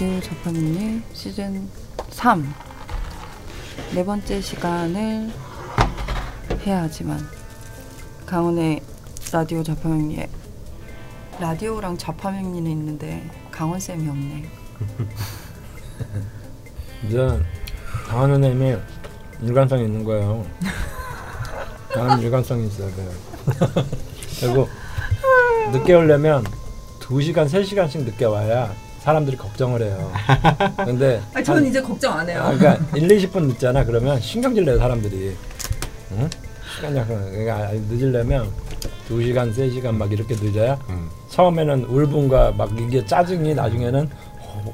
라디오 좌파명리 시즌 3 네 번째 시간을 해야 하지만 강원의 라디오 좌파명리에 라디오랑 좌파명리는 있는데 강원쌤이 없네. 이제 강원쌤이 일관성이 있는 거예요. 나는 일관성이 있어야 돼요. 그리고 늦게 오려면 2시간, 3시간씩 늦게 와야 사람들이 걱정을 해요. 근데 아니, 저는 이제 걱정 안 해요. 그러니까 1, 20분 늦잖아. 그러면 신경질 내요, 사람들이. 응? 시간 약간 그러니까 늦으려면 2시간, 3시간 막 이렇게 늦어야 처음에는 울분과 막 이게 짜증이 나중에는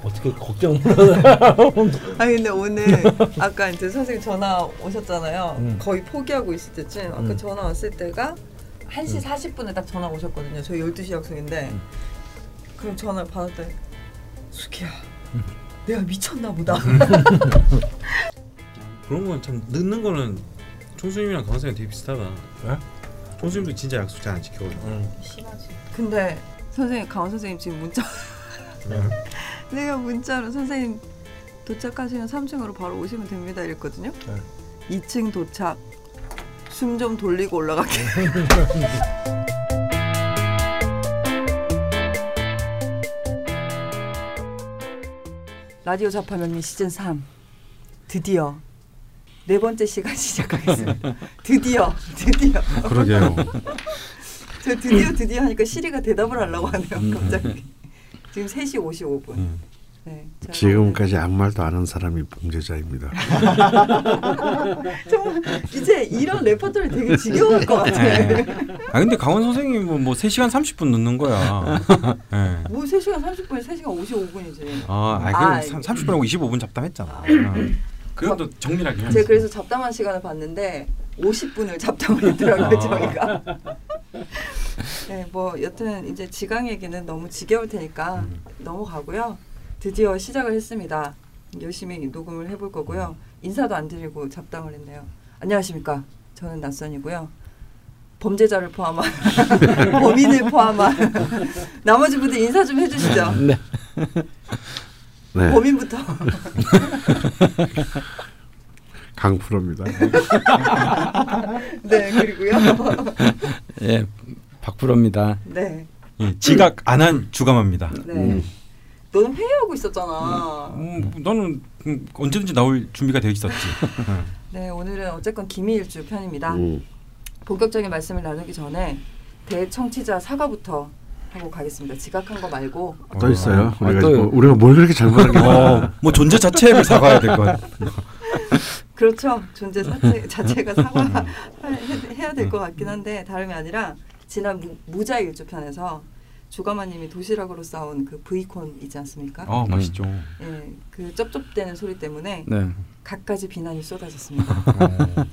어떻게 걱정을 아니 근데 오늘 아까 이제 선생님 전화 오셨잖아요. 거의 포기하고 있을 때쯤 아까 전화 왔을 때가 1시 40분에 딱 전화 오셨거든요. 저희 12시 약속인데 그럼 전화를 받았더니 수기야 내가 미쳤나 보다. 그런 건 참 늦는 거는 총수님이랑 강원생이 되게 비슷하다. 네? 총수님도 진짜 약속 잘 안 지켜. 심하지. 근데 선생님 강원 선생님 지금 문자 네. 내가 문자로 선생님 도착하시면 3층으로 바로 오시면 됩니다 이랬거든요. 네. 2층 도착. 숨 좀 돌리고 올라갈게. 라디오 좌파명리 시즌 3 드디어 네 번째 시간 시작하겠습니다. 드디어. 그러게요. 저 드디어 하니까 시리가 대답을 하려고 하네요. 갑자기. 지금 3시 55분. 네, 지금까지 아무 말도 안 한 사람이 범죄자입니다. 정말 이제 이런 레퍼토리 되게 지겨울 것 같아. 네. 아 근데 강원 선생님 뭐 3시간 30분 늦는 거야. 네. 뭐 3시간 30분에 3시간 55분이지. 아 30분하고 25분 잡담했잖아. 그래도 정밀하게. 제가 했어요. 그래서 잡담한 시간을 봤는데 50분을 잡담을 했더라고요. 저희가. 네, 뭐 여튼 이제 지강 얘기는 너무 지겨울 테니까 넘어가고요. 드디어 시작을 했습니다. 열심히 녹음을 해볼 거고요. 인사도 안 드리고 잡담을 했네요. 안녕하십니까. 저는 낯선이고요. 범죄자를 포함한 범인을 포함한 나머지 분들 인사 좀 해주시죠. 네. 네. 범인부터. 강프로입니다. 네. 그리고요. 예, 박프로입니다. 네. 예, 지각 안 한 주감합니다. 네. 너는 회의하고 있었잖아. 너는 언제든지 나올 준비가 되어 있었지. 네, 오늘은 어쨌건 기미일주 편입니다. 본격적인 말씀을 나누기 전에 대청취자 사과부터 하고 가겠습니다. 지각한 거 말고. 또 있어요? 우리가 뭘 그렇게 잘못한 게 뭐 존재 자체를 사과해야 될 것 같아요. 그렇죠. 존재 자체가 사과해야 될 것 같긴 한데 다름이 아니라 지난 무자일주 편에서 조가마님이 도시락으로 싸온 그 브이콘이지 않습니까? 아 맛있죠. 예, 그 쩝쩝대는 소리 때문에 네. 갖가지 비난이 쏟아졌습니다.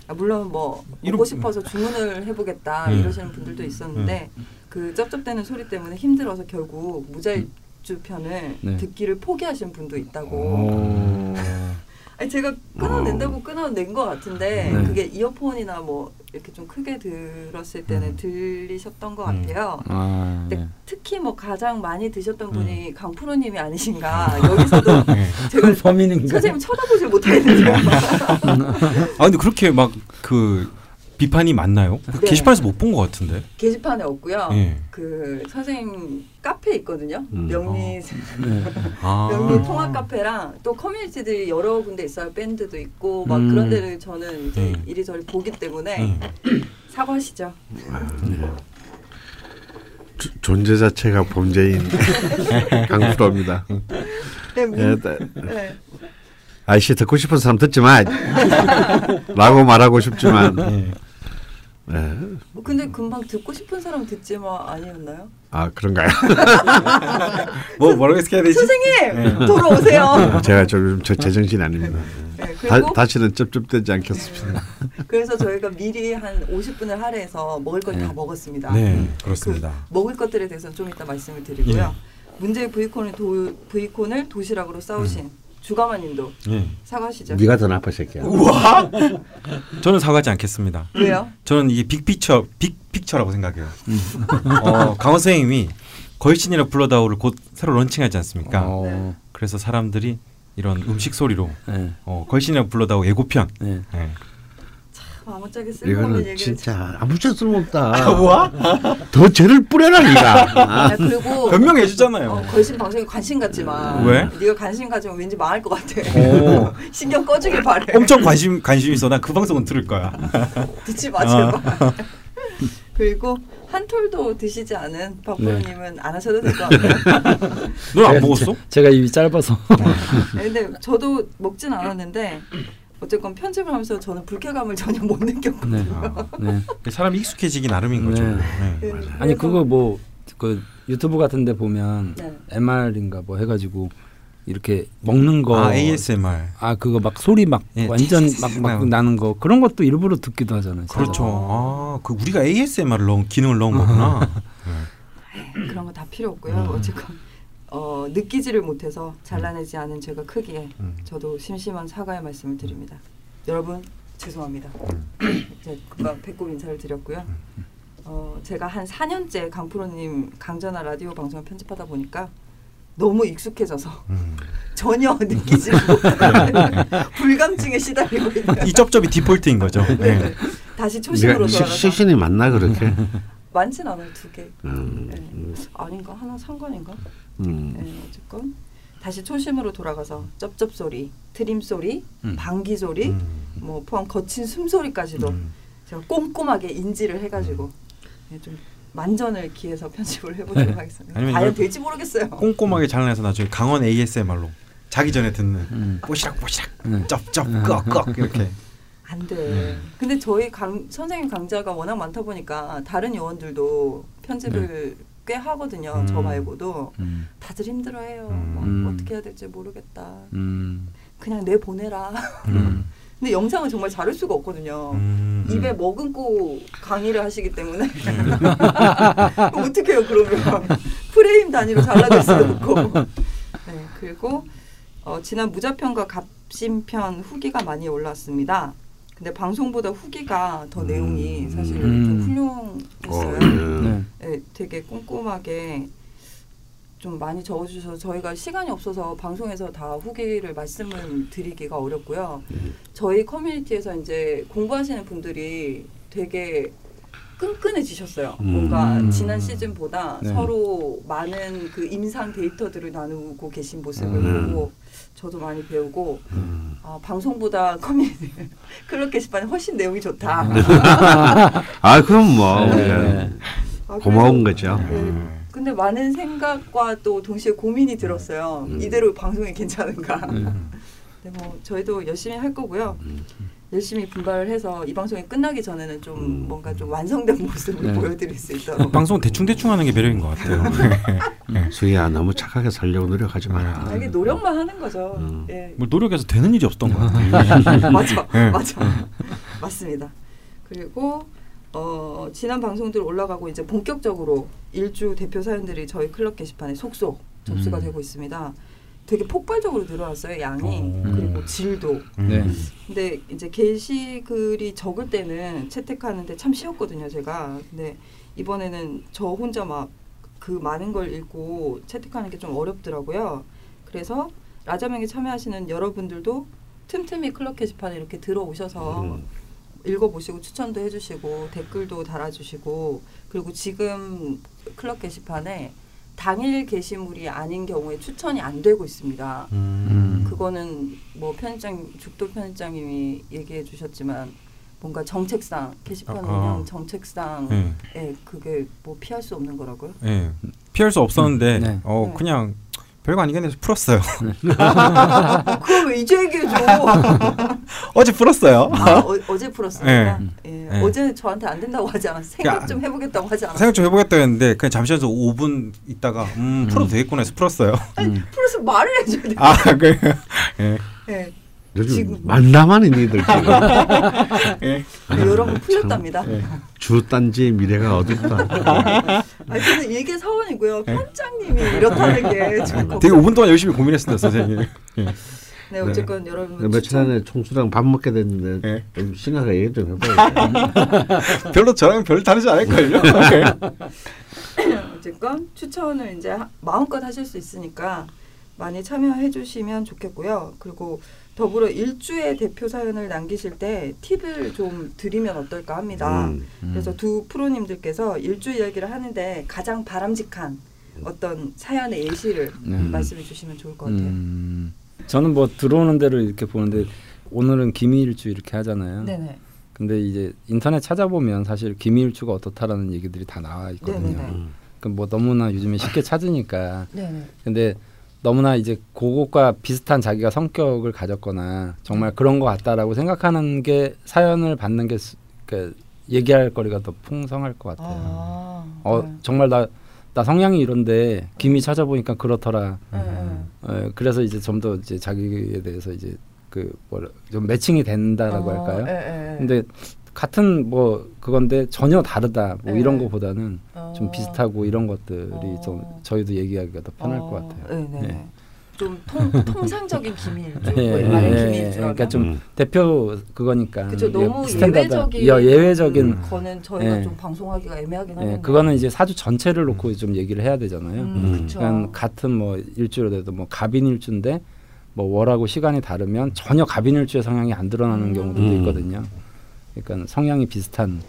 아, 물론 뭐 먹고 싶어서 주문을 해보겠다 이러시는 분들도 있었는데 그 쩝쩝대는 소리 때문에 힘들어서 결국 무자일주 편을 네. 듣기를 포기하신 분도 있다고. 아니, 제가 끊어낸다고 끊어낸 것 같은데 네. 그게 이어폰이나 뭐 이렇게 좀 크게 들었을 때는 들리셨던 것 같아요. 아, 근데 네. 특히 뭐 가장 많이 드셨던 분이 강프로님이 아니신가. 여기서도 네. 제가 선생님 쳐다보질 못하겠는데요. 아 근데 그렇게 막 그 비판이 많나요? 네. 게시판에서 못 본 것 같은데. 게시판에 없고요. 네. 그 선생님 카페 있거든요. 명리 네. 명리 통합 카페랑 또 커뮤니티들이 여러 군데 있어요. 밴드도 있고 막 그런 데를 저는 이제 이리저리 보기 때문에 사과하시죠. 네. 존재 자체가 범죄인 강프로입니다. 네. 네. 아이씨 듣고 싶은 사람 듣지만 라고 말하고 싶지만 네. 뭐 근데 금방 듣고 싶은 사람 듣지만 아니었나요? 아 그런가요? 뭐 뭐라고 해야 되지? 선생님 네. 돌아오세요. 네, 제가 저 제정신 아닙니다. 네, 다시는 쩝쩝대지 않겠습니다. 네. 그래서 저희가 미리 한 50분을 할애해서 먹을 걸 다 네. 먹었습니다. 네 그렇습니다. 그 먹을 것들에 대해서는 좀 이따 말씀을 드리고요. 예. 문제의 브이콘을 도시락으로 싸우신 주가마님도 사과하시죠. 네가 더 나빠 새끼야. 우와. 저는 사과하지 않겠습니다. 왜요? 저는 이게 빅픽처라고 생각해요. 강원 선생님이 걸신이라 불러다오를 곧 새로 런칭하지 않습니까? 네. 그래서 사람들이 이런 음식 소리로 네. 걸신이랑 불러다오 예고편. 네. 네. 아무짝에 쓸모없는 얘기를 진짜 아무짝에 쓸모없다. 뭐야? 더 죄를 뿌려라 니가. 아, 그리고 변명해 주잖아요. 걸신 방송에 관심 갖지만 왜? 네가 관심 가지면 왠지 망할 것 같아. 신경 꺼주길 바래. 엄청 관심 있어. 난 그 방송은 들을 거야. 듣지 마 제발. 그리고 한 톨도 드시지 않은 박보영님은 네. 안 하셔도 될 것 같아요. 너 안 먹었어? 제가 입이 짧아서. 네, 근데 저도 먹진 않았는데. 어쨌건 편집을 하면서 저는 불쾌감을 전혀 못 느꼈거든요. 네. 네. 사람이 익숙해지기 나름인 거죠. 네. 네. 네. 아니 그거 뭐 그 유튜브 같은데 보면 네. MR인가 뭐 해가지고 이렇게 먹는 거 ASMR 그거 막 소리 막 네. 완전 막 나는 거 그런 것도 일부러 듣기도 하잖아요. 그렇죠. 그 우리가 ASMR 기능을 넣은 거구나. 네. 그런 거 다 필요 없고요. 어쨌건. 느끼지를 못해서 잘라내지 않은 제가 크기에 저도 심심한 사과의 말씀을 드립니다. 여러분 죄송합니다. 금방 배꼽 인사를 드렸고요. 제가 한 4년째 강프로님 강전화 라디오 방송을 편집하다 보니까 너무 익숙해져서 전혀 느끼지 못하는 불감증에 시달리고 있네요. 이 쩝쩝이 디폴트인 거죠. 네. 네. 다시 초심으로 돌아가서 시신이 맞나 그렇게? 많진 않아요. 2개. 네. 아닌가? 하나 상관인가? 네, 어쨌건 다시 초심으로 돌아가서 쩝쩝소리, 트림소리, 방귀소리 뭐 포함 거친 숨소리까지도 제가 꼼꼼하게 인지를 해가지고 네, 좀 만전을 기해서 편집을 해보도록 네. 하겠습니다. 과연 될지 모르겠어요. 꼼꼼하게 잘라내서 나중에 강원 ASMR로 자기 전에 듣는 뽀시락뽀시락 쩝쩝 꺽꺽 이렇게 안 돼. 근데 저희 선생님 강좌가 워낙 많다 보니까 다른 요원들도 편집을 꽤 하거든요. 저 말고도 다들 힘들어해요. 뭐 어떻게 해야 될지 모르겠다. 그냥 내보내라. 근데 영상은 정말 자를 수가 없거든요. 입에 머금고 강의를 하시기 때문에 어떻게 해요 그러면. 프레임 단위로 잘라낼 수도 없고. 네, 그리고 지난 무자편과 갑신편 후기가 많이 올라왔습니다. 근데 방송보다 후기가 더 내용이 사실 좀 훌륭했어요. 네, 되게 꼼꼼하게 좀 많이 적어주셔서 저희가 시간이 없어서 방송에서 다 후기를 말씀을 드리기가 어렵고요. 저희 커뮤니티에서 이제 공부하시는 분들이 되게 끈끈해지셨어요. 뭔가 지난 시즌보다 네. 서로 많은 그 임상 데이터들을 나누고 계신 모습을 보고 저도 많이 배우고 방송보다 커뮤니티 클럽 게시판에 훨씬 내용이 좋다. 그럼 뭐 네. 고마운 거죠. 네. 근데 많은 생각과 또 동시에 고민이 들었어요. 이대로 방송이 괜찮은가. 근데 뭐 저희도 열심히 할 거고요. 열심히 분발을 해서 이 방송이 끝나기 전에는 좀 뭔가 좀 완성된 모습을 네. 보여드릴 수 있도록. 방송은 대충 하는 게 매력인 것 같아요. 수희야 너무 착하게 살려고 노력하지 마라. 이게 노력만 하는 거죠. 예. 뭘 노력해서 되는 일이 없었던 것 같아요. 맞아. 맞습니다. 그리고 지난 방송들 올라가고 이제 본격적으로 일주 대표 사연들이 저희 클럽 게시판에 속속 접수가 되고 있습니다. 되게 폭발적으로 늘어났어요 양이. 그리고 질도. 네. 근데 이제 게시글이 적을 때는 채택하는데 참 쉬웠거든요 제가. 근데 이번에는 저 혼자 막 그 많은 걸 읽고 채택하는 게 좀 어렵더라고요. 그래서 라자명에 참여하시는 여러분들도 틈틈이 클럽 게시판에 이렇게 들어오셔서 읽어보시고 추천도 해주시고 댓글도 달아주시고 그리고 지금 클럽 게시판에 당일 게시물이 아닌 경우에 추천이 안 되고 있습니다. 그거는 뭐 편집장 죽도 편집장님이 얘기해 주셨지만 뭔가 정책상 게시판 운영 정책상 예, 그게 뭐 피할 수 없는 거라고요? 예, 피할 수 없었는데 네. 그냥 별거 아니긴 해서 풀었어요. 그걸 왜 이제 얘기해 줘? 어제 풀었어요. 어제 풀었습니다. 예. 어제는 저한테 안 된다고 하지 않았어요. 생각 좀 해보겠다고 하지 않았어요. 생각 좀 해보겠다고 했는데 그냥 잠시 해서 5분 있다가 풀어도 되겠구나 해서 풀었어요. 아니, 풀어서 말을 해줘야 돼. 그래요? 예. 요즘 만남하는 니들 지금. 여러분 풀렸답니다. 주단지의 미래가 어둡다. 저는 이게 사원이고요. 편장님이 이렇다는 게 좀 되게 5분 동안 열심히 고민했습니다. 선생님. 네, 어쨌건 네. 여러분 며칠 전에 총수랑 밥 먹게 됐는데 좀 심각하게 얘기 좀 해봐야겠다. 별로 저랑 별 다르지 않을걸요? 어쨌건 추천을 이제 마음껏 하실 수 있으니까 많이 참여해 주시면 좋겠고요. 그리고 더불어 일주의 대표 사연을 남기실 때 팁을 좀 드리면 어떨까 합니다. 그래서 두 프로님들께서 일주 이야기를 하는데 가장 바람직한 어떤 사연의 예시를 말씀해 주시면 좋을 것 같아요. 저는 뭐 들어오는 대로 이렇게 보는데 오늘은 기미일주 이렇게 하잖아요. 네네. 근데 이제 인터넷 찾아보면 사실 기미일주가 어떻다라는 얘기들이 다 나와 있거든요. 그럼 뭐 너무나 요즘에 쉽게 찾으니까. 네네. 근데 너무나 이제 그것과 비슷한 자기가 성격을 가졌거나 정말 그런 것 같다라고 생각하는 게 사연을 받는 게 그 얘기할 거리가 더 풍성할 것 같아요. 아, 네. 정말 나 성향이 이런데 김이 찾아보니까 그렇더라. 그래서 이제 좀 더 이제 자기에 대해서 이제 그 뭐라 좀 매칭이 된다라고 할까요? 근데 같은 뭐 그건데 전혀 다르다 뭐 이런 거보다는 좀 비슷하고 이런 것들이 좀 저희도 얘기하기가 더 편할 것 같아요. 네. 좀 통상적인 기밀주, 말하는 기밀주. 그러니까 좀 대표 그거니까. 그렇죠. 너무 예외적인 거는 저희가 좀 방송하기가 애매하긴 하는데. 그거는 이제 사주 전체를 놓고 좀 얘기를 해야 되잖아요. 그러니까 같은 뭐 일주로 돼도 뭐 갑인일주인데 뭐 월하고 시간이 다르면 전혀 갑인일주의 성향이 안 드러나는 경우도 있거든요. 그러니까 성향이 비슷한.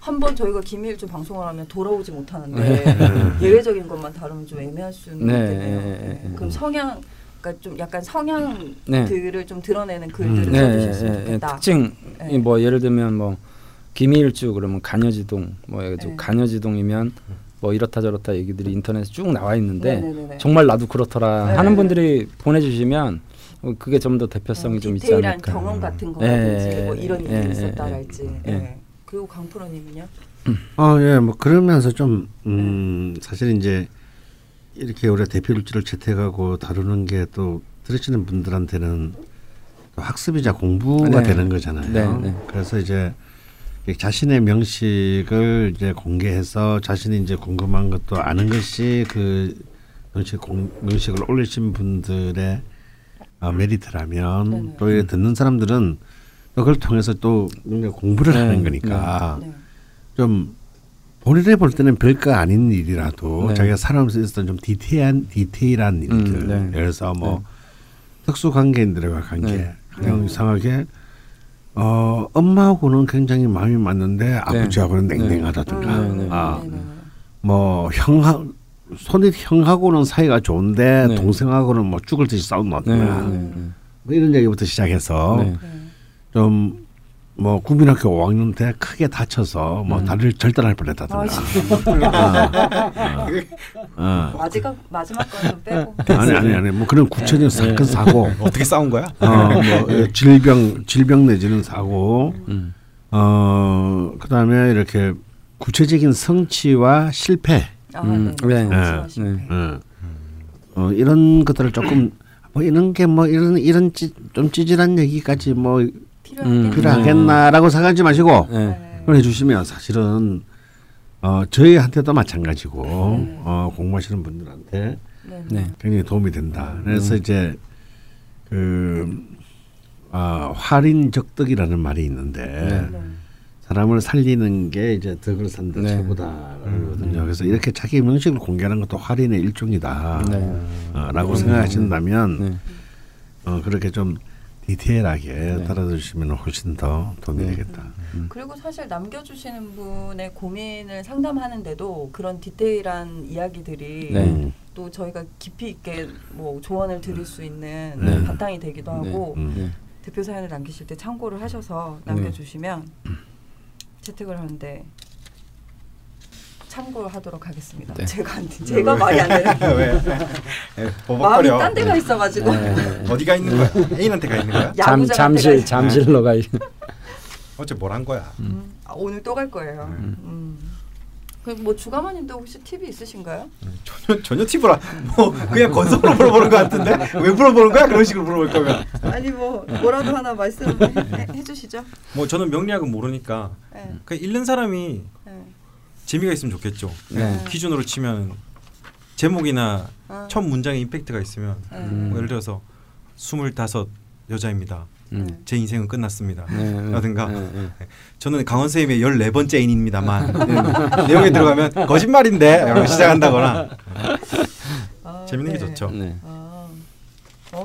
한번 저희가 김일주 방송을 하면 돌아오지 못하는데 예외적인 것만 다루면 좀 애매할 수는 있겠네요. 그럼 성향, 그러니까 좀 약간 성향들을 좀 드러내는 글들을 써주셨으면 좋겠다. 특징이 뭐 예를 들면 뭐 김일주 그러면 간여지동 뭐 간여지동이면 뭐 이렇다 저렇다 얘기들이 인터넷에 쭉 나와 있는데 정말 나도 그렇더라 하는 분들이 보내주시면 그게 좀 더 대표성이 좀 있지 않을까. 디테일한 경험 같은 거라든지 뭐 이런 일이 있었다랄지. 그리고 강프로님은요? 뭐 그러면서 좀 사실 이제 이렇게 우리가 대표일주를 채택하고 다루는 게 또 들으시는 분들한테는 학습이자 공부가 되는 거잖아요. 그래서 이제 자신의 명식을 이제 공개해서 자신이 이제 궁금한 것도 아는 것이 그 명식을 올리신 분들의 메리트라면 또 이렇게 듣는 사람들은 그걸 통해서 또 공부를 하는 거니까 좀 본인이 볼 때는 별거 아닌 일이라도 자기가 살아오면서 있었던 좀 디테일한 일들 예를 들어서 뭐 특수관계인들과 관계 그냥 이상하게 엄마하고는 굉장히 마음이 맞는데 아버지하고는 냉랭하다든가 뭐 형하고는 사이가 좋은데 동생하고는 뭐 죽을 듯이 싸운다든가 뭐 이런 얘기부터 시작해서 좀 뭐 국민학교 5학년 때 크게 다쳐서 뭐 다리를 절단할 뻔했다든가. 마지막 건 좀 빼고. 아니 뭐 그런 구체적인 사건 사고. 어떻게 싸운 거야? 뭐 질병 내지는 사고. 그다음에 이렇게 구체적인 성취와 실패. 이런 것들을 조금. 뭐 이런 게 뭐 이런 좀 찌질한 얘기까지 뭐 필요하겠나라고 생각하지 마시고 그걸 해주시면 사실은 저희한테도 마찬가지고 공부하시는 분들한테 굉장히 도움이 된다. 그래서 이제 그 활인적덕이라는 말이 있는데 사람을 살리는 게 이제 덕을 산다 최고다거든요. 그래서 이렇게 자기 명식을 공개하는 것도 활인의 일종이다라고 생각하신다면 그렇게 좀 디테일하게 따라주시면 훨씬 더 도움이 되겠다. 그리고 사실 남겨주시는 분의 고민을 상담하는데도 그런 디테일한 이야기들이 또 저희가 깊이 있게 뭐 조언을 드릴 수 있는 바탕이 되기도 하고 대표 사연을 남기실 때 참고를 하셔서 남겨주시면 채택을 하는데 참고하도록 하겠습니다. 제가 말이 안 되네요. 마음이 딴 데가 있어가지고 어디가 있는 거야? 애인한테 가 있는 거야? 잠실로 가 있는. 어째 뭘 한 거야? 오늘 또 갈 거예요. 그럼 뭐 주가만님도 혹시 팁이 있으신가요? 전혀 팁을 뭐 그냥 건성으로 물어보는 것 같은데 왜 물어보는 거야? 그런 식으로 물어볼 거면 아니 뭐라도 하나 말씀해 주시죠. 뭐 저는 명리학은 모르니까 그냥 읽는 사람이 재미가 있으면 좋겠죠. 기준으로 치면 제목이나 첫 문장에 임팩트가 있으면 뭐 예를 들어서 25 여자입니다. 제 인생은 끝났습니다. 라든가 저는 강원 선생님의 14번째 애인입니다만 내용에 들어가면 거짓말인데 시작한다거나 재밌는 게 좋죠. 네.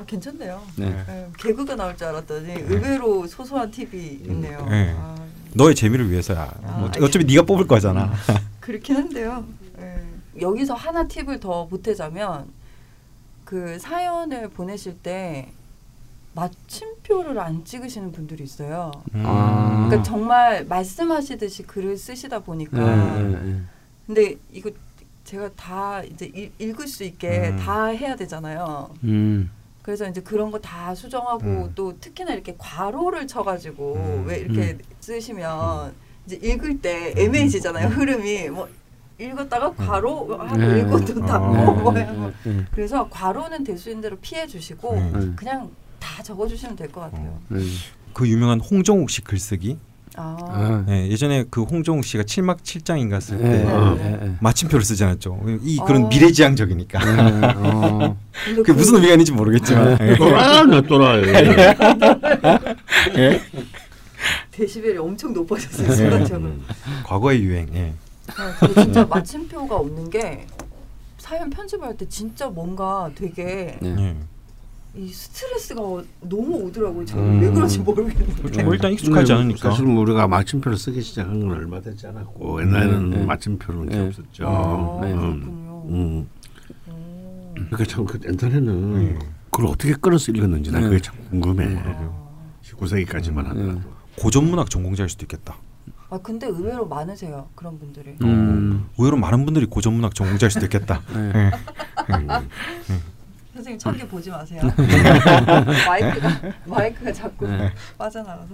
괜찮네요. 개그가 나올 줄 알았더니 의외로 소소한 팁이 있네요. 너의 재미를 위해서야. 어차피 네가 뽑을 거잖아. 그렇긴 한데요. 여기서 하나 팁을 더 보태자면 그 사연을 보내실 때 마침표를 안 찍으시는 분들이 있어요. 그러니까 정말 말씀하시듯이 글을 쓰시다 보니까 근데 이거 제가 다 이제 읽을 수 있게 다 해야 되잖아요. 그래서 이제 그런 거 다 수정하고 또 특히나 이렇게 괄호를 쳐가지고 왜 이렇게 쓰시면 이제 읽을 때 애매해지잖아요. 흐름이 뭐 읽었다가 괄호 하고 읽어도 닫고 그래서 괄호는 될 수 있는 대로 피해 주시고 그냥 다 적어주시면 될 것 같아요. 그 유명한 홍정욱 씨 글쓰기. 네, 예전에 그 홍정욱 씨가 7막 7장인가 쓸 때 마침표를 쓰지 않았죠. 이 그런 미래지향적이니까. 그게 무슨 의미가 있는지 모르겠지만. 또라이. 데시벨이 엄청 높아졌어요. 순간적으로. 과거의 유행. 근데 진짜 마침표가 없는 게 사연 편집할 때 진짜 뭔가 되게 이 스트레스가 너무 오더라고요. 저는 왜 그런지 모르겠는데. 뭐 일단 익숙하지 않으니까. 사실 우리가 마침표를 쓰기 시작한 건 얼마 되지 않았고 옛날에는 마침표는 없었죠. 그렇군요. 그러니까 참 그 옛날에는 그걸 어떻게 끌어서 읽었는지 난 그게 참 궁금해. 19세기까지만 하더라도. 고전문학 전공자일 수도 있겠다. 근데 의외로 많으세요. 그런 분들이. 의외로 많은 분들이 고전문학 전공자일 수도 있겠다. 선생님 천개 보지 마세요. 마이크가 자꾸 빠져나가서.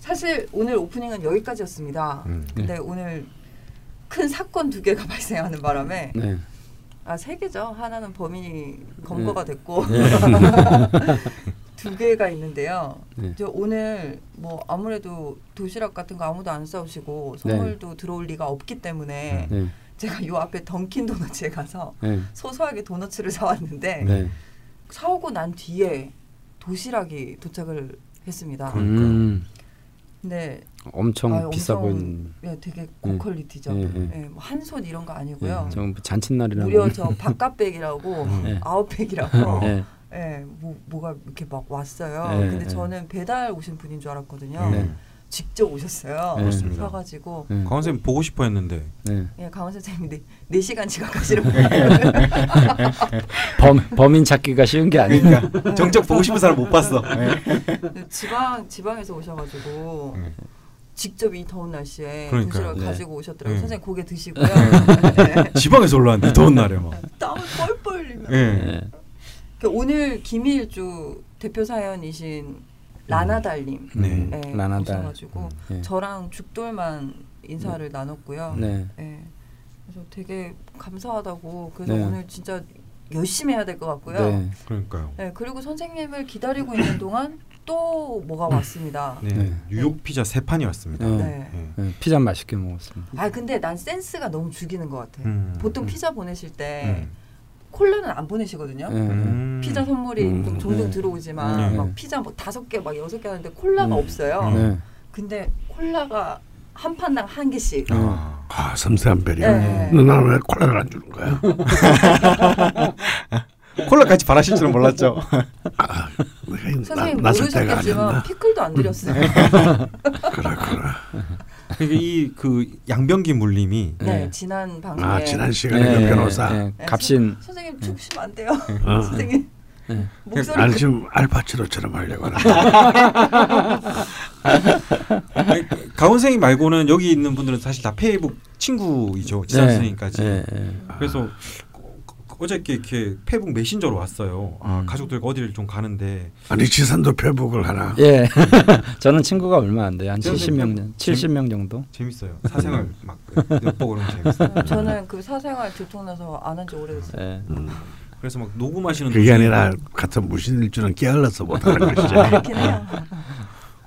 사실 오늘 오프닝은 여기까지였습니다. 근데 오늘 큰 사건 2개가 발생하는 바람에 3개죠. 하나는 범인이 검거가 됐고 2개가 있는데요. 오늘 뭐 아무래도 도시락 같은 거 아무도 안 싸우시고 선물도 들어올 리가 없기 때문에 제가 요 앞에 던킨 도너츠에 가서 소소하게 도너츠를 사왔는데 사오고 난 뒤에 도시락이 도착을 했습니다. 근데 엄청 비싸 보이는. 되게 고퀄리티죠. 뭐 한 손 이런 거 아니고요. 잔칫날이라고. 무려 저 바깥백이라고 9팩이라고. 뭐가 이렇게 막 왔어요. 근데 저는 배달 오신 분인 줄 알았거든요. 직접 오셨어요. 사가지고. 강원 선생님 보고 싶어 했는데. 강원 선생님이 4시간 지각하시라고. 범인 찾기가 쉬운 게 아니니까. 정작 보고 싶은 사람 못 봤어. 지방에서 오셔가지고 직접 이 더운 날씨에 도시락을 가지고 오셨더라고요. 선생님 고개 드시고요. 지방에서 올라왔는데 더운 날에 막. 땀을 뻘뻘 흘리면서. 오늘 김일주 대표 사연이신 라나달님 오셔가지고 저랑 죽돌만 인사를 나눴고요. 그래서 되게 감사하다고. 그래서 오늘 진짜 열심히 해야 될 것 같고요. 그러니까요. 그리고 선생님을 기다리고 있는 동안 또 뭐가 왔습니다. 뉴욕 피자 3판이 왔습니다. 피자 맛있게 먹었습니다. 근데 난 센스가 너무 죽이는 것 같아. 보통 피자 보내실 때 콜라는 안 보내시거든요. 피자 선물이 종종 들어오지만 막 피자 뭐 5개 막 6개 하는데 콜라가 없어요. 근데 콜라가 한 판당 1개씩. 섬세한 배려. 나는 왜 콜라를 안 주는 거야? 콜라까지 바라실 줄은 몰랐죠. 선생님 모르셨겠지만 피클도 안 드렸어요. 이 양병기 물림이 지난 방송에 지난 시간에 변호사 갑신 선생님 죽으시면 안 돼요. 선생님 목소리 난 지금 알파치노처럼 하려고 하는데 강원 선생님 말고는 여기 있는 분들은 사실 다 페이북 친구이죠. 지산 선생님까지. 그래서 어저께 이렇게 페북 메신저로 왔어요. 가족들과 어디를 좀 가는데. 지산도 페북을 하나. 저는 친구가 얼마 안 돼요. 한 70명 정도. 재밌어요. 사생활 막 엿보고 그러면 재밌어요. 저는 그 사생활 들통나서 안 한 지 오래됐어요. 그래서 막 녹음하시는. 그게 아니라 같은 무신일 줄은 깨알라서 못하는 것이죠.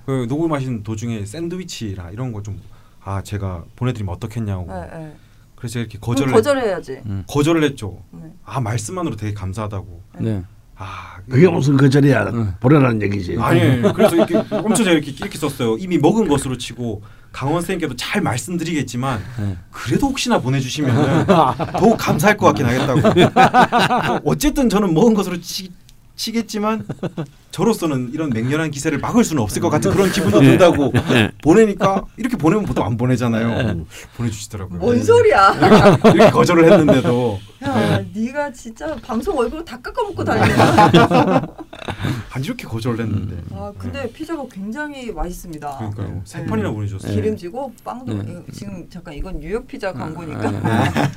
그 녹음하시는 도중에 샌드위치라 이런 거 좀 제가 보내드리면 어떻겠냐고. 그래서 이렇게 거절을 했죠. 말씀만으로 되게 감사하다고. 아, 그게 무슨 거절이야. 보라라는 얘기지. 아니, 그래서 이렇게 엄청 제가 이렇게 썼어요. 이미 먹은 것으로 치고 강원 선생님께도 잘 말씀드리겠지만 그래도 혹시나 보내주시면 더욱 감사할 것 같긴 하겠다고. 어쨌든 저는 먹은 것으로 치겠지만 저로서는 이런 맹렬한 기세를 막을 수는 없을 것 같은 그런 기분도 든다고 보내니까 이렇게 보내면 보통 안 보내잖아요. 보내주시더라고요. 뭔 소리야. 이렇게 거절을 했는데도. 야, 네가 진짜 방송 얼굴 다 깎아먹고 다니냐. 한 이렇게 거절을 했는데. 아, 근데 피자가 굉장히 맛있습니다. 그러니까요. 세 판이나 보내줬어요. 기름지고 빵도. 지금 잠깐 이건 뉴욕 피자 광고니까.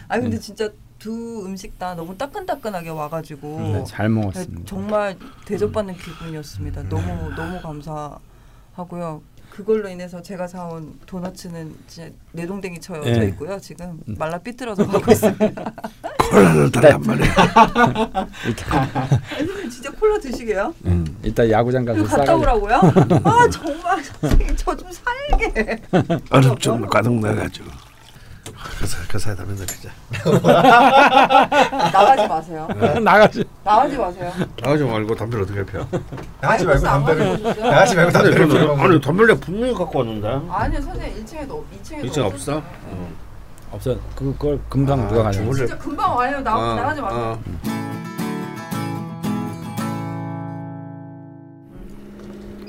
아, 근데 진짜. 두 음식 다 너무 따끈따끈하게 와가지고 네, 잘 먹었습니다. 정말 대접받는 기분이었습니다. 너무 감사하고요. 그걸로 인해서 제가 사온 도너츠는 이제 내동댕이 쳐져 있고요. 지금 말라 삐뚤어져 가고 있습니다. 콜라를 달란 말이에요. 선생님 진짜 콜라 드시게요? 일단 야구장 가서 갔다 오라고요? 아 정말 선생님 저 좀 살게. 어렵 좀 가득 나가지고. 그 사이 다 맨날 피자. 나가지 마세요. 나가지 마세요. 나가지 말고 담배를 어떻게 피워? 나가지 말고 담배를 피워. 아니 담배를 분명히 갖고 왔는데. 아니요 선생님 2층에도 없어. 없어. 그걸 금방 누가 가냐. 진짜 금방 와요. 나가지 마세요.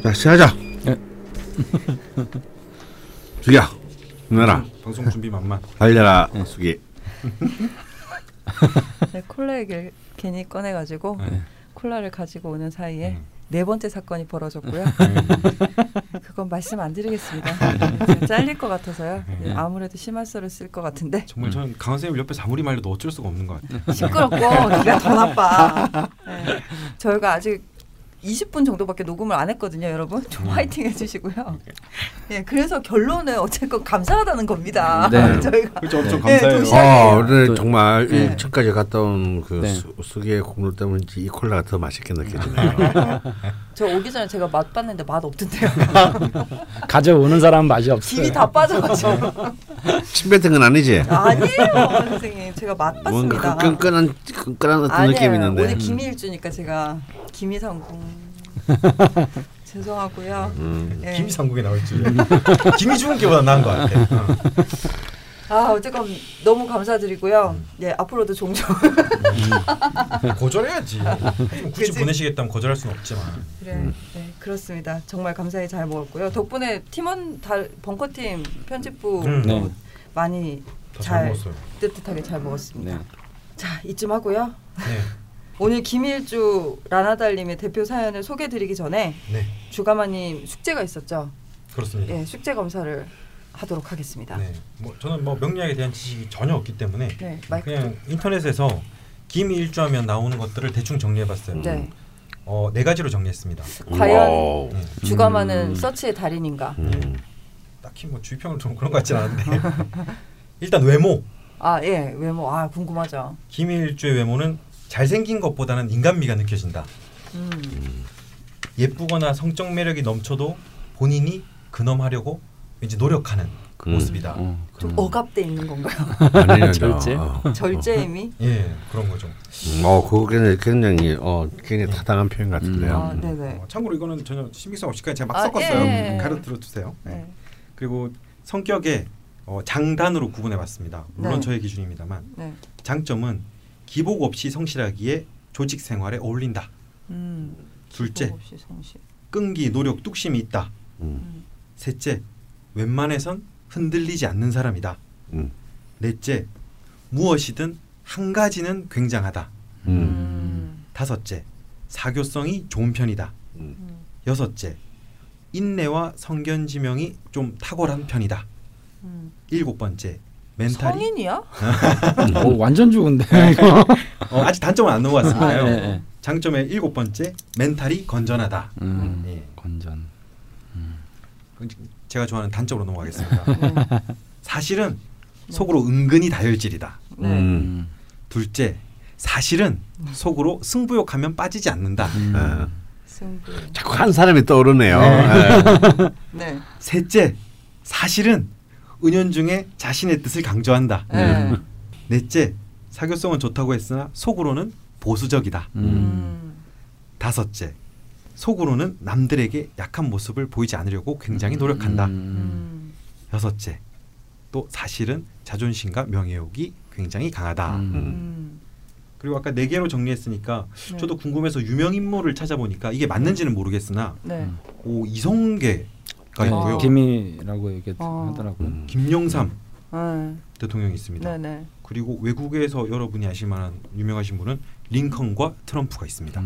자 시작하자. 주기야. 누나라 방송 준비 만만 알려라 숙이. 네, 콜라 얘기를 괜히 꺼내가지고 콜라를 가지고 오는 사이에 네 번째 사건이 벌어졌고요. 그건 말씀 안 드리겠습니다. 잘릴 것 같아서요. 아무래도 심할서를 쓸 것 같은데 정말 저는 강원 선생님 옆에서 아무리 말려도 어쩔 수가 없는 것 같아요. 시끄럽고 네가 더 나빠. 네. 저희가 아직 20분 정도밖에 녹음을 안 했거든요, 여러분. 좀 화이팅 해주시고요. 네, 그래서 결론은 어쨌건 감사하다는 겁니다. 네. 저희가 그렇죠, 엄청 감사해요. 오늘 정말 1층까지 갔다 온 그 수기의 국물 때문인지 이 콜라가 더 맛있게 느껴지네요. 저 오기 전에 제가 맛 봤는데 맛 없던데요. 가져오는 사람은 맛이 없어요. 김이 다 빠져가지고. 침 뱉은 건 아니지? 아니에요, 선생님. 제가 맛 봤습니다. 뭔가 끈끈한 어떤 느낌이 있는데. 오늘 김이 일주니까 제가 김이 상궁. 죄송하고요. 김이 상궁이 나올지. 김이 죽은 게보다 나은 것 같아. 아 어쨌건 너무 감사드리고요. 예 앞으로도 종종 거절해야지. 굳이 보내시겠다면 거절할 수는 없지만. 그래, 네 그렇습니다. 정말 감사히 잘 먹었고요. 덕분에 팀원 다 벙커팀 편집부 많이 잘 뜨뜻하게 잘 먹었습니다. 자 이쯤 하고요. 오늘 김일주 라나달님의 대표 사연을 소개드리기 전에 주가마님 숙제가 있었죠. 그렇습니다. 예, 숙제 검사를 하도록 하겠습니다. 네, 뭐 저는 뭐 명리학에 대한 지식이 전혀 없기 때문에 그냥 인터넷에서 김일주하면 나오는 것들을 대충 정리해봤어요. 네 가지로 정리했습니다. 과연 주가마는 서치의 달인인가? 딱히 뭐 주의평은 좀 그런 것 같진 않은데 일단 외모. 아 예, 외모. 아 궁금하죠. 김일주의 외모는 잘생긴 것보다는 인간미가 느껴진다. 예쁘거나 성적 매력이 넘쳐도 본인이 근엄하려고 왠지 노력하는 모습이다. 좀 억압돼 있는 건가요? 아니요, 절제임이? 예, 그런 거죠. 그거 굉장히 타당한 표현 같은데요. 네네. 참고로 이거는 전혀 신빙성 없이 그냥 제가 막 섞었어요. 가로 들어주세요. 네. 그리고 성격에 장단으로 구분해봤습니다. 물론 저의 기준입니다만 장점은 기복 없이 성실하기에 조직 생활에 어울린다. 둘째, 끈기, 노력, 뚝심이 있다. 셋째, 웬만해선 흔들리지 않는 사람이다. 넷째, 무엇이든 한 가지는 굉장하다. 다섯째, 사교성이 좋은 편이다. 여섯째, 인내와 성견지명이 좀 탁월한 편이다. 일곱 번째, 멘탈이 성인이야? 완전 죽은데. 아직 단점은 안 넘어갔습니다. 장점의 일곱 번째, 멘탈이 건전하다. 건전. 제가 좋아하는 단점으로 넘어가겠습니다. 사실은 속으로 은근히 다혈질이다. 둘째, 사실은 속으로 승부욕하면 빠지지 않는다. 자꾸 한 사람이 떠오르네요. 셋째, 사실은 은연중에 자신의 뜻을 강조한다. 넷째, 사교성은 좋다고 했으나 속으로는 보수적이다. 다섯째, 속으로는 남들에게 약한 모습을 보이지 않으려고 굉장히 노력한다. 여섯째, 또 사실은 자존심과 명예욕이 굉장히 강하다. 그리고 아까 4개로 정리했으니까 네. 저도 궁금해서 유명인물을 찾아보니까 이게 맞는지는 모르겠으나 네. 오, 이성계가 있고요. 김이라고 얘기하더라고요. 김영삼 대통령이 있습니다. 네네. 그리고 외국에서 여러분이 아실 만한 유명하신 분은 링컨과 트럼프가 있습니다.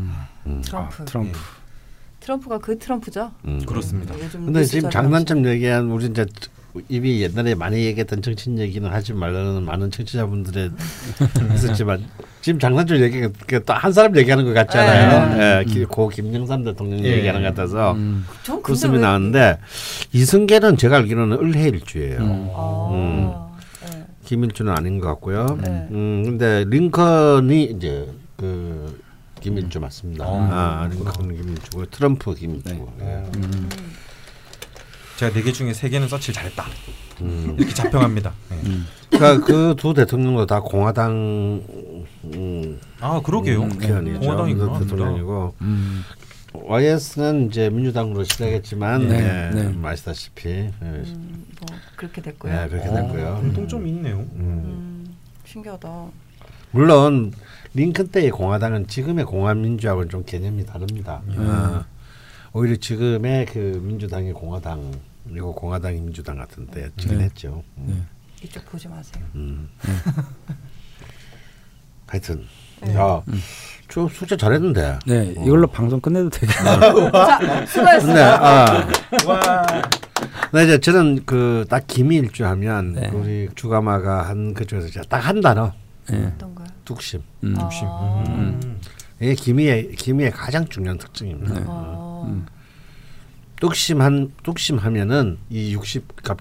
트럼프. 아, 트럼프. 네. 트럼프가 그 트럼프죠? 그렇습니다. 근데 지금 장난점 얘기한 우리 이제 이미 옛날에 많이 얘기했던 정치인 얘기는 하지 말라는 많은 청취자분들의 있었지만 지금 장난점 얘기가 또 한 사람 얘기하는 것 같잖아요. 예, 고 김영삼 대통령 얘기하는 것 같아서 웃음이 나는데 이승계는 제가 알기로는 을해일주예요. 네. 김일주는 아닌 것 같고요. 네. 근데 링컨이 이제 그 김일주 맞습니다. 링컨 김일주고 트럼프 김일주고. 네. 예. 제가 4개 중에 3개는 서치를 잘했다. 이렇게 자평합니다. 네. 그러니까 그 두 대통령도 다 공화당 아 그러게요. 공화당이구나. 대통령이고 YS는 이제 민주당으로 시작했지만 네. 네. 아시다시피 뭐 그렇게 됐고요. 네, 그렇게 됐고요. 공통점이 있네요. 신기하다. 물론 링컨 때의 공화당은 지금의 공화민주하고는 좀 개념이 다릅니다. 오히려 지금의 그 민주당의 공화당 그리고 공화당이 민주당 같은데 지긴 했죠. 이쪽 보지 마세요. 하여튼 야, 저 숙제 잘했는데. 네, 이걸로 방송 끝내도 되겠네요. 자, 수고했습니다. 네, 와. 네, 이제 저는 그 딱 김일주 하면 네. 우리 주가마가 한 그쪽에서 딱 한 단어. 어떤 거요? 뚝심. 뚝심. 이게 김이의 가장 중요한 특징입니다. 네. 뚝심하면은 이 60갑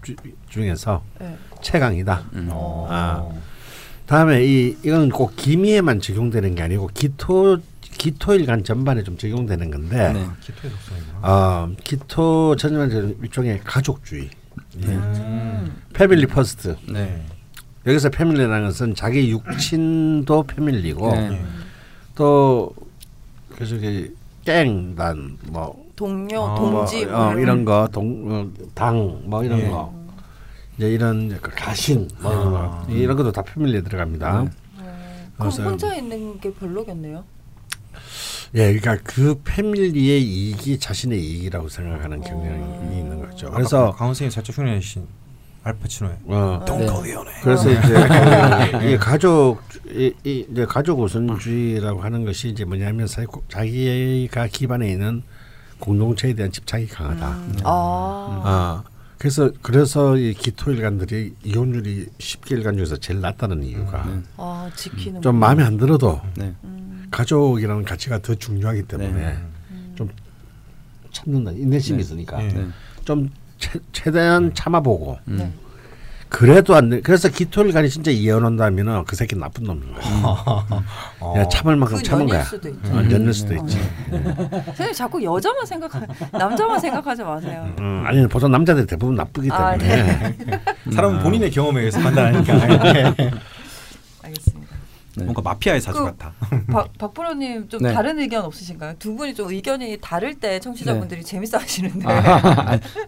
중에서 네. 최강이다. 다음에 이건 꼭 기미에만 적용되는 게 아니고 기토일간 전반에 좀 적용되는 건데. 네. 기토의 속성이구나. 기토 전반적인 일종의 가족주의. 패밀리 퍼스트. 네. 여기서 패밀리라는 것은 자기 육친도 패밀리고 또 그래서 깽단 뭐 동료, 동지 뭐, 이런 거, 당 뭐 이런 거, 이제 이런 가신 뭐 이런 것도 다 패밀리에 들어갑니다. 그럼 혼자 있는 게 별로겠네요. 예, 그러니까 그 패밀리의 이익이 자신의 이익이라고 생각하는 경향이 있는 거죠. 그래서 강원 선생님 살짝 흉내내신 알파치노의 동거위원회. 그래서 이제 가족 우선주의라고 하는 것이 이제 뭐냐면 자기가 기반에 있는 공동체에 대한 집착이 강하다. 그래서 이 기토일간들이 이혼율이 10개일간 중에서 제일 낮다는 이유가 지키는 좀 마음에 안 들어도 가족이라는 가치가 더 중요하기 때문에 좀 참는다. 인내심이 있으니까 좀 최대한 참아보고 그래도 안 돼. 그래서 기토일간이 진짜 이혼한다면은 그 새끼 나쁜 놈인 거야. 참을 만큼 참은 거야. 연일 수도 있지. 선생님 자꾸 여자만 생각하, 남자만 생각하지 마세요. 아니 보통 남자들 대부분 나쁘기 때문에. 네. 사람은 본인의 경험에 의해서 판단하니까. 알겠습니다. 네. 뭔가 마피아의 사주 같아. 박프로님 좀 다른 의견 없으신가요? 두 분이 좀 의견이 다를 때 청취자분들이 재밌어하시는데.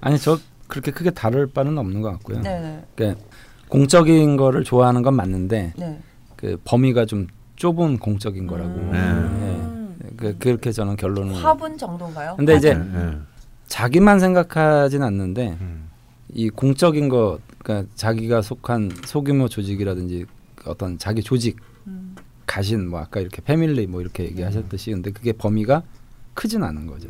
아니 저. 그렇게 크게 다를 바는 없는 것 같고요. 그러니까 공적인 거를 좋아하는 건 맞는데 그 범위가 좀 좁은 공적인 거라고. 그렇게 저는 결론을. 화분 정도인가요? 근데 이제 자기만 생각하진 않는데 이 공적인 거, 그러니까 자기가 속한 소규모 조직이라든지 어떤 자기 조직 가신 뭐 아까 이렇게 패밀리 뭐 이렇게 얘기하셨듯이 근데 그게 범위가 크진 않은 거죠.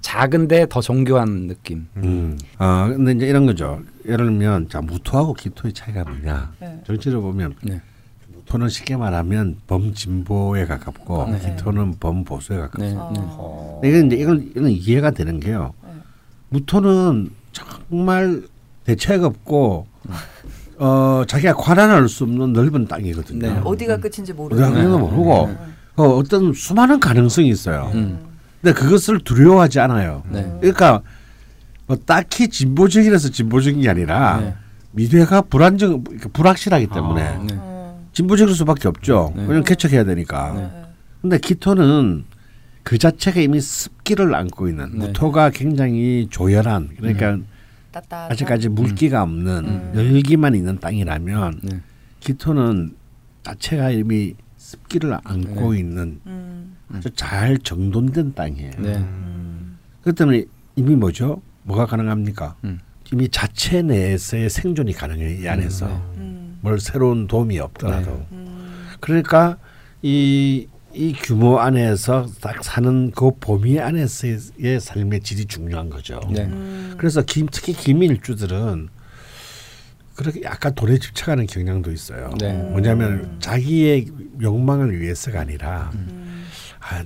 작은데 더 정교한 느낌. 근데 이제 이런 거죠. 예를 들면 자 무토하고 기토의 차이가 뭐냐. 전체로 보면 무토는 쉽게 말하면 범진보에 가깝고 기토는 범보수에 가깝습니다. 이건 이해가 되는 게요. 무토는 정말 대책 없고 자기가 관할할 수 없는 넓은 땅이거든요. 어디가 끝인지 모르고. 어떤 수많은 가능성이 있어요. 근데 그것을 두려워하지 않아요. 그러니까 뭐 딱히 진보적이라서 진보적인 게 아니라 미래가 불확실하기 때문에 진보적일 수밖에 없죠. 왜냐면 개척해야 되니까. 근데 기토는 그 자체가 이미 습기를 안고 있는 무토가 굉장히 조열한 그러니까 아직까지 물기가 없는 열기만 있는 땅이라면 기토는 자체가 이미 습기를 안고 있는 아주 잘 정돈된 땅이에요. 그렇기 때문에 이미 뭐가 가능합니까? 이미 자체 내에서의 생존이 가능해요. 이 안에서 뭘 새로운 도움이 없더라도 그러니까 이 규모 안에서 딱 사는 그 범위 안에서의 삶의 질이 중요한 거죠. 그래서 특히 기밀주들은 그렇게 약간 돈에 집착하는 경향도 있어요. 뭐냐면 자기의 욕망을 위해서가 아니라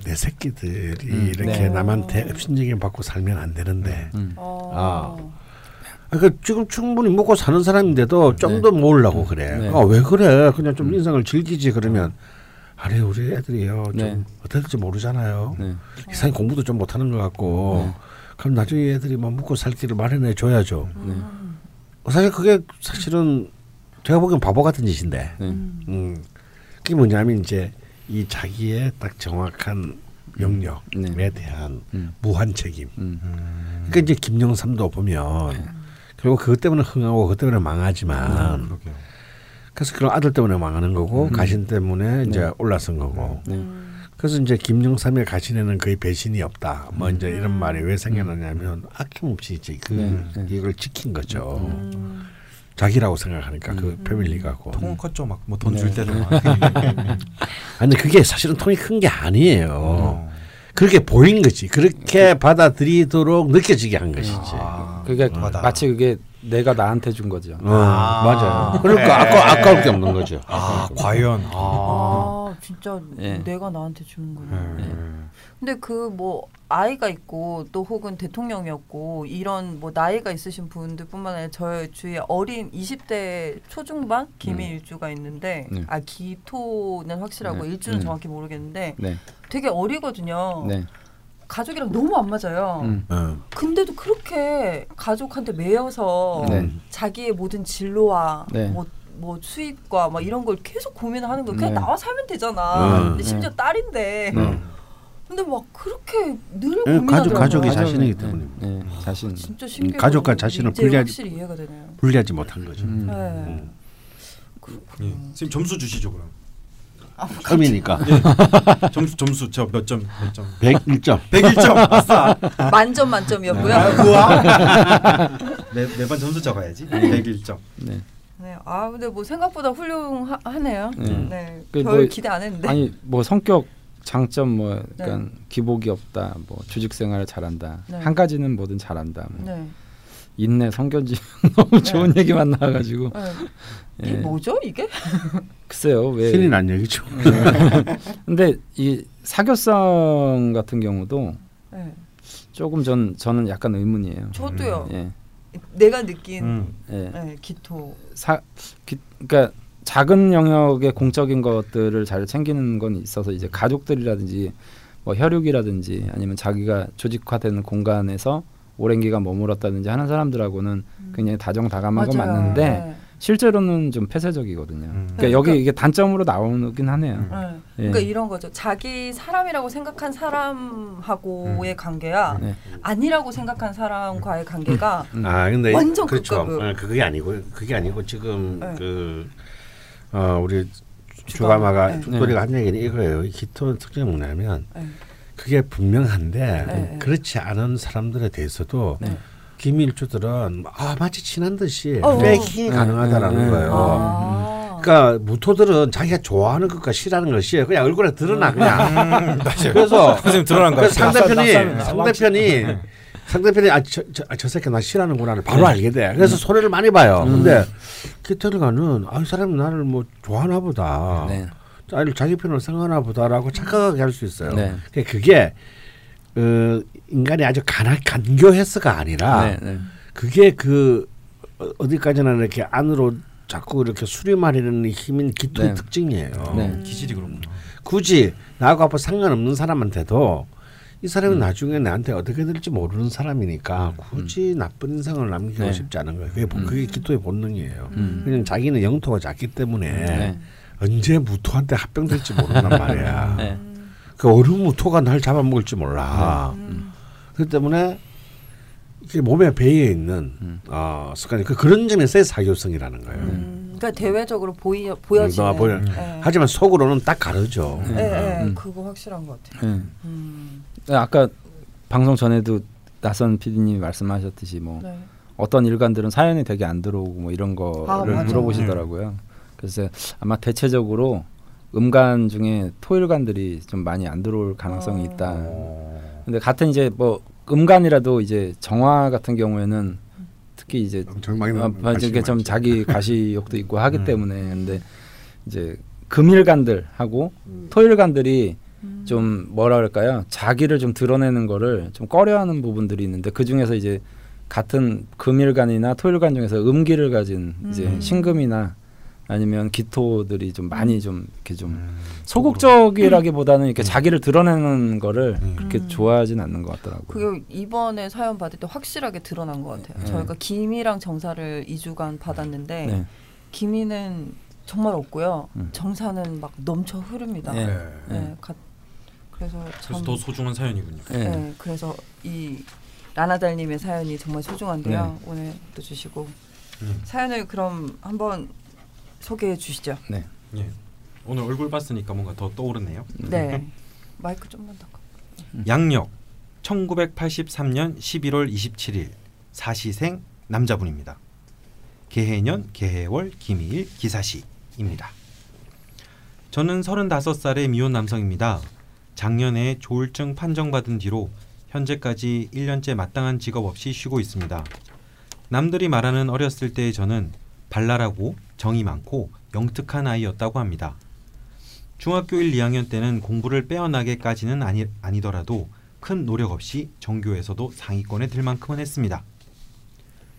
내 새끼들이 이렇게 남한테 흡신적인 받고 살면 안 되는데 그러니까 지금 충분히 먹고 사는 사람인데도 좀 더 모으려고 그래. 왜 그래? 그냥 좀 인생을 즐기지 그러면 아니 우리 애들이요 좀 어떻게 될지 모르잖아요. 이상히 공부도 좀 못하는 것 같고 그럼 나중에 애들이 막 먹고 살 길을 마련해 줘야죠. 사실 그게 사실은 제가 보기엔 바보 같은 짓인데 그게 뭐냐면 이제 이 자기의 딱 정확한 영역에 대한 무한 책임. 그러니까 이제 김영삼도 보면 결국 그것 때문에 흥하고 그것 때문에 망하지만 그래서 그런 아들 때문에 망하는 거고 가신 때문에 이제 올라선 거고 그래서 이제 김영삼의 가신에는 거의 배신이 없다. 뭐 이제 이런 말이 왜 생겨나냐면 아낌없이 이제 이걸 지킨 거죠. 자기라고 생각하니까 그 패밀리가고 통은 컸죠. 막 뭐 돈 줄 때도 막. 아니 그게 사실은 통이 큰 게 아니에요. 그렇게 보인 거지. 그렇게 받아들이도록 느껴지게 한 것이지. 그게 마치 그게 내가 나한테 준 거죠. 맞아요. 그러니까 아까울 게 없는 거죠. 과연. 진짜 내가 나한테 주는구나. 근데 그 뭐 아이가 있고 또 혹은 대통령이었고 이런 뭐 나이가 있으신 분들뿐만 아니라 저의 주위에 어린 20대 초중반 기밀일주가 있는데 기토는 확실하고 일주는 정확히 모르겠는데 되게 어리거든요. 가족이랑 너무 안 맞아요. 근데도 그렇게 가족한테 매여서 자기의 모든 진로와 뭐 수입과 막 이런 걸 계속 고민하는 거예요. 그냥 나와 살면 되잖아. 근데 심지어 딸인데. 근데 막 그렇게 늘 고민하더라고요. 가족이 자신이기 때문에. 자신. 진짜 신기해. 가족과 자신을 분리하지 못한 거죠. 선생님 점수 주시죠 그럼. 처음이니까. 점수 저 몇 점? 101점. 101점. 아싸. 만점 만점이었고요. 매번 점수 적어야지. 101점. 근데 뭐 생각보다 훌륭하네요. 별 기대 안 했는데. 아니 뭐 성격 장점 뭐 약간 기복이 없다, 뭐 주식 생활을 잘한다, 한 가지는 뭐든 잘한다. 뭐. 인내, 성견지 너무 좋은 얘기만 나와가지고. 이게 뭐죠 이게? 글쎄요 왜? 신이 난 얘기죠. 근데 이 사교성 같은 경우도 조금 저는 약간 의문이에요. 저도요. 내가 느낀 기토. 그러니까 작은 영역의 공적인 것들을 잘 챙기는 건 있어서 이제 가족들이라든지 뭐 혈육이라든지 아니면 자기가 조직화되는 공간에서 오랜 기간 머물었다든지 하는 사람들하고는 굉장히 다정다감한 건 맞는데 실제로는 좀 폐쇄적이거든요. 그러니까 여기 이게 단점으로 나오긴 하네요. 그러니까 이런 거죠. 자기 사람이라고 생각한 사람하고의 관계야 아니라고 생각한 사람과의 관계가 근데 완전 극과 극. 그게 아니고 지금 우리 주가마가 죽돌이가 한 얘기는 이거예요. 이 기토는 특징이 뭐냐면 그게 분명한데 그렇지 않은 사람들에 대해서도 기밀주들은 마치 친한 듯이 패킹이 가능하다라는 거예요. 그러니까 무토들은 자기가 좋아하는 것과 싫어하는 것이 그냥 얼굴에 드러나 그냥. 그래서 상대편이 저 새끼 나 싫어하는구나를 바로 알게 돼. 그래서 손해를 많이 봐요. 근데 기토리가는 이 사람이 나를 뭐 좋아하나 보다. 자기 편으로 생각하나 보다라고 착각하게 할 수 있어요. 그게 인간이 아주 간교해서가 아니라 그게 그 어디까지나 이렇게 안으로 자꾸 이렇게 수렴하려는 힘인 기토의 특징이에요. 기질이 그렇구나. 굳이 나하고 앞으로 상관없는 사람한테도 이 사람은 나중에 나한테 어떻게 될지 모르는 사람이니까 굳이 나쁜 인상을 남기고 싶지 않은 거예요. 그게 기토의 본능이에요. 그냥 자기는 영토가 작기 때문에 언제 무토한테 합병될지 모른단 말이야. 그 얼음우토가 날 잡아먹을지 몰라. 그렇기 때문에 이게 몸에 배에 있는 습관이 그런 점에서의 사교성이라는 거예요. 그러니까 대외적으로 보여지는. 하지만 속으로는 딱 가르죠. 그거 확실한 것 같아요. 아까 방송 전에도 나선 PD님이 말씀하셨듯이 뭐 네. 어떤 일간들은 사연이 되게 안 들어오고 뭐 이런 거를 물어보시더라고요. 그래서 아마 대체적으로 음간 중에 토일간들이 좀 많이 안 들어올 가능성이 있다. 근데 같은 이제 뭐 음간이라도 이제 정화 같은 경우에는 특히 이제 좀 자기 가시욕도 있고 하기 때문에 근데 이제 금일간들하고 토일간들이 좀 뭐라 그럴까요? 자기를 좀 드러내는 거를 좀 꺼려하는 부분들이 있는데 그 중에서 이제 같은 금일간이나 토일간 중에서 음기를 가진 이제 신금이나 아니면 기토들이 좀 많이 좀 이렇게 좀 소극적이라기보다는 이렇게 자기를 드러내는 거를 그렇게 좋아하진 않는 것 같더라고요. 그게 이번에 사연 받을 때 확실하게 드러난 것 같아요. 저희가 기미랑 정사를 2주간 받았는데 기미는 정말 없고요. 정사는 막 넘쳐 흐릅니다. 그래서 더 소중한 사연이군요. 그래서 이 라나달님의 사연이 정말 소중한데요. 오늘 또 주시고 사연을 그럼 한번 소개해 주시죠. 네. 예. 오늘 얼굴 봤으니까 뭔가 더 떠오르네요. 네. 마이크 좀만 더. 양력 1983년 11월 27일 사시생 남자분입니다. 개해년, 개해월, 기미일, 기사시입니다. 저는 35살의 미혼 남성입니다. 작년에 조울증 판정받은 뒤로 현재까지 1년째 마땅한 직업 없이 쉬고 있습니다. 남들이 말하는 어렸을 때의 저는 발랄하고 정이 많고 영특한 아이였다고 합니다. 중학교 1, 2학년 때는 공부를 빼어나게까지는 아니더라도 큰 노력 없이 전교에서도 상위권에 들 만큼은 했습니다.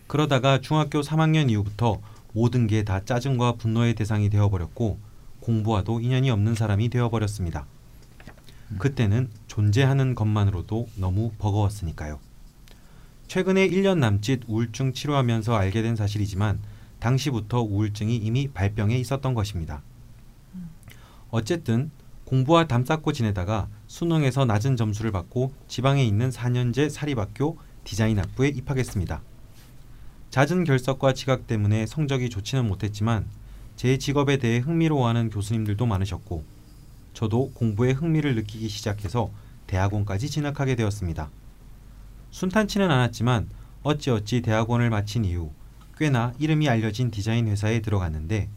그러다가 중학교 3학년 이후부터 모든 게 다 짜증과 분노의 대상이 되어버렸고 공부와도 인연이 없는 사람이 되어버렸습니다. 그때는 존재하는 것만으로도 너무 버거웠으니까요. 최근에 1년 남짓 우울증 치료하면서 알게 된 사실이지만 당시부터 우울증이 이미 발병해 있었던 것입니다. 어쨌든 공부와 담쌓고 지내다가 수능에서 낮은 점수를 받고 지방에 있는 4년제 사립학교 디자인학부에 입학했습니다. 잦은 결석과 지각 때문에 성적이 좋지는 못했지만 제 직업에 대해 흥미로워하는 교수님들도 많으셨고 저도 공부에 흥미를 느끼기 시작해서 대학원까지 진학하게 되었습니다. 순탄치는 않았지만 어찌어찌 대학원을 마친 이후 꽤나 이름이 알려진 디자인 회사에 들어갔는데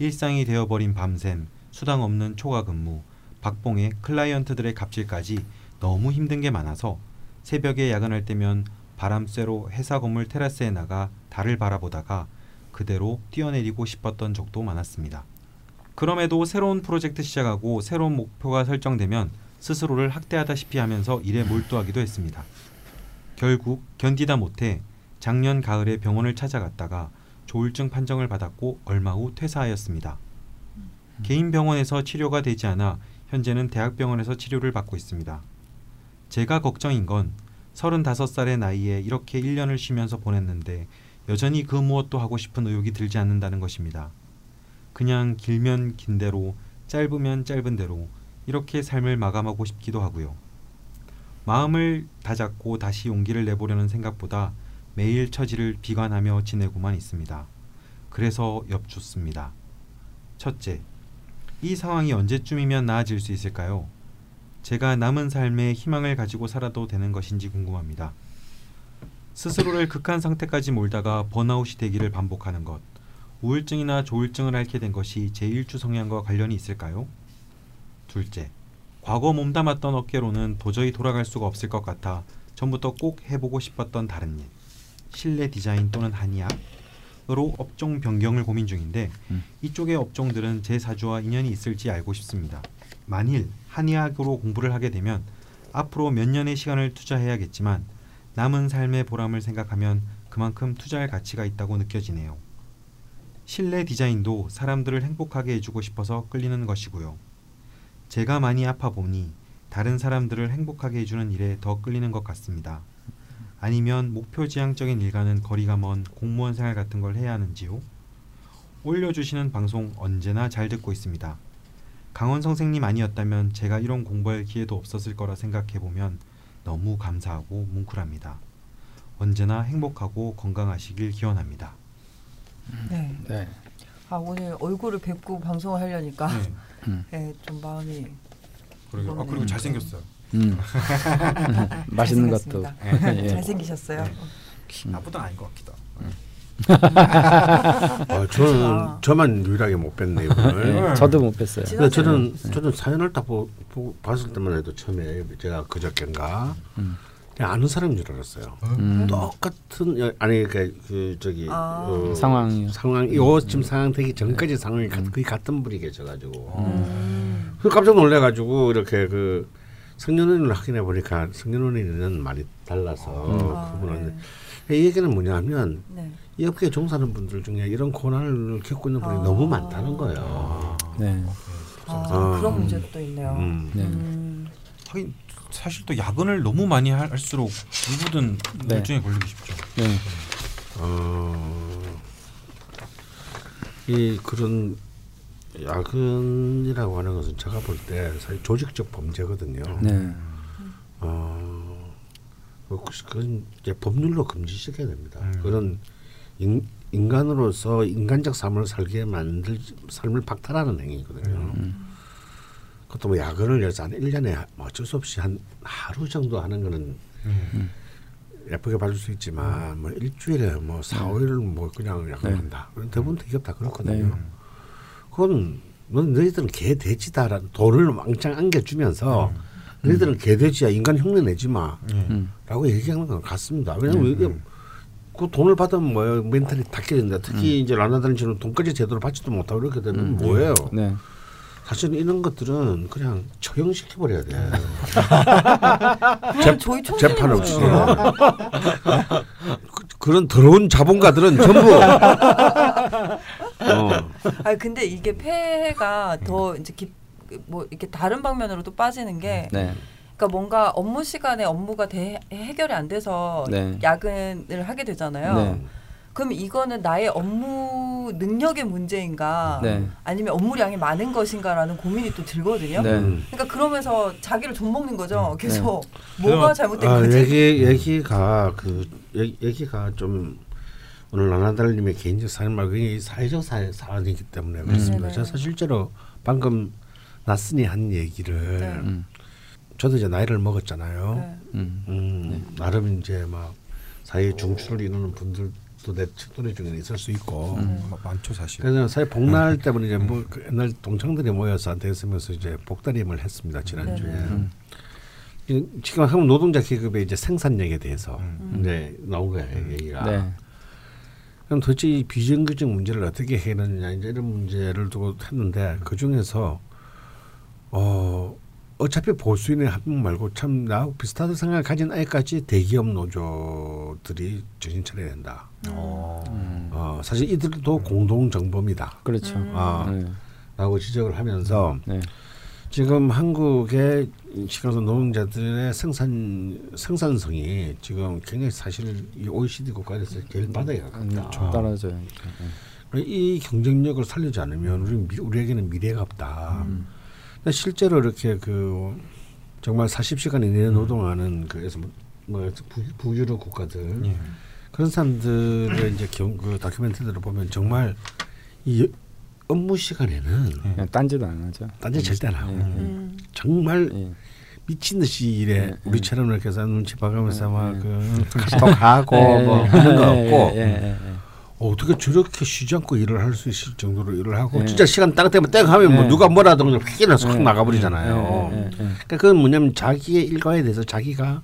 일상이 되어버린 밤샘, 수당 없는 초과 근무, 박봉의 클라이언트들의 갑질까지 너무 힘든 게 많아서 새벽에 야근할 때면 바람 쐬러 회사 건물 테라스에 나가 달을 바라보다가 그대로 뛰어내리고 싶었던 적도 많았습니다. 그럼에도 새로운 프로젝트 시작하고 새로운 목표가 설정되면 스스로를 학대하다시피 하면서 일에 몰두하기도 했습니다. 결국 견디다 못해 작년 가을에 병원을 찾아갔다가 조울증 판정을 받았고 얼마 후 퇴사하였습니다. 개인 병원에서 치료가 되지 않아 현재는 대학병원에서 치료를 받고 있습니다. 제가 걱정인 건 35살의 나이에 이렇게 1년을 쉬면서 보냈는데 여전히 그 무엇도 하고 싶은 의욕이 들지 않는다는 것입니다. 그냥 길면 긴 대로, 짧으면 짧은 대로 이렇게 삶을 마감하고 싶기도 하고요. 마음을 다잡고 다시 용기를 내보려는 생각보다 매일 처지를 비관하며 지내고만 있습니다. 그래서 엽죽습니다. 첫째, 이 상황이 언제쯤이면 나아질 수 있을까요? 제가 남은 삶에 희망을 가지고 살아도 되는 것인지 궁금합니다. 스스로를 극한 상태까지 몰다가 번아웃이 되기를 반복하는 것, 우울증이나 조울증을 앓게 된 것이 제 일주 성향과 관련이 있을까요? 둘째, 과거 몸담았던 어깨로는 도저히 돌아갈 수가 없을 것 같아 전부터 꼭 해보고 싶었던 다른 일. 실내 디자인 또는 한의학으로 업종 변경을 고민 중인데 이쪽의 업종들은 제 사주와 인연이 있을지 알고 싶습니다. 만일 한의학으로 공부를 하게 되면 앞으로 몇 년의 시간을 투자해야겠지만 남은 삶의 보람을 생각하면 그만큼 투자할 가치가 있다고 느껴지네요. 실내 디자인도 사람들을 행복하게 해주고 싶어서 끌리는 것이고요. 제가 많이 아파 보니 다른 사람들을 행복하게 해주는 일에 더 끌리는 것 같습니다. 아니면 목표지향적인 일과는 거리가 먼 공무원 생활 같은 걸 해야 하는지요? 올려주시는 방송 언제나 잘 듣고 있습니다. 강원 선생님 아니었다면 제가 이런 공부할 기회도 없었을 거라 생각해보면 너무 감사하고 뭉클합니다. 언제나 행복하고 건강하시길 기원합니다. 네. 네. 아, 오늘 얼굴을 뵙고 방송을 하려니까 네. 네, 좀 마음이 그러게요. 아, 그리고 잘생겼어요. 맛있는 것도 네. 잘생기셨어요. 네. 나보다 아닌 것 같기도. 아, 저만 유일하게 못 뵀네요. 네, 저도 못 뵀어요. 근데 저는 사연을 딱 보고 봤을 때만 해도 처음에 제가 그저께인가 아는 사람인 줄 알았어요. 똑같은 아니 그러니까 그 저기 상황 요 지금 상황 되기 전까지 상황이 거의 같은 분이 계셔가지고 그래서 깜짝 놀래가지고 이렇게 그 성년원인을 확인해 보니까 성년원인은 많이 달라서 그분은 이 얘기는 뭐냐면 이 업계에 종사하는 분들 중에 이런 고난을 겪고 있는 분이 너무 많다는 거예요. 네. 그런 문제도 있네요. 하긴 사실 또 야근을 너무 많이 할수록 누구든 우울증에 걸리기 쉽죠. 네. 이 그런 야근이라고 하는 것은 제가 볼 때 사실 조직적 범죄거든요. 네. 그건 이제 법률로 금지시켜야 됩니다. 그런 인간으로서 인간적 삶을 살게 만들 삶을 박탈하는 행위거든요. 그것도 뭐 야근을 해서 한 1년에 어쩔 수 없이 한 하루 정도 하는 거는 예쁘게 봐줄 수 있지만 뭐 일주일에 뭐 4~5일을 뭐 그냥 야근한다. 대부분 대기업 다 그렇거든요. 그건 너희들은 개돼지다라는 돈을 왕창 안겨주면서 너희들은 개돼지야 인간 흉내 내지 마라고 얘기하는 건 같습니다. 왜냐면 이게 그 돈을 받으면 뭐예요? 멘탈이 다 깨진다. 특히 이제 라나달처럼 돈까지 제대로 받지도 못하고 이렇게 되면 뭐예요? 네. 사실 이런 것들은 그냥 처형시켜버려야 돼. 재판 없이. 그런 더러운 자본가들은 전부. 아 근데 이게 폐해가 더 이제 뭐 이렇게 다른 방면으로 또 빠지는 게. 네. 그러니까 뭔가 업무 시간에 업무가 해결이 안 돼서 야근을 하게 되잖아요. 그럼 이거는 나의 업무 능력의 문제인가 아니면 업무량이 많은 것인가라는 고민이 또 들거든요. 그러니까 그러면서 자기를 존먹는 거죠. 계속 뭐가 잘못된 거지? 얘기가 좀 오늘 라나달님의 개인적 사연 말고 사회적 사안이기 때문에 그렇습니다. 제가 실제로 방금 나스니 한 얘기를 저도 이제 나이를 먹었잖아요. 나름 이제 막 사회 중추를 이루는 분들도 내 친구들 중에 있을 수 있고 많죠 사실. 그래서 사회 복날 때문에 이제 뭐 옛날 동창들이 모여서 대회에서 이제 복다림을 했습니다 지난주에. 지금 한국 노동자 계급의 이제 생산력에 대해서 이제 나온 거예요 얘기가. 그럼 도대체 이 비정규직 문제를 어떻게 해야 되느냐 이제 이런 문제를 두고 했는데 그 중에서 어차피 보수인의 합병 말고 참 나하고 비슷한 생각을 가진 아이까지 대기업 노조들이 정신 차려야 된다. 사실 이들도 공동정범이다. 그렇죠. 라고 지적을 하면서 지금 한국의 시간선 노동자들의 생산성이 지금 굉장히 사실 이 OECD 국가에서 제일 바닥에 가깝다. 떨어져요. 이 경쟁력을 살리지 않으면 우리에게는 미래가 없다. 실제로 이렇게 그 정말 40시간 이내 노동하는 그래서 뭐 북유럽 국가들 그런 사람들의 이제 그 다큐멘터리를 보면 정말 이 업무 시간에는 딴짓도 안 하죠. 딴짓 절대 안 하고 정말 미친 듯이 일해 우리처럼 이렇게 해서 눈치 봐가면서 막 그 카톡하고 뭐 하는 거 없고. 어떻게 저렇게 쉬지 않고 일을 할 수 있을 정도로 일을 하고 진짜 시간 딱 되면 땡 하면 뭐 누가 뭐라도 그냥 휙 나가버리잖아요. 그러니까 그건 뭐냐면 자기의 일과에 대해서 자기가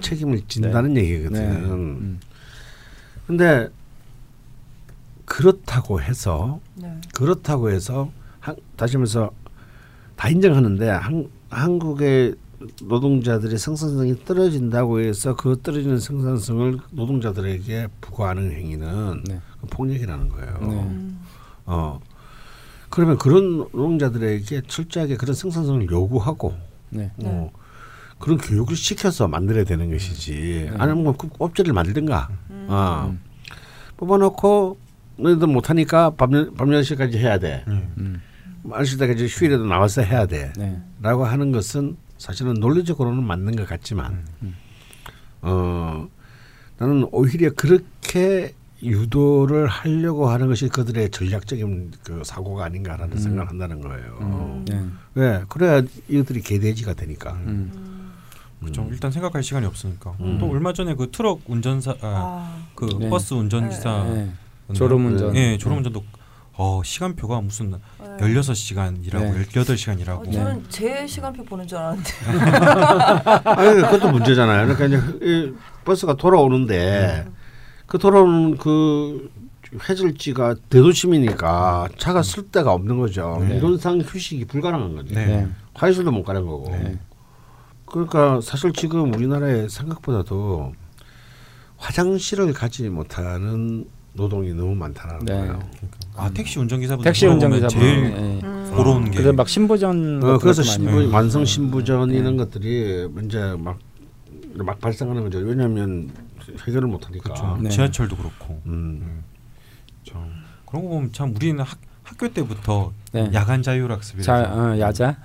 책임을 진다는 얘기거든. 그런데 그렇다고 해서 다시 말해서 다 인정하는데 한국의 노동자들의 생산성이 떨어진다고 해서 그 떨어지는 생산성을 노동자들에게 부과하는 행위는 폭력이라는 거예요. 그러면 그런 노동자들에게 철저하게 그런 생산성을 요구하고 그런 교육을 시켜서 만들어야 되는 것이지 아니면 뭐 업체를 만들든가 뽑아놓고 너희들 못하니까 밤 10시까지 해야 돼. 아시다시피 휴일에도 나와서 해야 돼. 네. 라고 하는 것은 사실은 논리적으로는 맞는 것 같지만 나는 오히려 그렇게 유도를 하려고 하는 것이 그들의 전략적인 그 사고가 아닌가라는 생각을 한다는 거예요. 네. 왜? 그래야 이들이 개돼지가 되니까. 그렇죠. 일단 생각할 시간이 없으니까. 또 얼마 전에 그 트럭 운전사, 그 네. 버스 운전기사 졸음운전. 예, 졸음운전도 시간표가 무슨 16시간이라고 18시간이라고. 저는 제 시간표 보는 줄 알았는데. 아니, 그것도 문제잖아요. 그러니까 이제 버스가 돌아오는데 그 돌아오는 그 회절지가 대도심이니까 차가 쓸 데가 없는 거죠. 네. 이론상 휴식이 불가능한 거죠. 네. 화장실도 못 가는 거고. 네. 그러니까 사실 지금 우리나라에 생각보다도 화장실을 가지 못하는 노동이 너무 많다라는 거예요. 택시 운전기사분들 제일 고로운 게 그래서 막 신부전 그래서 만성 신부전 이런 것들이 이제 막 발생하는 거죠. 왜냐하면 해결을 못하니까. 그렇죠. 네. 지하철도 그렇고. 그런 거 보면 참 우리는 학교 때부터 야간 자율학습이 야자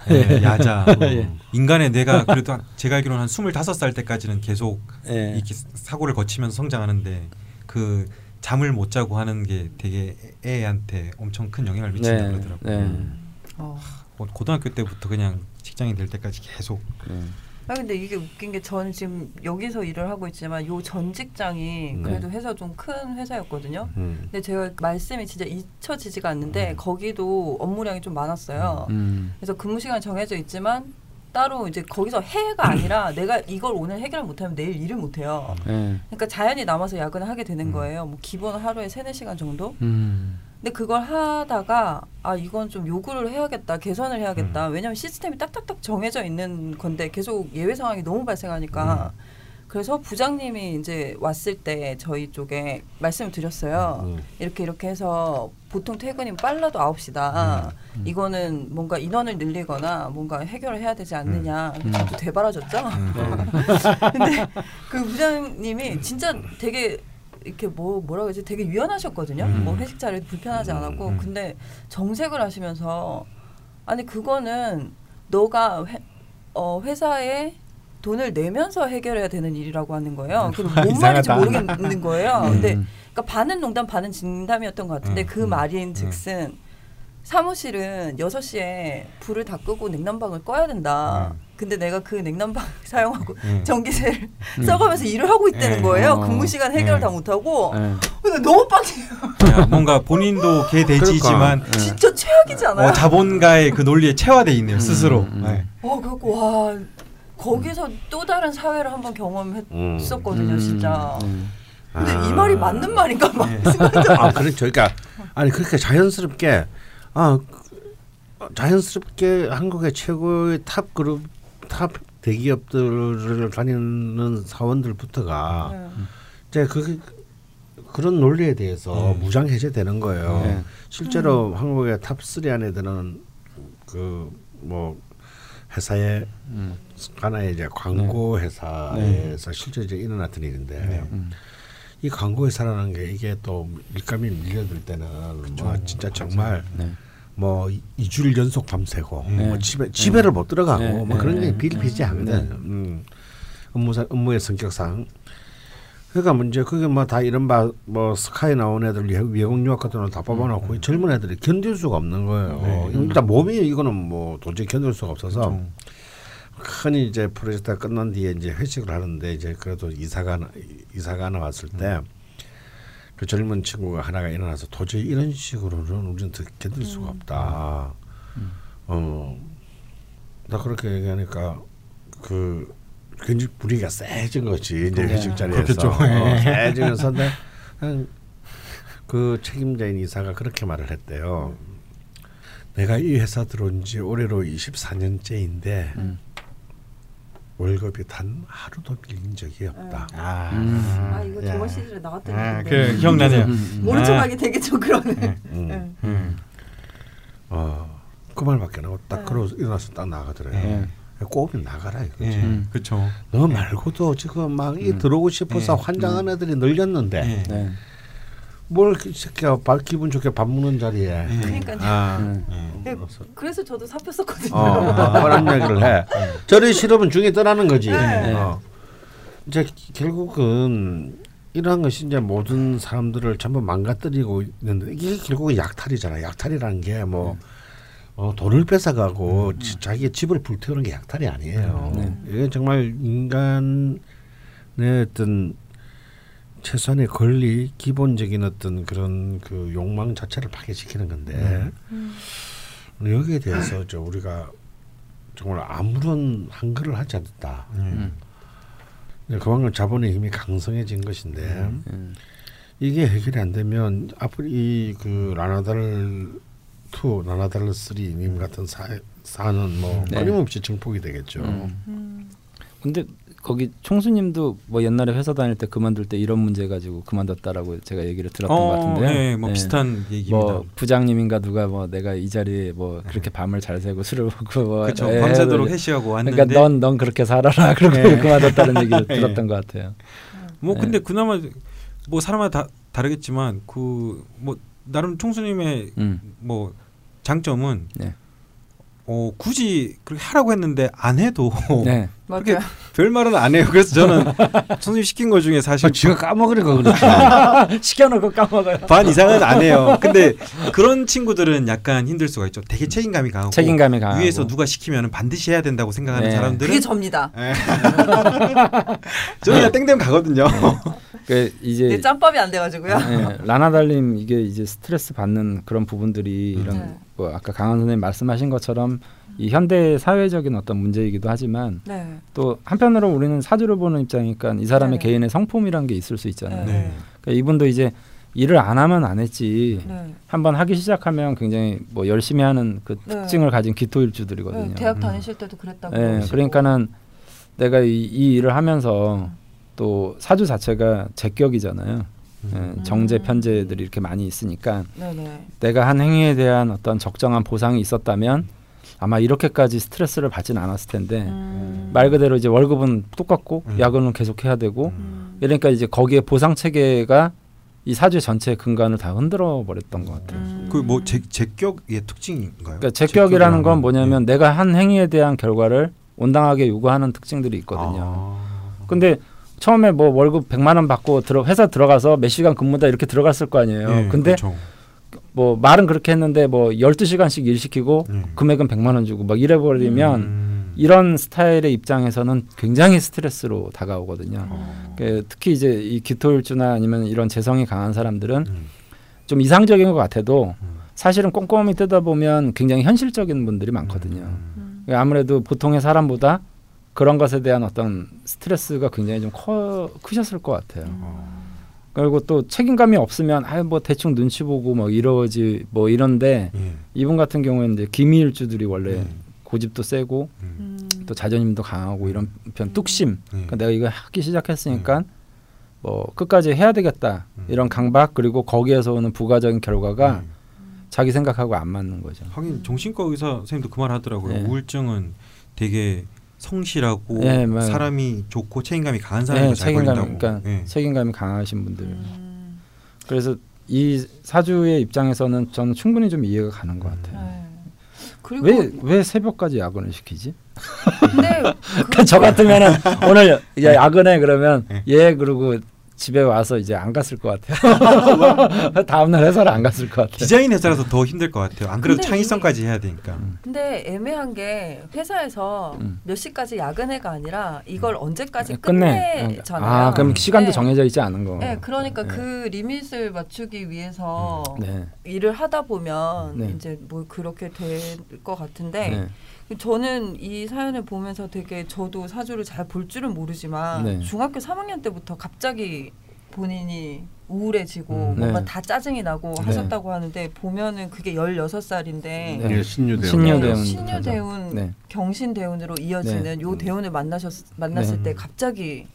인간의 내가 그래도 제가 알기로는 한 25살 때까지는 계속 이렇게 사고를 거치면서 성장하는데 그 잠을 못 자고 하는 게 되게 애한테 엄청 큰 영향을 미친다고 그러더라고요. 고등학교 때부터 그냥 직장인 될 때까지 계속. 근데 이게 웃긴 게 저는 지금 여기서 일을 하고 있지만 요 전 직장이 그래도 회사 좀 큰 회사였거든요. 근데 제가 말씀이 진짜 잊혀지지가 않는데 거기도 업무량이 좀 많았어요. 그래서 근무 시간 정해져 있지만 따로 이제 거기서 해가 아니라 내가 이걸 오늘 해결 못하면 내일 일을 못해요. 그러니까 자연히 남아서 야근을 하게 되는 거예요. 뭐 기본 하루에 3-4시간 정도. 근데 그걸 하다가 이건 좀 요구를 해야겠다. 개선을 해야겠다. 왜냐하면 시스템이 딱딱딱 정해져 있는 건데 계속 예외 상황이 너무 발생하니까 그래서 부장님이 이제 왔을 때 저희 쪽에 말씀을 드렸어요. 이렇게 해서 보통 퇴근이 빨라도 9시다. 이거는 뭔가 인원을 늘리거나 뭔가 해결을 해야 되지 않느냐. 저도 되바라졌죠. 근데 그 부장님이 진짜 되게 이렇게 뭐라고 해야지 되게 유연하셨거든요. 뭐 회식 자리에 불편하지 않았고 근데 정색을 하시면서 아니 그거는 너가 회사에 돈을 내면서 해결해야 되는 일이라고 하는 거예요. 뭔 말인지 모르겠는 거예요. 근데 그러니까 반은 농담 반은 진담이었던 것 같은데 그 말인 즉슨 사무실은 6시에 불을 다 끄고 냉난방을 꺼야 된다. 근데 내가 그 냉난방 사용하고 전기세를 써가면서 일을 하고 있다는 거예요. 근무 시간 해결을 다 못하고 그러니까 너무 빡해요. 뭔가 본인도 개돼지지만 그러니까. 진짜 최악이지 않아요? 자본가의 그 논리에 체화돼 있네요. 스스로. 그래갖고 와... 거기서 또 다른 사회를 한번 경험했었거든요, 진짜. 근데 이 말이 맞는 말인가 막 생각도. 그렇죠. 그러니까 아니 그렇게 자연스럽게 자연스럽게 한국의 최고의 탑 그룹, 탑 대기업들을 다니는 사원들부터가 이제 그런 논리에 대해서 무장 해제되는 거예요. 실제로 한국의 탑 3 안에 드는 그 뭐 회사의 하나의 이제 광고 회사에서 실제 이제 일어났던 일인데 이 광고 회사라는 게 이게 또 일감이 밀려들 때는 뭐 진짜 정말 뭐 2주일 연속 밤새고 뭐 집에를 못 들어가고 뭐 그런 게 비일비재하거든. 업무의 성격상. 그러니까 문제 그게 뭐 다 이런 뭐 스카이 나온 애들 외국 유학 같은 걸 다 뽑아놓고 젊은 애들이 견딜 수가 없는 거예요. 일단 몸이 이거는 뭐 도저히 견딜 수가 없어서 흔히 이제 프로젝트가 끝난 뒤에 이제 회식을 하는데 이제 그래도 이사가 하나 왔을 때 그 젊은 친구가 하나가 일어나서 도저히 이런 식으로는 우리는 견딜 수가 없다. 나 그렇게 얘기하니까 굉장히 분위기가 세진 거지. 이제 회식 자리에서 세지면서 그 책임자인 이사가 그렇게 말을 했대요. 내가 이 회사 들어온 지 올해로 24년째인데 월급이 단 하루도 빌린 적이 없다. 이거 저번 시절에 나왔던 건데 기억나네요. 모른 척하기 되게 좀 그러네. 그 말밖에 안 하고 딱 그러고 일어나서 딱 나가더래요. 꼽이 나가라 이거지. 그렇죠. 너 말고도 지금 막 들어오고 싶어서 환장한 애들이 늘렸는데 뭘 새끼야 기분 좋게 밥 먹는 자리에. 그러니까요. 아, 그래서 저도 사표 썼거든요. 그런 이야기를 해. 저리 싫으면 중에 떠나는 거지. 이제 결국은 이러한 것이 이제 모든 사람들을 전부 망가뜨리고 있는데 이게 결국은 약탈이잖아. 약탈이라는 게 뭐 돈을 뺏어가고 자기의 집을 불태우는 게 약탈이 아니에요. 이게 정말 인간의 어떤 최소한의 권리, 기본적인 어떤 그런 그 욕망 자체를 파괴시키는 건데 여기에 대해서 저 우리가 정말 아무런 한글을 하지 않았다. 그만큼 자본의 힘이 강성해진 것인데 이게 해결이 안 되면 앞으로 이 그 라나달 2, 라나달 3님 같은 사안은 뭐 끊임없이 증폭이 되겠죠. 근데 거기 총수님도 뭐 옛날에 회사 다닐 때 그만둘 때 이런 문제 가지고 그만뒀다라고 제가 얘기를 들었던 것 같은데요. 네, 뭐 비슷한 얘기입니다. 뭐 부장님인가 누가 뭐 내가 이 자리에 뭐 그렇게 밤을 잘 새고 술을 먹고 뭐 밤새도록 해시하고 왔는데 그러니까 넌 그렇게 살아라 그러고 그만뒀다는 얘기를 들었던 것 같아요. 뭐 근데 그나마 뭐 사람마다 다르겠지만 그 뭐 나름 총수님의 뭐 장점은. 굳이 그렇게 하라고 했는데 안 해도 그렇게 별 말은 안 해요. 그래서 저는 선생님 시킨 거 중에 사실 제가 까먹으려고 그랬죠. 시켜놓고 까먹어요. 반 이상은 안 해요. 근데 그런 친구들은 약간 힘들 수가 있죠. 되게 책임감이 강하고 위에서 누가 시키면 반드시 해야 된다고 생각하는 사람들은 그게 접니다. 저는 그냥 땡땡 가거든요. 그러니까 이제 짬밥이 안 돼가지고요. 라나달님 이게 이제 스트레스 받는 그런 부분들이 이런 뭐 아까 강원 선생님 말씀하신 것처럼 이 현대 사회적인 어떤 문제이기도 하지만 또 한편으로 우리는 사주를 보는 입장이니까 이 사람의 개인의 성품이란 게 있을 수 있잖아요. 그러니까 이분도 이제 일을 안 하면 안 했지 한번 하기 시작하면 굉장히 뭐 열심히 하는 그 특징을 가진 기토일주들이거든요. 대학 다니실 때도 그랬다고 그러시고. 그러니까는 내가 이 일을 하면서 또 사주 자체가 제격이잖아요. 정제 편제들이 이렇게 많이 있으니까 내가 한 행위에 대한 어떤 적정한 보상이 있었다면 아마 이렇게까지 스트레스를 받진 않았을 텐데 말 그대로 이제 월급은 똑같고 야근은 계속 해야 되고 이러니까 이제 거기에 보상 체계가 이 사주 전체의 근간을 다 흔들어 버렸던 것 같아요. 그 뭐 제격의 특징인가요? 그러니까 제격이라는 건 뭐냐면 내가 한 행위에 대한 결과를 온당하게 요구하는 특징들이 있거든요. 근데 처음에 뭐 월급 100만 원 받고 회사 들어가서 몇 시간 근무다 이렇게 들어갔을 거 아니에요. 근데 그렇죠. 뭐 말은 그렇게 했는데 뭐 12시간씩 일시키고 금액은 100만 원 주고 막 이래버리면 이런 스타일의 입장에서는 굉장히 스트레스로 다가오거든요. 특히 이제 이 기토일주나 아니면 이런 재성이 강한 사람들은 좀 이상적인 것 같아도 사실은 꼼꼼히 뜯어보면 굉장히 현실적인 분들이 많거든요. 그러니까 아무래도 보통의 사람보다 그런 것에 대한 어떤 스트레스가 굉장히 좀 크셨을 것 같아요. 그리고 또 책임감이 없으면 뭐 대충 눈치 보고 막 이러지 뭐 이런데 이분 같은 경우에는 이제 기미일주들이 원래 고집도 세고 또 자존심도 강하고 이런 편 뚝심. 그러니까 내가 이거 하기 시작했으니까 뭐 끝까지 해야 되겠다 이런 강박 그리고 거기에서 오는 부가적인 결과가 자기 생각하고 안 맞는 거죠. 하긴 정신과 의사 선생님도 그 말 하더라고요. 우울증은 되게 성실하고 사람이 좋고 책임감이 강한 사람이 잘 걸린다고. 그러니까 책임감이 강하신 분들. 그래서 이 사주의 입장에서는 저는 충분히 좀 이해가 가는 것 같아요. 그리고 왜 새벽까지 야근을 시키지? 근데 저 같으면은 오늘 야근해 그러면 그리고 집에 와서 이제 안 갔을 것 같아요. 다음날 회사를 안 갔을 것 같아요. 디자인 회사라서 더 힘들 것 같아요. 안 그래도 창의성까지 해야 되니까. 근데 애매한 게 회사에서 몇 시까지 야근해가 아니라 이걸 언제까지 끝내잖아요. 그럼 시간도 정해져 있지 않은 거. 그러니까 그 리밋을 맞추기 위해서 일을 하다 보면 이제 뭐 그렇게 될 것 같은데 저는 이 사연을 보면서 되게 저도 사주를 잘 볼 줄은 모르지만 중학교 3학년 때부터 갑자기 본인이 우울해지고 뭔가 다 짜증이 나고 하셨다고 하는데 보면은 그게 16살인데 신유대운 경신대운으로 이어지는 요 대운을 만났을 때 갑자기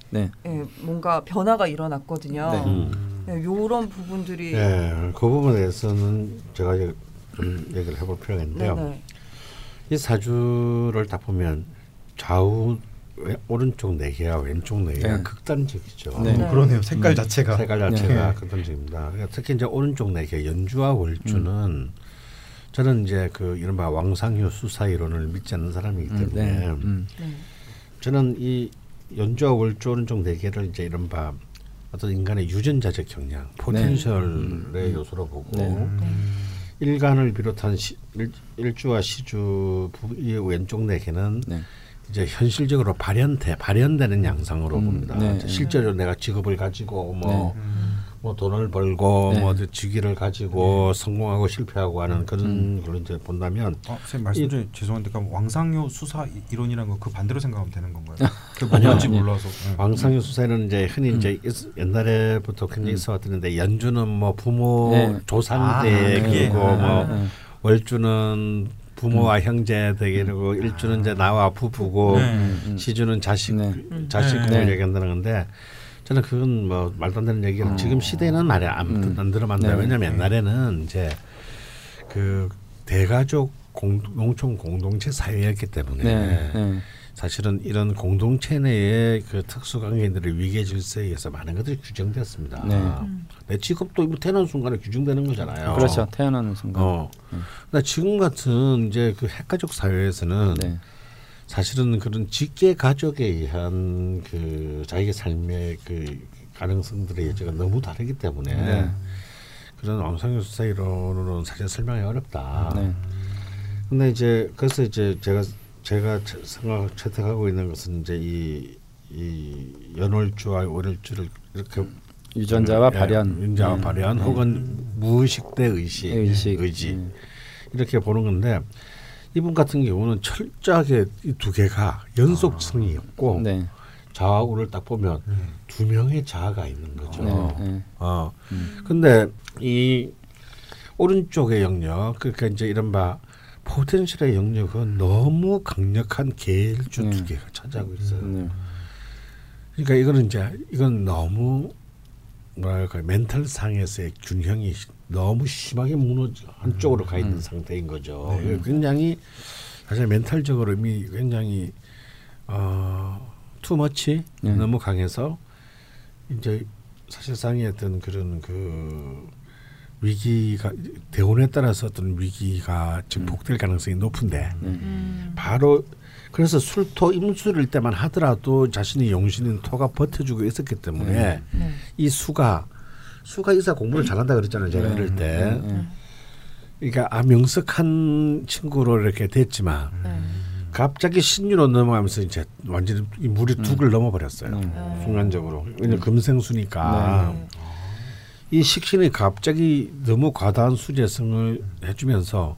뭔가 변화가 일어났거든요. 요런 부분들이 그 부분에서는 제가 얘기를 해볼 필요가 있는데요. 이 사주를 다 보면 좌우 오른쪽 4개와 왼쪽 4개가 네. 극단적이죠. 네. 그러네요. 색깔 자체가. 색깔 자체가 네. 극단적입니다. 특히 이제 오른쪽 4개 연주와 월주는 저는 이제 그 이른바 왕상효 수사 이론을 믿지 않는 사람이기 때문에 네. 저는 이 연주와 월주 오른쪽 4개를 이제 이른바 어떤 인간의 유전자적 경향, 포텐셜의 네. 요소로 보고 네. 일간을 비롯한 일주와 시주 이 왼쪽 4개는 네. 이제 현실적으로 발현되는 양상으로 봅니다. 네. 실제로 내가 직업을 가지고 뭐 돈을 벌고 네. 뭐 직위를 가지고 네. 성공하고 실패하고 하는 그런 걸로 이제 본다면 선생님 말씀 중에 죄송한데 그럼 왕상효 수사 이론이라는 건 그 반대로 생각하면 되는 건가요? 그게 뭔지 몰라서 왕상효 수사는 이제 흔히 이제 옛날에부터 굉장히 있어왔는데 연주는 뭐 부모 네. 조상대기고 월주는 부모와 형제 대결이고 일주는 이제 나와 부부고 시주는 자식을 얘기한다는 건데 저는 그건 뭐 말도 안 되는 얘기는 지금 시대는 말이 안 들어맞는다. 네. 왜냐하면 옛날에는 이제 그 대가족 농촌 공동체 사회였기 때문에 사실은 이런 공동체 내의 그 특수관계인들의 위계 질서에 의해서 많은 것들이 규정됐습니다. 네. 내 직업도 태어난 순간에 규정되는 거잖아요. 그렇죠. 태어나는 순간. 근데 지금 같은 이제 그 핵가족 사회에서는 사실은 그런 직계 가족에 의한 그 자기의 삶의 그 가능성들의 여지가 너무 다르기 때문에 그런 왕상효 수사 이론으로는 사실 설명이 어렵다. 근데 이제 그래서 이제 제가 채택하고 있는 것은 이제 이 연월주와 월월주를 이렇게 유전자와 발현, 혹은 무의식 대 의지 이렇게 보는 건데. 이분 같은 경우는 철저하게 이 두 개가 연속성이 없고 좌와 우를 딱 보면 두 명의 자아가 있는 거죠. 근데 이 오른쪽의 영역, 그러니까 이제 이른바 포텐셜의 영역은 너무 강력한 계일주 두 개가 차지하고 있어요. 그러니까 이건 너무 뭐랄까 멘탈 상에서의 균형이 너무 심하게 무너져 한쪽으로 가 있는 상태인 거죠. 굉장히 사실 멘탈적으로 이미 굉장히 투머치 너무 강해서 이제 사실상의 어떤 그런 그 위기가 대운에 따라서 어떤 위기가 증폭될 가능성이 높은데 바로 그래서 술토 임술일 때만 하더라도 자신이 용신인 토가 버텨주고 있었기 때문에 이 수가 이사 공부를 잘한다 그랬잖아요. 제가 이럴 때. 그러니까 명석한 친구로 이렇게 됐지만 갑자기 신유로 넘어가면서 이제 완전히 물이 둑을 넘어버렸어요. 순간적으로. 왜냐하면 금생수니까. 이 식신이 갑자기 너무 과다한 수재성을 해주면서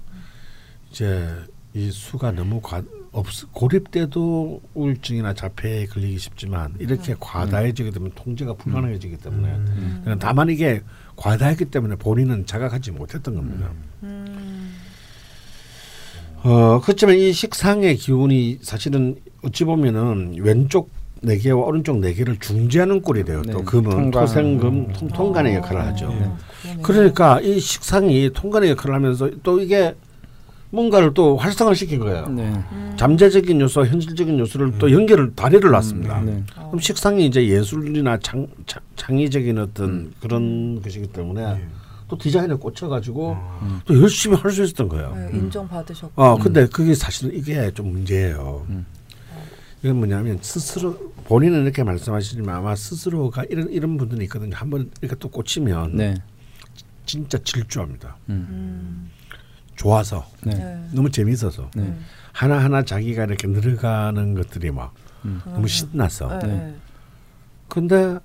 이제 이 수가 너무 고립 때도 우울증이나 자폐에 걸리기 쉽지만 이렇게 과다해지게 되면 통제가 불가능해지기 때문에 다만 이게 과다했기 때문에 본인은 자각하지 못했던 겁니다. 그렇지만 이 식상의 기운이 사실은 어찌 보면은 왼쪽 4개와 오른쪽 4개를 중재하는 꼴이 돼요. 또 금은 토생금 통간의 역할을 하죠. 그러니까 이 식상이 통간의 역할을 하면서 또 이게 뭔가를 또 활성화시킨 거예요. 잠재적인 요소와 현실적인 요소를 또 연결을 다리를 놨습니다. 그럼 식상이 이제 예술이나 창의적인 어떤 그런 것이기 때문에 또 디자인에 꽂혀가지고 또 열심히 할 수 있었던 거예요. 인정받으셨고. 근데 그게 사실은 이게 좀 문제예요. 이건 뭐냐면 스스로 본인은 이렇게 말씀하시지만 아마 스스로가 이런 분들이 있거든요. 한번 이렇게 또 꽂히면 진짜 질주합니다. 좋아서 너무 재미있어서 하나하나 자기가 이렇게 늘어가는 것들이 막 너무 신나서. 근데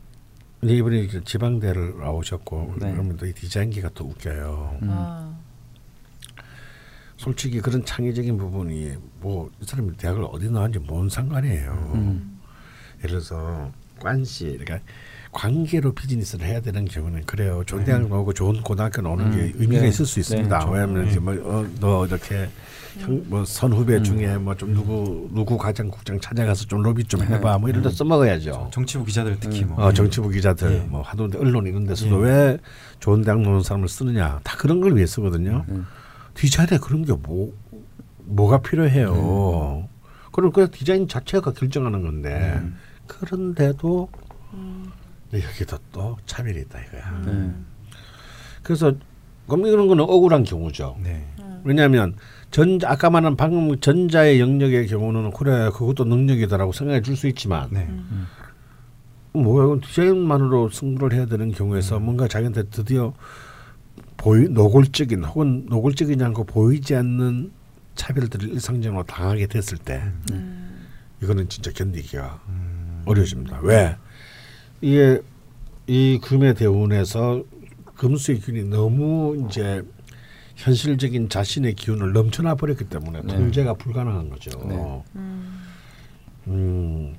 이분이 지방대를 나오셨고 그러면 또 이 디자인기가 또 웃겨요. 솔직히 그런 창의적인 부분이 뭐 이 사람이 대학을 어디 나왔는지 뭔 상관이에요. 예를 들어서 관시 그러니까 관계로 비즈니스를 해야 되는 경우는 그래요. 좋은 대학 나오고 좋은 고등학교 나오는 게 의미가 있을 수 있습니다. 왜냐하면 너 이렇게 뭐 선후배 중에 뭐 좀 누구 가장국장 찾아가서 좀 로비 좀 해봐 뭐 이런 데 써먹어야죠. 정치부 기자들 특히 정치부 기자들 뭐 하도 언론 이런 데서도 왜 좋은 대학 나오는 사람을 쓰느냐 다 그런 걸 위해서거든요. 디자인에 그런 게 뭐가 필요해요. 그럼 그 디자인 자체가 결정하는 건데 그런데도 여기도 또 차별이 있다 이거야. 그래서 이런 거는 억울한 경우죠. 네. 왜냐하면 아까 말한 방금 전자의 영역의 경우는 그래 그것도 능력이다라고 생각해 줄 수 있지만 네. 뭐야 디자인만으로 승부를 해야 되는 경우에서 뭔가 자기한테 드디어 노골적인 혹은 노골적이지 않고 보이지 않는 차별들을 일상적으로 당하게 됐을 때 이거는 진짜 견디기가 어려워집니다. 왜? 이게 이 금의 대운에서 금수의 기운이 너무 이제 현실적인 자신의 기운을 넘쳐나 버렸기 때문에 통제가 불가능한 거죠. 네.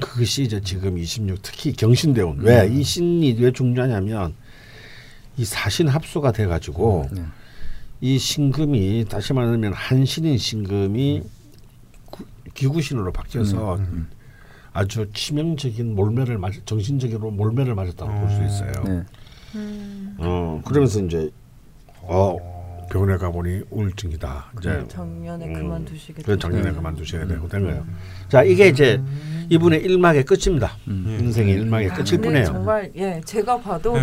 그것이 이제 지금 26 특히 경신대운 왜 이 신이 왜 중요하냐면 이 사신 합수가 돼가지고 이 신금이 다시 말하면 한신인 신금이 기구신으로 바뀌어서 아주 치명적인 몰매를 정신적으로 몰매를 맞았다고 볼 수 있어요. 네. 그러면서 이제 병원에 가보니 우울증이다. 이제 작년에 그만두시게 되고 작년에 그만두셔야 되고 된 거예요. 자 이게 이제 이분의 일막의 끝입니다. 인생의 일막의 끝일 뿐이에요. 정말 예 제가 봐도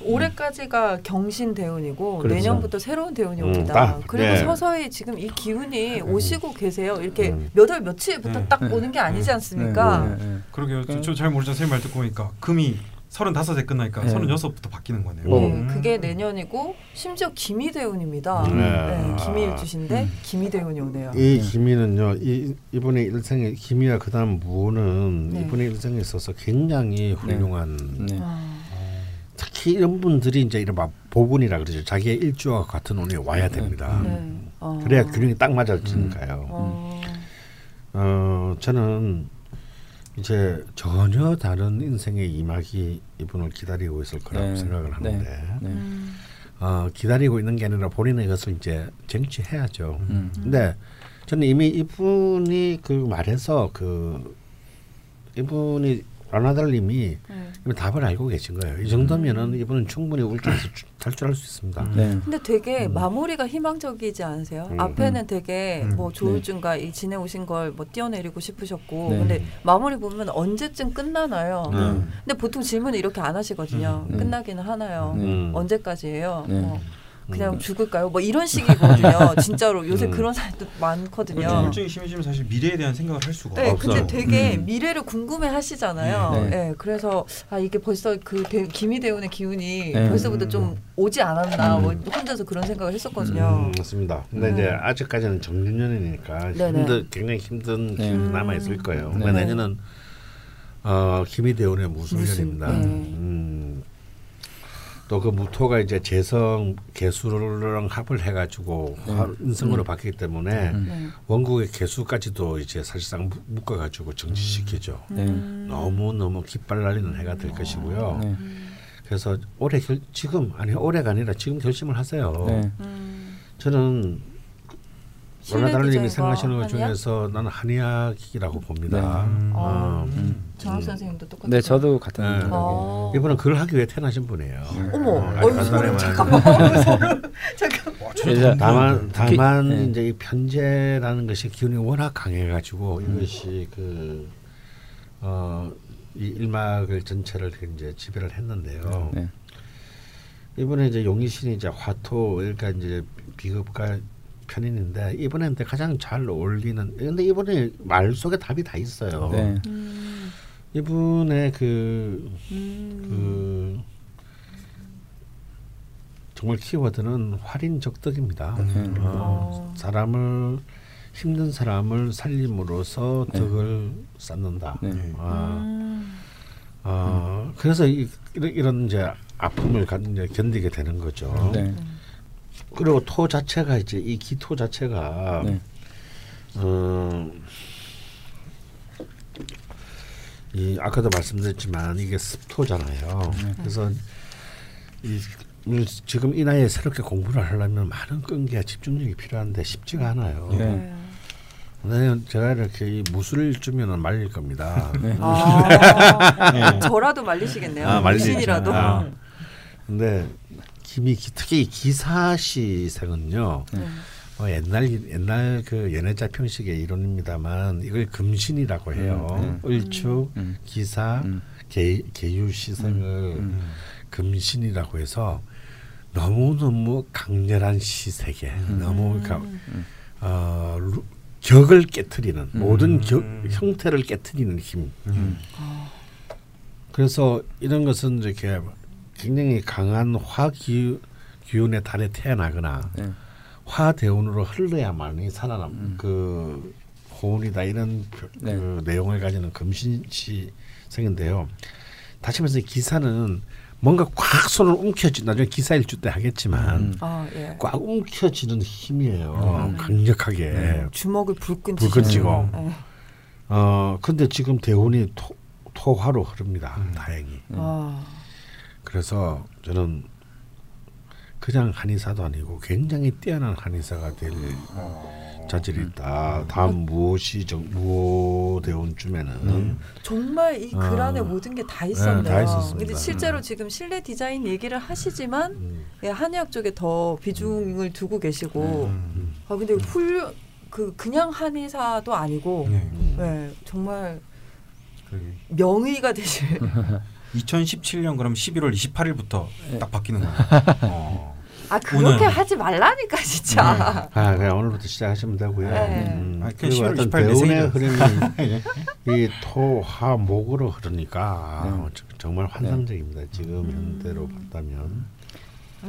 올해까지가 경신 대운이고 그렇죠. 내년부터 새로운 대운이 옵니다. 그리고 네. 서서히 지금 이 기운이 오시고 계세요. 이렇게 몇 월 며칠부터 딱 오는 게 아니지 않습니까? 그러게요. 저 잘 모르죠. 선생님 말 듣고 보니까 금이 35에 끝나니까 36부터 바뀌는 거네요. 그게 내년이고 심지어 기미대운입니다. 기미일주신데 기미대운이 오네요. 이 기미는요. 이분의 일생에 기미와 그 다음 무는 이분의 일생에 있어서 굉장히 훌륭한 특히 이런 분들이 이제 이런 막 보분이라 그러죠. 자기의 일주와 같은 운이 와야 됩니다. 그래야 균형이 딱 맞아지니까요. 저는 이제 전혀 다른 인생의 이막이 이분을 기다리고 있을 거라고 생각을 하는데 기다리고 있는 게 아니라 본인의 것을 이제 쟁취해야죠. 근데 저는 이미 이분이 그 말에서 그 이분이 라나달님이 이미 답을 알고 계신 거예요. 이 정도면은 이분은 충분히 우울증에서 탈출할 수 있습니다. 근데 되게 마무리가 희망적이지 않으세요? 앞에는 되게 뭐 조울증과 이 지내오신 걸 뭐 떼어내리고 싶으셨고, 근데 마무리 보면 언제쯤 끝나나요? 근데 보통 질문을 이렇게 안 하시거든요. 끝나기는 하나요? 언제까지예요? 그냥 죽을까요? 뭐 이런 식이거든요. 진짜로 요새 그런 사람도 많거든요. 우울증이 심해지면 사실 미래에 대한 생각을 할 수가 없어요. 근데 되게 미래를 궁금해하시잖아요. 그래서 아 이게 벌써 그 기미대운의 기운이 벌써부터 좀 오지 않았나 뭐 혼자서 그런 생각을 했었거든요. 맞습니다. 근데 이제 아직까지는 정년이니까 굉장히 힘든 기운이 남아 있을 거예요. 내년은 기미대운의 무술년입니다. 또 그 무토가 이제 재성 개수랑 합을 해가지고 인성으로 바뀌기 때문에 원국의 개수까지도 이제 사실상 묶어가지고 정지시키죠. 너무너무 깃발날리는 해가 될 것이고요. 그래서 올해가 아니라 지금 결심을 하세요. 저는 라나달님이 생각하시는 것 중에서 나는 한의학이라고 봅니다. 장학 선생님도 똑같아요. 네, 저도 같은 생각이에요. 이분은 그걸 하기 위해 태어나신 분이에요. 어머, 잠깐만. 다만 이제 이 편재라는 것이 기운이 워낙 강해가지고 이것이 그 이 일막을 전체를 이제 지배를 했는데요. 이번에 이제 용의신이 이제 화토 그러니까 이제 비급과 편인인데 이분한테 가장 잘 어울리는 근데 이분의 말 속에 답이 다 있어요. 이분의 그 정말 키워드는 활인적덕입니다. 사람을 힘든 사람을 살림으로써 덕을 쌓는다. 그래서 이런 이제 아픔을 견디게 되는 거죠. 그리고 토 자체가 이제 이 기토 자체가 이 아까도 말씀드렸지만 이게 습토잖아요. 그래서 지금 이 나이에 새롭게 공부를 하려면 많은 끈기와 집중력이 필요한데 쉽지가 않아요. 제가 이렇게 무술을 주면은 말릴 겁니다. 저라도 말리시겠네요. 무신이라도. 근데 특히 기사시생은요 옛날 그 연애자 평식의 이론입니다만 이걸 금신이라고 해요. 을축, 기사, 계유시생을 금신이라고 해서 너무너무 강렬한 시색에 너무 격을 깨트리는 모든 형태를 깨트리는 힘. 그래서 이런 것은 이렇게 굉장히 강한 화기운의 달에 태어나거나 화대운으로 흘러야만이 살아남 그 호운이다 이런 그 내용을 가지는 금신시생인데요. 다시 말해서 기사는 뭔가 꽉 손을 움켜쥐는 나중에 기사 일주 때 하겠지만 꽉 움켜쥐는 힘이에요. 강력하게 주먹을 불끈 쥐고 근데 지금 대운이 토화로 흐릅니다. 다행히. 그래서 저는 그냥 한의사도 아니고 굉장히 뛰어난 한의사가 될 자질이 있다. 다음 무오대운쯤에는 정말 이 글 안에 모든 게 다 있었네요. 네, 다 있었습니다. 근데 실제로 지금 실내 디자인 얘기를 하시지만 한의학 쪽에 더 비중을 두고 계시고 아 근데 그냥 한의사도 아니고 네, 정말 명의가 되실. 2017년 그럼 11월 28일부터 딱 바뀌는 거예요. 아 그렇게 오늘. 하지 말라니까 진짜. 아 그냥 오늘부터 시작하시면 되고요. 그리고 어떤 대운의 흐름이 이 토화목으로 흐르니까 정말 환상적입니다. 지금 현대로 봤다면.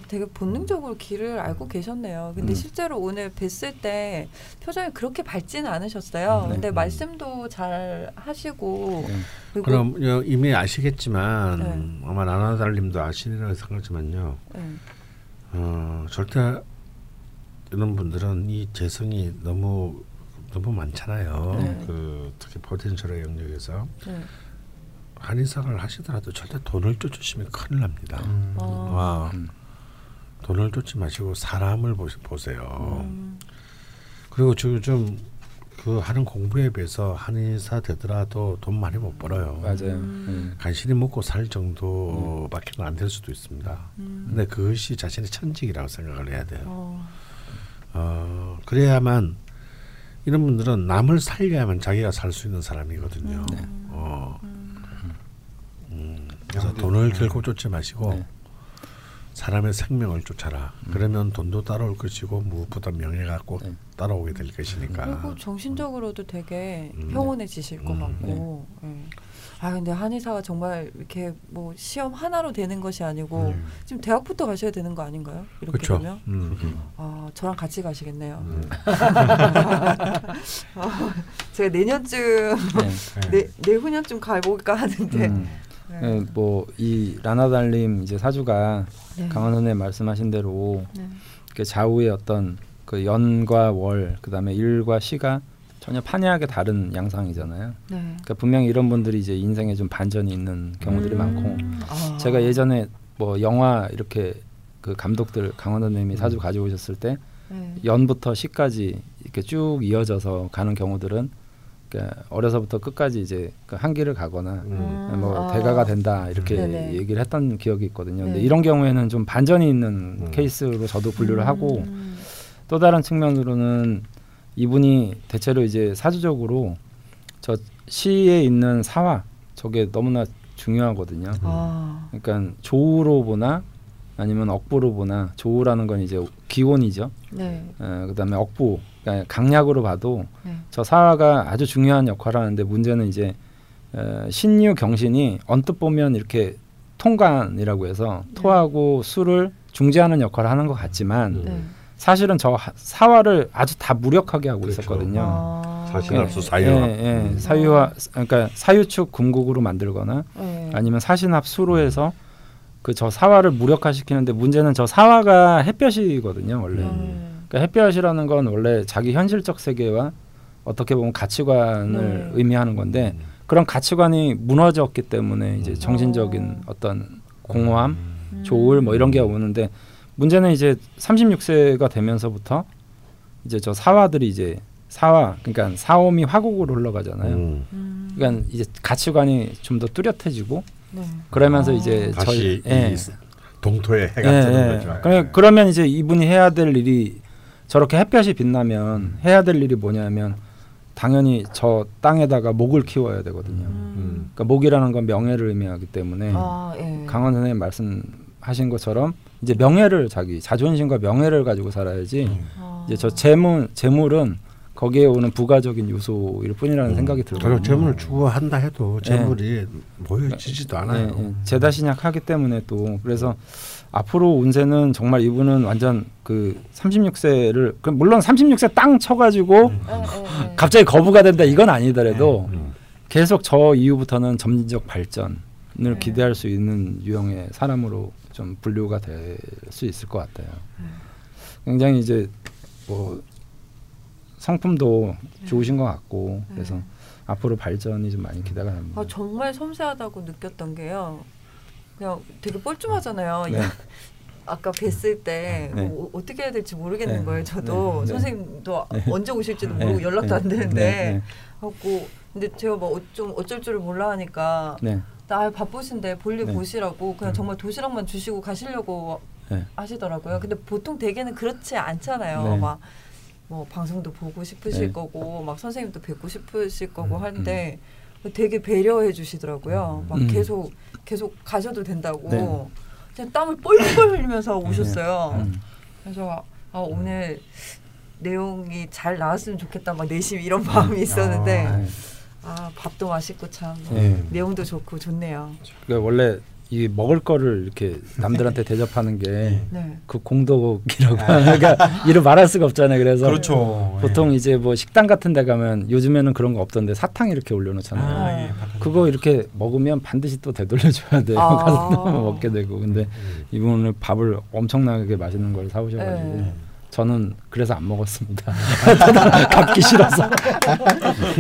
되게 본능적으로 길을 알고 계셨네요. 근데 실제로 오늘 뵀을 때 표정이 그렇게 밝지는 않으셨어요. 근데 말씀도 잘 하시고. 그럼 이미 아시겠지만 아마 라나달님도 아시리라고 생각하지만요. 절대 이런 분들은 이 재성이 너무 많잖아요. 그 특히 포텐셜의 영역에서. 한의사를 하시더라도 절대 돈을 쫓으시면 큰일 납니다. 돈을 쫓지 마시고 사람을 보세요. 그리고 지금 그 하는 공부에 비해서 한의사 되더라도 돈 많이 못 벌어요. 맞아요. 간신히 먹고 살 정도밖에는 안 될 수도 있습니다. 근데 그것이 자신의 천직이라고 생각을 해야 돼요. 그래야만 이런 분들은 남을 살려야만 자기가 살 수 있는 사람이거든요. 그래서 돈을 결코 쫓지 마시고 사람의 생명을 쫓아라. 그러면 돈도 따라올 것이고 무엇보다 명예가 꼭 따라오게 될 것이니까. 그리고 정신적으로도 되게 평온해지실 것 같고. 아 근데 한의사가 정말 이렇게 뭐 시험 하나로 되는 것이 아니고 지금 대학부터 가셔야 되는 거 아닌가요? 이렇게 그쵸. 되면. 아 저랑 같이 가시겠네요. 제가 내년쯤 내후년쯤 가볼까 하는데. 뭐 이 라나달님 이제 사주가 강원 선생님 말씀하신 대로 그 좌우의 어떤 그 연과 월 그다음에 일과 시가 전혀 판이하게 다른 양상이잖아요. 그러니까 분명히 이런 분들이 이제 인생에 좀 반전이 있는 경우들이 많고 제가 예전에 뭐 영화 이렇게 그 감독들 강원 선생님이 사주 가져오셨을 때 연부터 시까지 이렇게 쭉 이어져서 가는 경우들은 어려서부터 끝까지 이제 한 길을 가거나 뭐 대가가 된다 이렇게 얘기를 했던 기억이 있거든요. 근데 이런 경우에는 좀 반전이 있는 케이스로 저도 분류를 하고 또 다른 측면으로는 이분이 대체로 이제 사주적으로 저 시에 있는 사화 저게 너무나 중요하거든요. 그러니까 조우로 보나 아니면 억부로 보나 조우라는 건 이제 기온이죠. 그다음에 억부 강약으로 봐도 저 사화가 아주 중요한 역할을 하는데 문제는 이제 신유 경신이 언뜻 보면 이렇게 통관이라고 해서 토하고 수를 중재하는 역할을 하는 것 같지만 사실은 저 사화를 아주 다 무력하게 하고 그렇죠. 있었거든요. 사신합수 사유합. 사유화 그러니까 사유축 궁극으로 만들거나 아니면 사신합수로 해서 그 저 사화를 무력화시키는데 문제는 저 사화가 햇볕이거든요 원래. 그러니까 햇볕이라는 건 원래 자기 현실적 세계와 어떻게 보면 가치관을 의미하는 건데 그런 가치관이 무너졌기 때문에 이제 정신적인 어떤 공허함, 조울 뭐 이런 게 오는데 문제는 이제 36세가 되면서부터 이제 저 사화들이 이제 사화 그러니까 사오미 화곡으로 흘러가잖아요. 그러니까 이제 가치관이 좀 더 뚜렷해지고. 그러면서 이제 다시 저희, 동토의 해가 뜨는 거죠. 그러면 이제 이분이 해야 될 일이 저렇게 햇볕이 빛나면 해야 될 일이 뭐냐면 당연히 저 땅에다가 목을 키워야 되거든요. 그러니까 목이라는 건 명예를 의미하기 때문에 아, 예. 강원 선생님 말씀하신 것처럼 이제 명예를 자기 자존심과 명예를 가지고 살아야지 이제 저 재물은 거기에 오는 부가적인 요소일 뿐이라는 생각이 들어요. 재물을 추구한다 해도 재물이 모여지지도 않아요. 재다신약하기 때문에 또 그래서 앞으로 운세는 정말 이분은 완전 그 36세를 물론 36세 땅 쳐가지고 갑자기 거부가 된다 이건 아니더라도 계속 저 이후부터는 점진적 발전을 기대할 수 있는 유형의 사람으로 좀 분류가 될 수 있을 것 같아요. 굉장히 이제 뭐 성품도 좋으신 것 같고 그래서 앞으로 발전이 좀 많이 기대가 됩니다. 아, 정말 섬세하다고 느꼈던 게요. 그냥 되게 뻘쭘하잖아요. 네. 아까 뵀을 때 네. 뭐 어떻게 해야 될지 모르겠는 거예요. 저도 선생님도 언제 오실지도 모르고 연락도 안 되는데 하고 근데 제가 뭐 좀 어쩔 줄을 몰라 하니까 나 바쁘신데 볼일 보시라고 그냥 정말 도시락만 주시고 가시려고 하시더라고요. 근데 보통 대개는 그렇지 않잖아요. 막 뭐 방송도 보고 싶으실 거고 막 선생님도 뵙고 싶으실 거고 한데 되게 배려해 주시더라고요. 막 계속 가셔도 된다고 그냥 땀을 뻘뻘 흘리면서 오셨어요. 그래서 아, 오늘 내용이 잘 나왔으면 좋겠다 막 내심 이런 마음이 있었는데 아 밥도 맛있고 참 내용도 좋고 좋네요. 그러니까 원래 이 먹을 거를 이렇게 남들한테 대접하는 게 그 공덕이라고 그러니까 이를 말할 수가 없잖아요. 그래서 그렇죠. 보통 이제 뭐 식당 같은 데 가면 요즘에는 그런 거 없던데 사탕 이렇게 올려놓잖아요. 아, 예. 그거 이렇게 먹으면 반드시 또 되돌려줘야 돼요. 가서 또 먹게 되고 근데 이분은 밥을 엄청나게 맛있는 걸 사오셔가지고 저는 그래서 안 먹었습니다. 갚기 싫어서.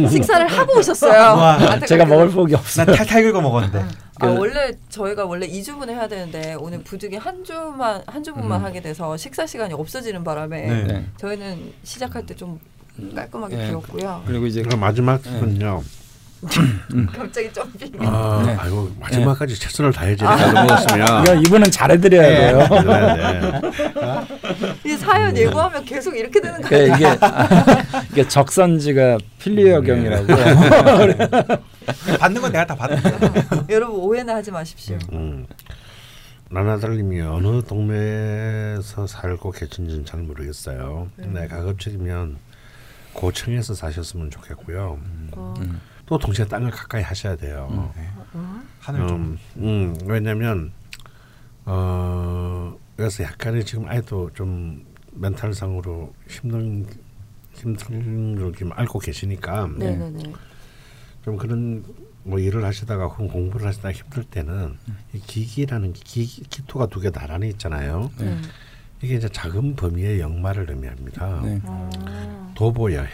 식사를 하고 오셨어요. 와, 제가 먹을 폭이 없어요. 난 탈탈 긁어 먹었는데. 아, 원래 저희가 원래 2주분에 해야 되는데 오늘 부득이 한 주분만 하게 돼서 식사 시간이 없어지는 바람에 저희는 시작할 때 좀 깔끔하게 비웠고요. 그리고 이제 마지막은요. 갑자기 점핑. 아, 아이고 마지막까지 최선을 다해야지. 야, 이분은 잘해드려야 돼요. 이 사연 예고하면 계속 이렇게 되는 거예요. 이게 적선지가 필리어경이라고. 받는 건 내가 다 받는 거야. 여러분 오해는 하지 마십시오. 라나달님이 어느 동네에서 살고 계신지는 잘 모르겠어요. 네, 가급적이면 고층에서 사셨으면 좋겠고요. 또 동시에 땅을 가까이 하셔야 돼요. 하늘 좀. 왜냐하면 그래서 약간의 지금 아이도 좀 멘탈상으로 힘든 걸 지금 알고 계시니까 좀 그런 뭐 일을 하시다가 혹은 공부를 하시다가 힘들 때는 이 기기라는 기토가 두 개 나란히 있잖아요. 이게 이제 작은 범위의 역마를 의미합니다. 도보 여행.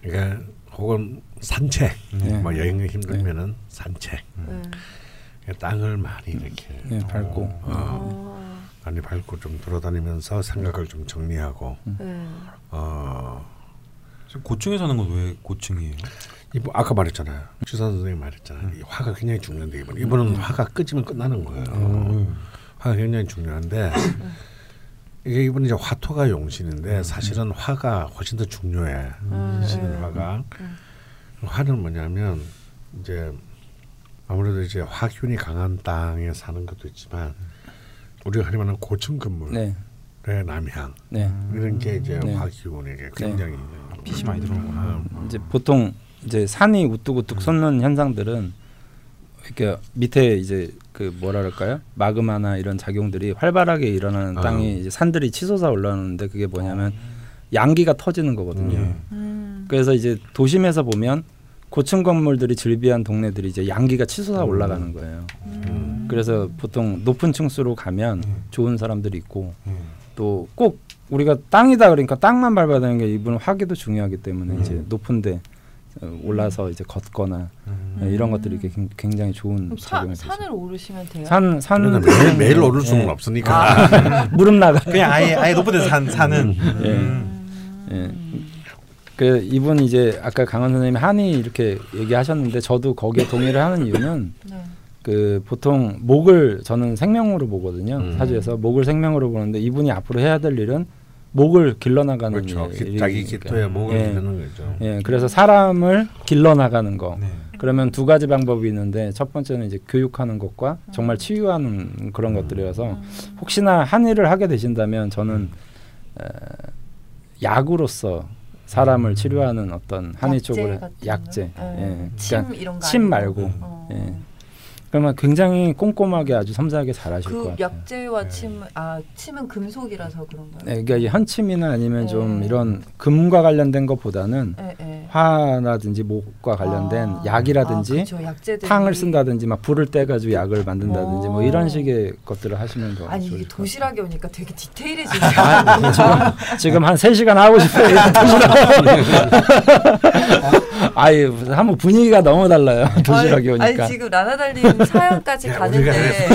그러니까 혹은 산책, 뭐 여행이 힘들면은 산책, 땅을 많이 이렇게 밟고, 많이 밟고 좀 돌아다니면서 생각을 좀 정리하고, 고층에 사는 건 왜 고층이에요? 이분 아까 말했잖아요. 주사 선생님 말했잖아요. 이 화가 굉장히 중요한데 이분은 화가 끄지면 끝나는 거예요. 화가 굉장히 중요한데. 이게 이번에 이제 화토가 용신인데 사실은 화가 훨씬 더 중요해. 화가 화는 뭐냐면 이제 아무래도 이제 화균이 강한 땅에 사는 것도 있지만 우리가 흔히 말하는 고층 건물의 남향 이런 게 이제 화기운이 굉장히 빛이 많이 들어오구나. 이제 보통 이제 산이 우뚝우뚝 솟는 현상들은 이렇게 밑에 이제 그 뭐랄까요 마그마나 이런 작용들이 활발하게 일어나는 땅이 이제 산들이 치솟아 올라오는데 그게 뭐냐면 양기가 터지는 거거든요. 그래서 이제 도심에서 보면 고층 건물들이 즐비한 동네들이 이제 양기가 치솟아 올라가는 거예요. 그래서 보통 높은 층수로 가면 좋은 사람들이 있고 또 꼭 우리가 땅이다 그러니까 땅만 밟아야 되는 게 이분은 화기도 중요하기 때문에 이제 높은데 올라서 이제 걷거나 이런 것들이 굉장히 좋은 작용이 있어요. 산을 오르시면 돼요? 산은 매일 오를 수는 없으니까 무릎 나가. 그냥 아예 높은 데서 산은. 그 이분 이제 아까 강원 선생님이 한이 이렇게 얘기하셨는데 저도 거기에 동의를 하는 이유는 그 보통 목을 저는 생명으로 보거든요. 사주에서 목을 생명으로 보는데 이분이 앞으로 해야 될 일은 목을 길러나가는 거죠. 그렇죠. 자기 기토에 목을 길러는 거죠. 예, 그래서 사람을 길러나가는 거. 네. 그러면 두 가지 방법이 있는데 첫 번째는 이제 교육하는 것과 정말 치유하는 그런 것들이어서 혹시나 한의를 하게 되신다면 저는 약으로서 사람을 치료하는 어떤 한의 쪽으로 약재, 예. 그러니까 이런 침 말고. 예. 그러면 굉장히 꼼꼼하게 아주 섬세하게 잘하실 것 같아요. 약재와 침, 아 침은 금속이라서 그런가요? 네, 그러니까 현침이나 아니면 좀 이런 금과 관련된 것보다는 화라든지 목과 관련된 약이라든지 탕을 쓴다든지 막 불을 떼가지고 약을 만든다든지 뭐 이런 식의 것들을 하시는 거. 아니 이게 도시락이 오니까 되게 디테일해지죠. 지금 한 3시간 하고 싶어요. 아예 한번 분위기가 너무 달라요. 도시락이 오니까. 아니 지금 라나달님 사연까지 가는데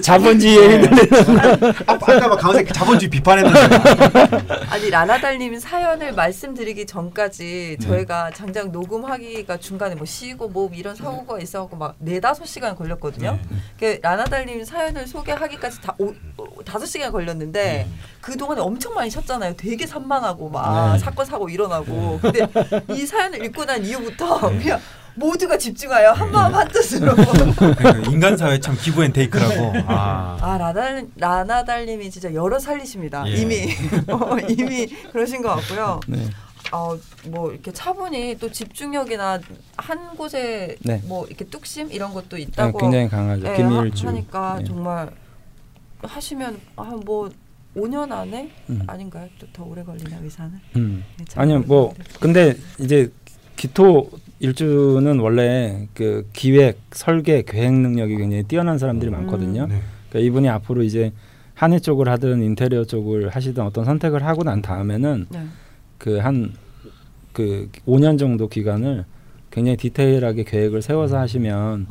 자본주의에 흔들리는 아까 막 강원생 자본주의 비판했는데 아니 라나달님 사연을 말씀드리기 전까지 저희가 장장 녹음하기가 중간에 뭐 쉬고 뭐 이런 사고가 있어갖고 막 4-5시간 걸렸거든요. 그러니까 라나달님 사연을 소개하기까지 다 5-6시간 걸렸는데 그 동안에 엄청 많이 쉬었잖아요. 되게 산만하고 막 사건 사고 일어나고. 근데 이 사연을 읽고 난 이후부터 그냥 모두가 집중하여 한마음 한뜻으로 인간사회 참 기브앤테이크라고. 라나달님이 진짜 여러 살리십니다. 예. 이미 그러신 것 같고요. 네. 뭐 이렇게 차분히 또 집중력이나 한 곳에 뭐 이렇게 뚝심 이런 것도 있다고 굉장히 강하죠. 하니까 정말 하시면 뭐 5년 안에 아닌가요? 또 더 오래 걸리나 의사는? 네, 아니요. 뭐 근데 이제 기토 일주는 원래 그 기획, 설계, 계획 능력이 굉장히 뛰어난 사람들이 많거든요. 그러니까 이분이 앞으로 이제 한의 쪽을 하든 인테리어 쪽을 하시든 어떤 선택을 하고 난 다음에는 그 한 그 5년 정도 기간을 굉장히 디테일하게 계획을 세워서 하시면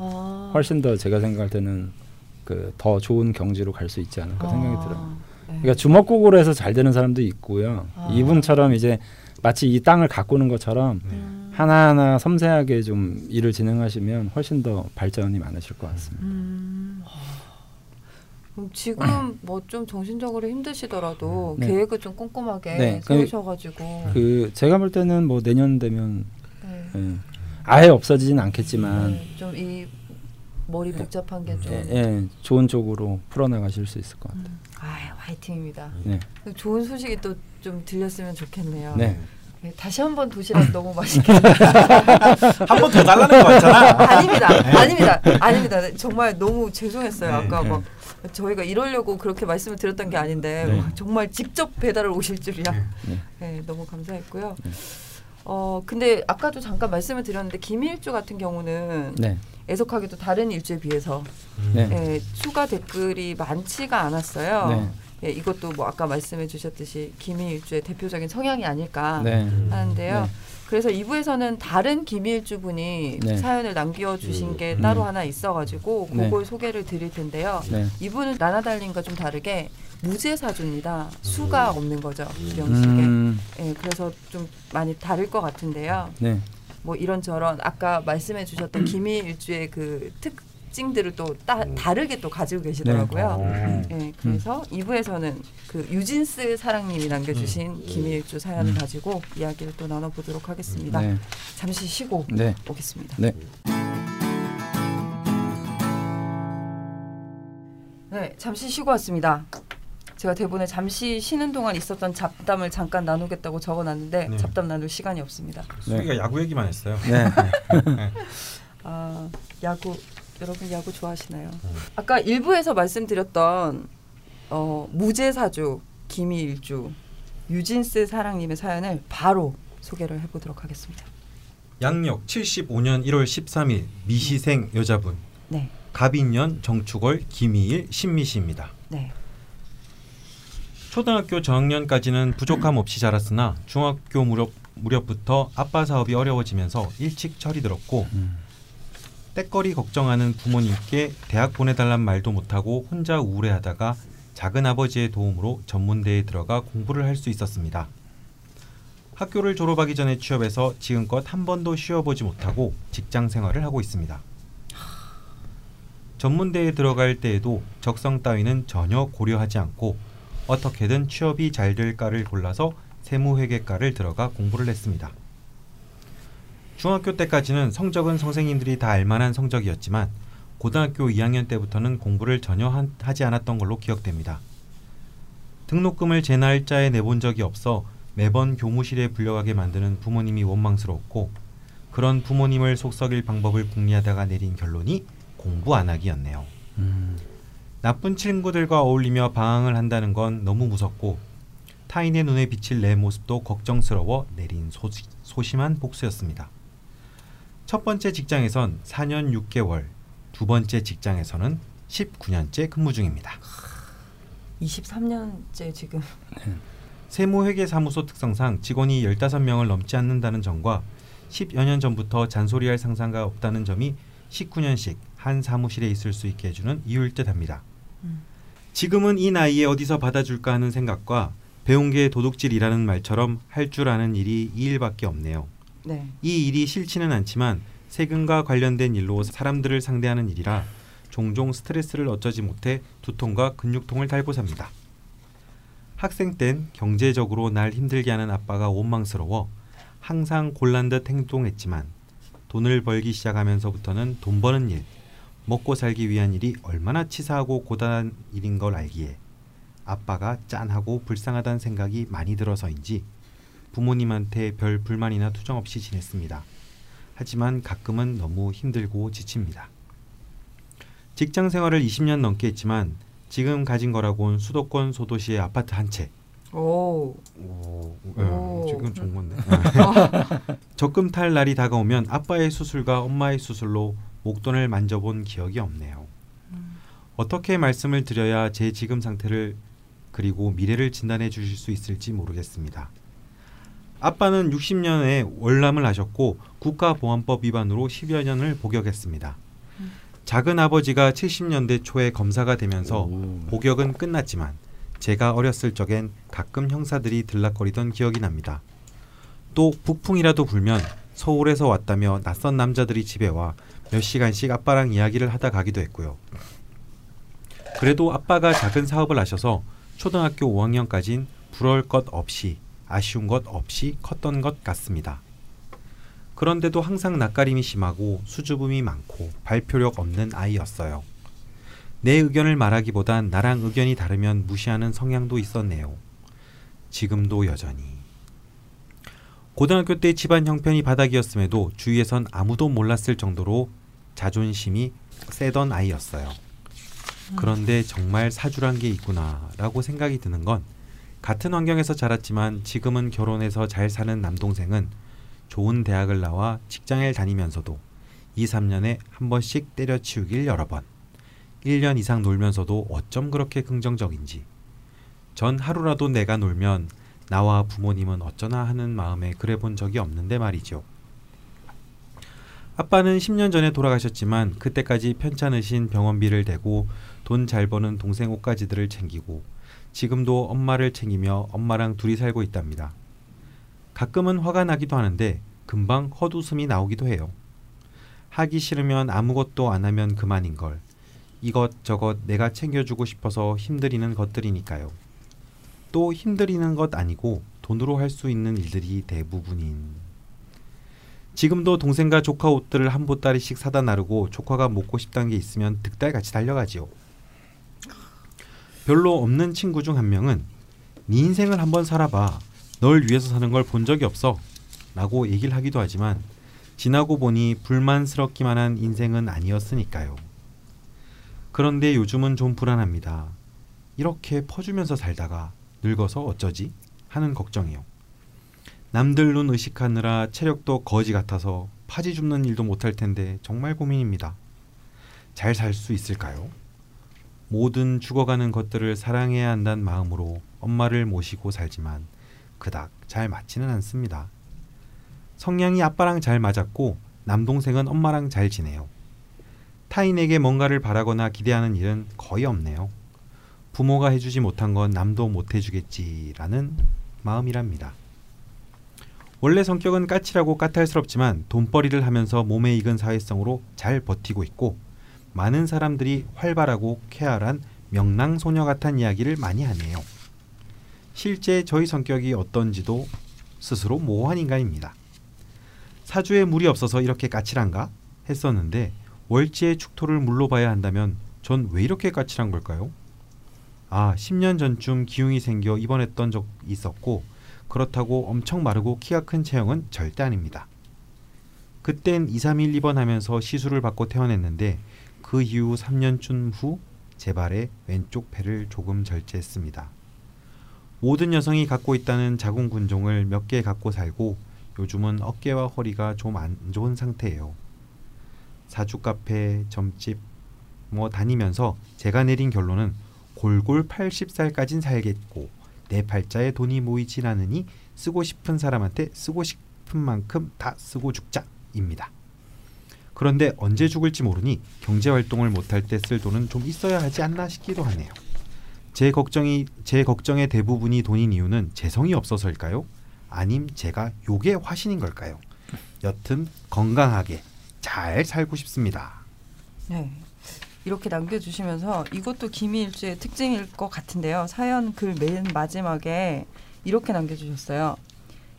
훨씬 더 제가 생각할 때는 그 더 좋은 경지로 갈 수 있지 않을까 생각이 들어요. 그러니까 주먹구구로 해서 잘 되는 사람도 있고요. 이분처럼 이제 마치 이 땅을 가꾸는 것처럼 하나하나 섬세하게 좀 일을 진행하시면 훨씬 더 발전이 많으실 것 같습니다. 그럼 지금 뭐 좀 정신적으로 힘드시더라도 계획을 좀 꼼꼼하게 세우셔가지고 그 제가 볼 때는 뭐 내년 되면 아예 없어지진 않겠지만 좀 이 머리 복잡한 게 좀 좋은 쪽으로 풀어나가실 수 있을 것 같아요. 화이팅입니다. 좋은 소식이 또 좀 들렸으면 좋겠네요. 다시 한번 도시락 너무 맛있게 한 번 더 달라는 거 같잖아. 아닙니다. 정말 너무 죄송했어요. 아까 막 저희가 이러려고 그렇게 말씀을 드렸던 게 아닌데 정말 직접 배달을 오실 줄이야. 너무 감사했고요. 근데 아까도 잠깐 말씀을 드렸는데 기미일주 같은 경우는 애석하게도 다른 일주에 비해서 추가 댓글이 많지가 않았어요. 이것도 뭐 아까 말씀해 주셨듯이 기미일주의 대표적인 성향이 아닐까 하는데요. 그래서 2부에서는 다른 기미일주분이 사연을 남겨주신 게 따로 하나 있어가지고 그걸 소개를 드릴 텐데요. 이분은 라나달님과 좀 다르게 무제사주입니다. 수가 없는 거죠. 명식에. 그래서 좀 많이 다를 것 같은데요. 뭐 이런저런 아까 말씀해 주셨던 기미일주의 그 특징들을 또 다르게 또 가지고 계시더라고요. 그래서 2부에서는 그 유진스 사랑님이 남겨주신 기미일주 사연을 가지고 이야기를 또 나눠보도록 하겠습니다. 잠시 쉬고 오겠습니다. 잠시 쉬고 왔습니다. 제가 대본에 잠시 쉬는 동안 있었던 잡담을 잠깐 나누겠다고 적어놨는데 잡담 나눌 시간이 없습니다. 수희가 야구 얘기만 했어요. 야구 여러분 야구 좋아하시나요? 아까 일부에서 말씀드렸던 무제사주 기미일주 유진스 사랑님의 사연을 바로 소개를 해보도록 하겠습니다. 양력 75년 1월 13일 미시생 여자분 갑인년 정축월 김이일 신미시입니다. 초등학교 저학년까지는 부족함 없이 자랐으나 중학교 무렵부터 아빠 사업이 어려워지면서 일찍 철이 들었고 때거리 걱정하는 부모님께 대학 보내달란 말도 못하고 혼자 우울해하다가 작은 아버지의 도움으로 전문대에 들어가 공부를 할 수 있었습니다. 학교를 졸업하기 전에 취업해서 지금껏 한 번도 쉬어보지 못하고 직장 생활을 하고 있습니다. 전문대에 들어갈 때에도 적성 따위는 전혀 고려하지 않고 어떻게든 취업이 잘 될까를 골라서 세무회계과를 들어가 공부를 했습니다. 중학교 때까지는 성적은 선생님들이 다 알만한 성적이었지만 고등학교 2학년 때부터는 공부를 전혀 하지 않았던 걸로 기억됩니다. 등록금을 제 날짜에 내본 적이 없어 매번 교무실에 불려가게 만드는 부모님이 원망스러웠고 그런 부모님을 속썩일 방법을 궁리하다가 내린 결론이 공부 안 하기였네요. 나쁜 친구들과 어울리며 방황을 한다는 건 너무 무섭고 타인의 눈에 비칠 내 모습도 걱정스러워 내린 소심한 복수였습니다. 첫 번째 직장에선 4년 6개월, 두 번째 직장에서는 19년째 근무 중입니다. 23년째 지금. 세무회계사무소 특성상 직원이 15명을 넘지 않는다는 점과 10여 년 전부터 잔소리할 상사가 없다는 점이 19년씩 한 사무실에 있을 수 있게 해주는 이유일 듯합니다. 지금은 이 나이에 어디서 받아줄까 하는 생각과 배운 게 도둑질이라는 말처럼 할 줄 아는 일이 이 일밖에 없네요. 네. 이 일이 싫지는 않지만 세금과 관련된 일로 사람들을 상대하는 일이라 종종 스트레스를 어쩌지 못해 두통과 근육통을 달고 삽니다. 학생 땐 경제적으로 날 힘들게 하는 아빠가 원망스러워 항상 곤란 듯 행동했지만 돈을 벌기 시작하면서부터는 돈 버는 일, 먹고 살기 위한 일이 얼마나 치사하고 고단한 일인 걸 알기에 아빠가 짠하고 불쌍하다는 생각이 많이 들어서인지 부모님한테 별 불만이나 투정 없이 지냈습니다. 하지만 가끔은 너무 힘들고 지칩니다. 직장 생활을 20년 넘게 했지만 지금 가진 거라곤 수도권 소도시의 아파트 한 채. 오. 지금 좋은 건데. 적금 탈 날이 다가오면 아빠의 수술과 엄마의 수술로 목돈을 만져본 기억이 없네요. 어떻게 말씀을 드려야 제 지금 상태를 그리고 미래를 진단해 주실 수 있을지 모르겠습니다. 아빠는 60년에 월남을 하셨고 국가보안법 위반으로 10여 년을 복역했습니다. 작은 아버지가 70년대 초에 검사가 되면서 복역은 끝났지만 제가 어렸을 적엔 가끔 형사들이 들락거리던 기억이 납니다. 또 북풍이라도 불면 서울에서 왔다며 낯선 남자들이 집에 와 몇 시간씩 아빠랑 이야기를 하다 가기도 했고요. 그래도 아빠가 작은 사업을 하셔서 초등학교 5학년까지는 부러울 것 없이 아쉬운 것 없이 컸던 것 같습니다. 그런데도 항상 낯가림이 심하고 수줍음이 많고 발표력 없는 아이였어요. 내 의견을 말하기보단 나랑 의견이 다르면 무시하는 성향도 있었네요. 지금도 여전히. 고등학교 때 집안 형편이 바닥이었음에도 주위에선 아무도 몰랐을 정도로 자존심이 세던 아이였어요. 그런데 정말 사주란 게 있구나라고 생각이 드는 건 같은 환경에서 자랐지만 지금은 결혼해서 잘 사는 남동생은 좋은 대학을 나와 직장을 다니면서도 2, 3년에 한 번씩 때려치우길 여러 번. 1년 이상 놀면서도 어쩜 그렇게 긍정적인지. 전 하루라도 내가 놀면 나와 부모님은 어쩌나 하는 마음에 그래본 적이 없는데 말이죠. 아빠는 10년 전에 돌아가셨지만 그때까지 편찮으신 병원비를 대고 돈 잘 버는 동생 옷가지들을 챙기고 지금도 엄마를 챙기며 엄마랑 둘이 살고 있답니다. 가끔은 화가 나기도 하는데 금방 헛웃음이 나오기도 해요. 하기 싫으면 아무것도 안 하면 그만인 걸. 이것저것 내가 챙겨주고 싶어서 힘들이는 것들이니까요. 또 힘들이는 것 아니고 돈으로 할 수 있는 일들이 대부분인. 지금도 동생과 조카 옷들을 한 보따리씩 사다 나르고 조카가 먹고 싶다는 게 있으면 득달같이 달려가지요. 별로 없는 친구 중 한 명은 네 인생을 한번 살아봐. 널 위해서 사는 걸 본 적이 없어. 라고 얘기를 하기도 하지만 지나고 보니 불만스럽기만 한 인생은 아니었으니까요. 그런데 요즘은 좀 불안합니다. 이렇게 퍼주면서 살다가 늙어서 어쩌지? 하는 걱정이요. 남들 눈 의식하느라 체력도 거지 같아서 파지 줍는 일도 못할 텐데 정말 고민입니다. 잘 살 수 있을까요? 모든 죽어가는 것들을 사랑해야 한다는 마음으로 엄마를 모시고 살지만 그닥 잘 맞지는 않습니다. 성향이 아빠랑 잘 맞았고 남동생은 엄마랑 잘 지내요. 타인에게 뭔가를 바라거나 기대하는 일은 거의 없네요. 부모가 해주지 못한 건 남도 못 해주겠지라는 마음이랍니다. 원래 성격은 까칠하고 까탈스럽지만 돈벌이를 하면서 몸에 익은 사회성으로 잘 버티고 있고 많은 사람들이 활발하고 쾌활한 명랑소녀 같은 이야기를 많이 하네요. 실제 저희 성격이 어떤지도 스스로 모호한 인간입니다. 사주에 물이 없어서 이렇게 까칠한가? 했었는데 월지의 축토를 물로 봐야 한다면 전 왜 이렇게 까칠한 걸까요? 아, 10년 전쯤 기흉이 생겨 입원했던 적이 있었고 그렇다고 엄청 마르고 키가 큰 체형은 절대 아닙니다. 그땐 2, 3일 입원하면서 시술을 받고 퇴원했는데 그 이후 3년쯤 후 제 발에 왼쪽 폐를 조금 절제했습니다. 모든 여성이 갖고 있다는 자궁군종을 몇 개 갖고 살고 요즘은 어깨와 허리가 좀 안 좋은 상태예요. 사주 카페, 점집 뭐 다니면서 제가 내린 결론은 골골 80살까진 살겠고 내 팔자에 돈이 모이진 않으니 쓰고 싶은 사람한테 쓰고 싶은 만큼 다 쓰고 죽자입니다. 그런데 언제 죽을지 모르니 경제활동을 못할 때 쓸 돈은 좀 있어야 하지 않나 싶기도 하네요. 제 걱정의 대부분이 돈인 이유는 재성이 없어서일까요? 아님 제가 욕의 화신인 걸까요? 여튼 건강하게 잘 살고 싶습니다. 네. 이렇게 남겨주시면서 이것도 기미일주의 특징일 것 같은데요. 사연 글 맨 마지막에 이렇게 남겨주셨어요.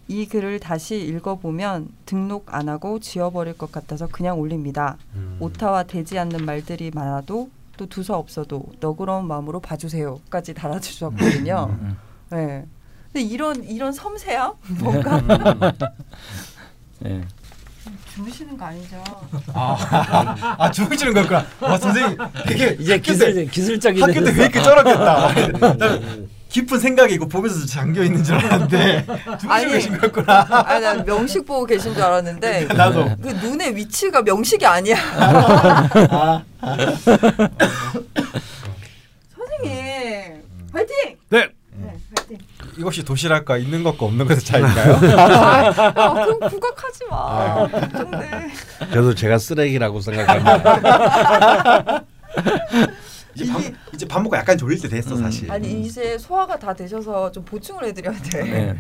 이 글을 다시 읽어보면 등록 안 하고 지워버릴 것 같아서 그냥 올립니다. 오타와 되지 않는 말들이 많아도 또 두서 없어도 너그러운 마음으로 봐주세요까지 달아주셨거든요. 네. 근데 이런 섬세함? 뭔가? 네. 주무시는 거 아니죠? 아 주무시는 걸까? 와 선생님 되게 이제 기술적인 학교 때 왜 이렇게 쩔었겠다. 깊은 생각이 이거 보면서 잠겨 있는 줄 알았는데 주무시고 계신 거였구나. 아니 난 명식 보고 계신 줄 알았는데 나도 그 눈의 위치가 명식이 아니야. 선생님 화이팅! 네. 이것이 도시락과 있는 것과 없는 것의 차이인가요? 그럼 부각하지 마. 저도 제가 쓰레기라고 생각합니다. 이제 밥 먹고 약간 졸릴 때 됐어 사실. 아니 이제 소화가 다 되셔서 좀 보충을 해드려야 돼. 네.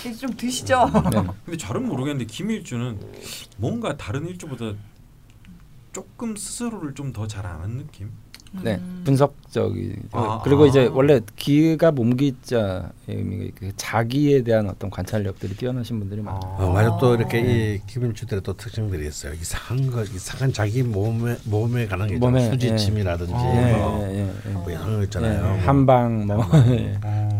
이제 좀 드시죠. 네. 근데 잘은 모르겠는데 김일주는 뭔가 다른 일주보다 조금 스스로를 좀 더 잘 아는 느낌? 네, 분석적이 그리고 이제 원래 기가 몸기자 자기에 대한 어떤 관찰력들이 뛰어나신 분들이 많아요. 맞아, 또 이렇게 이 김일주들의 또 특징들이 있어요. 이상한 자기 몸에 관한 게 있잖아요. 수지침이라든지 뭐 이런 거 있잖아요. 한방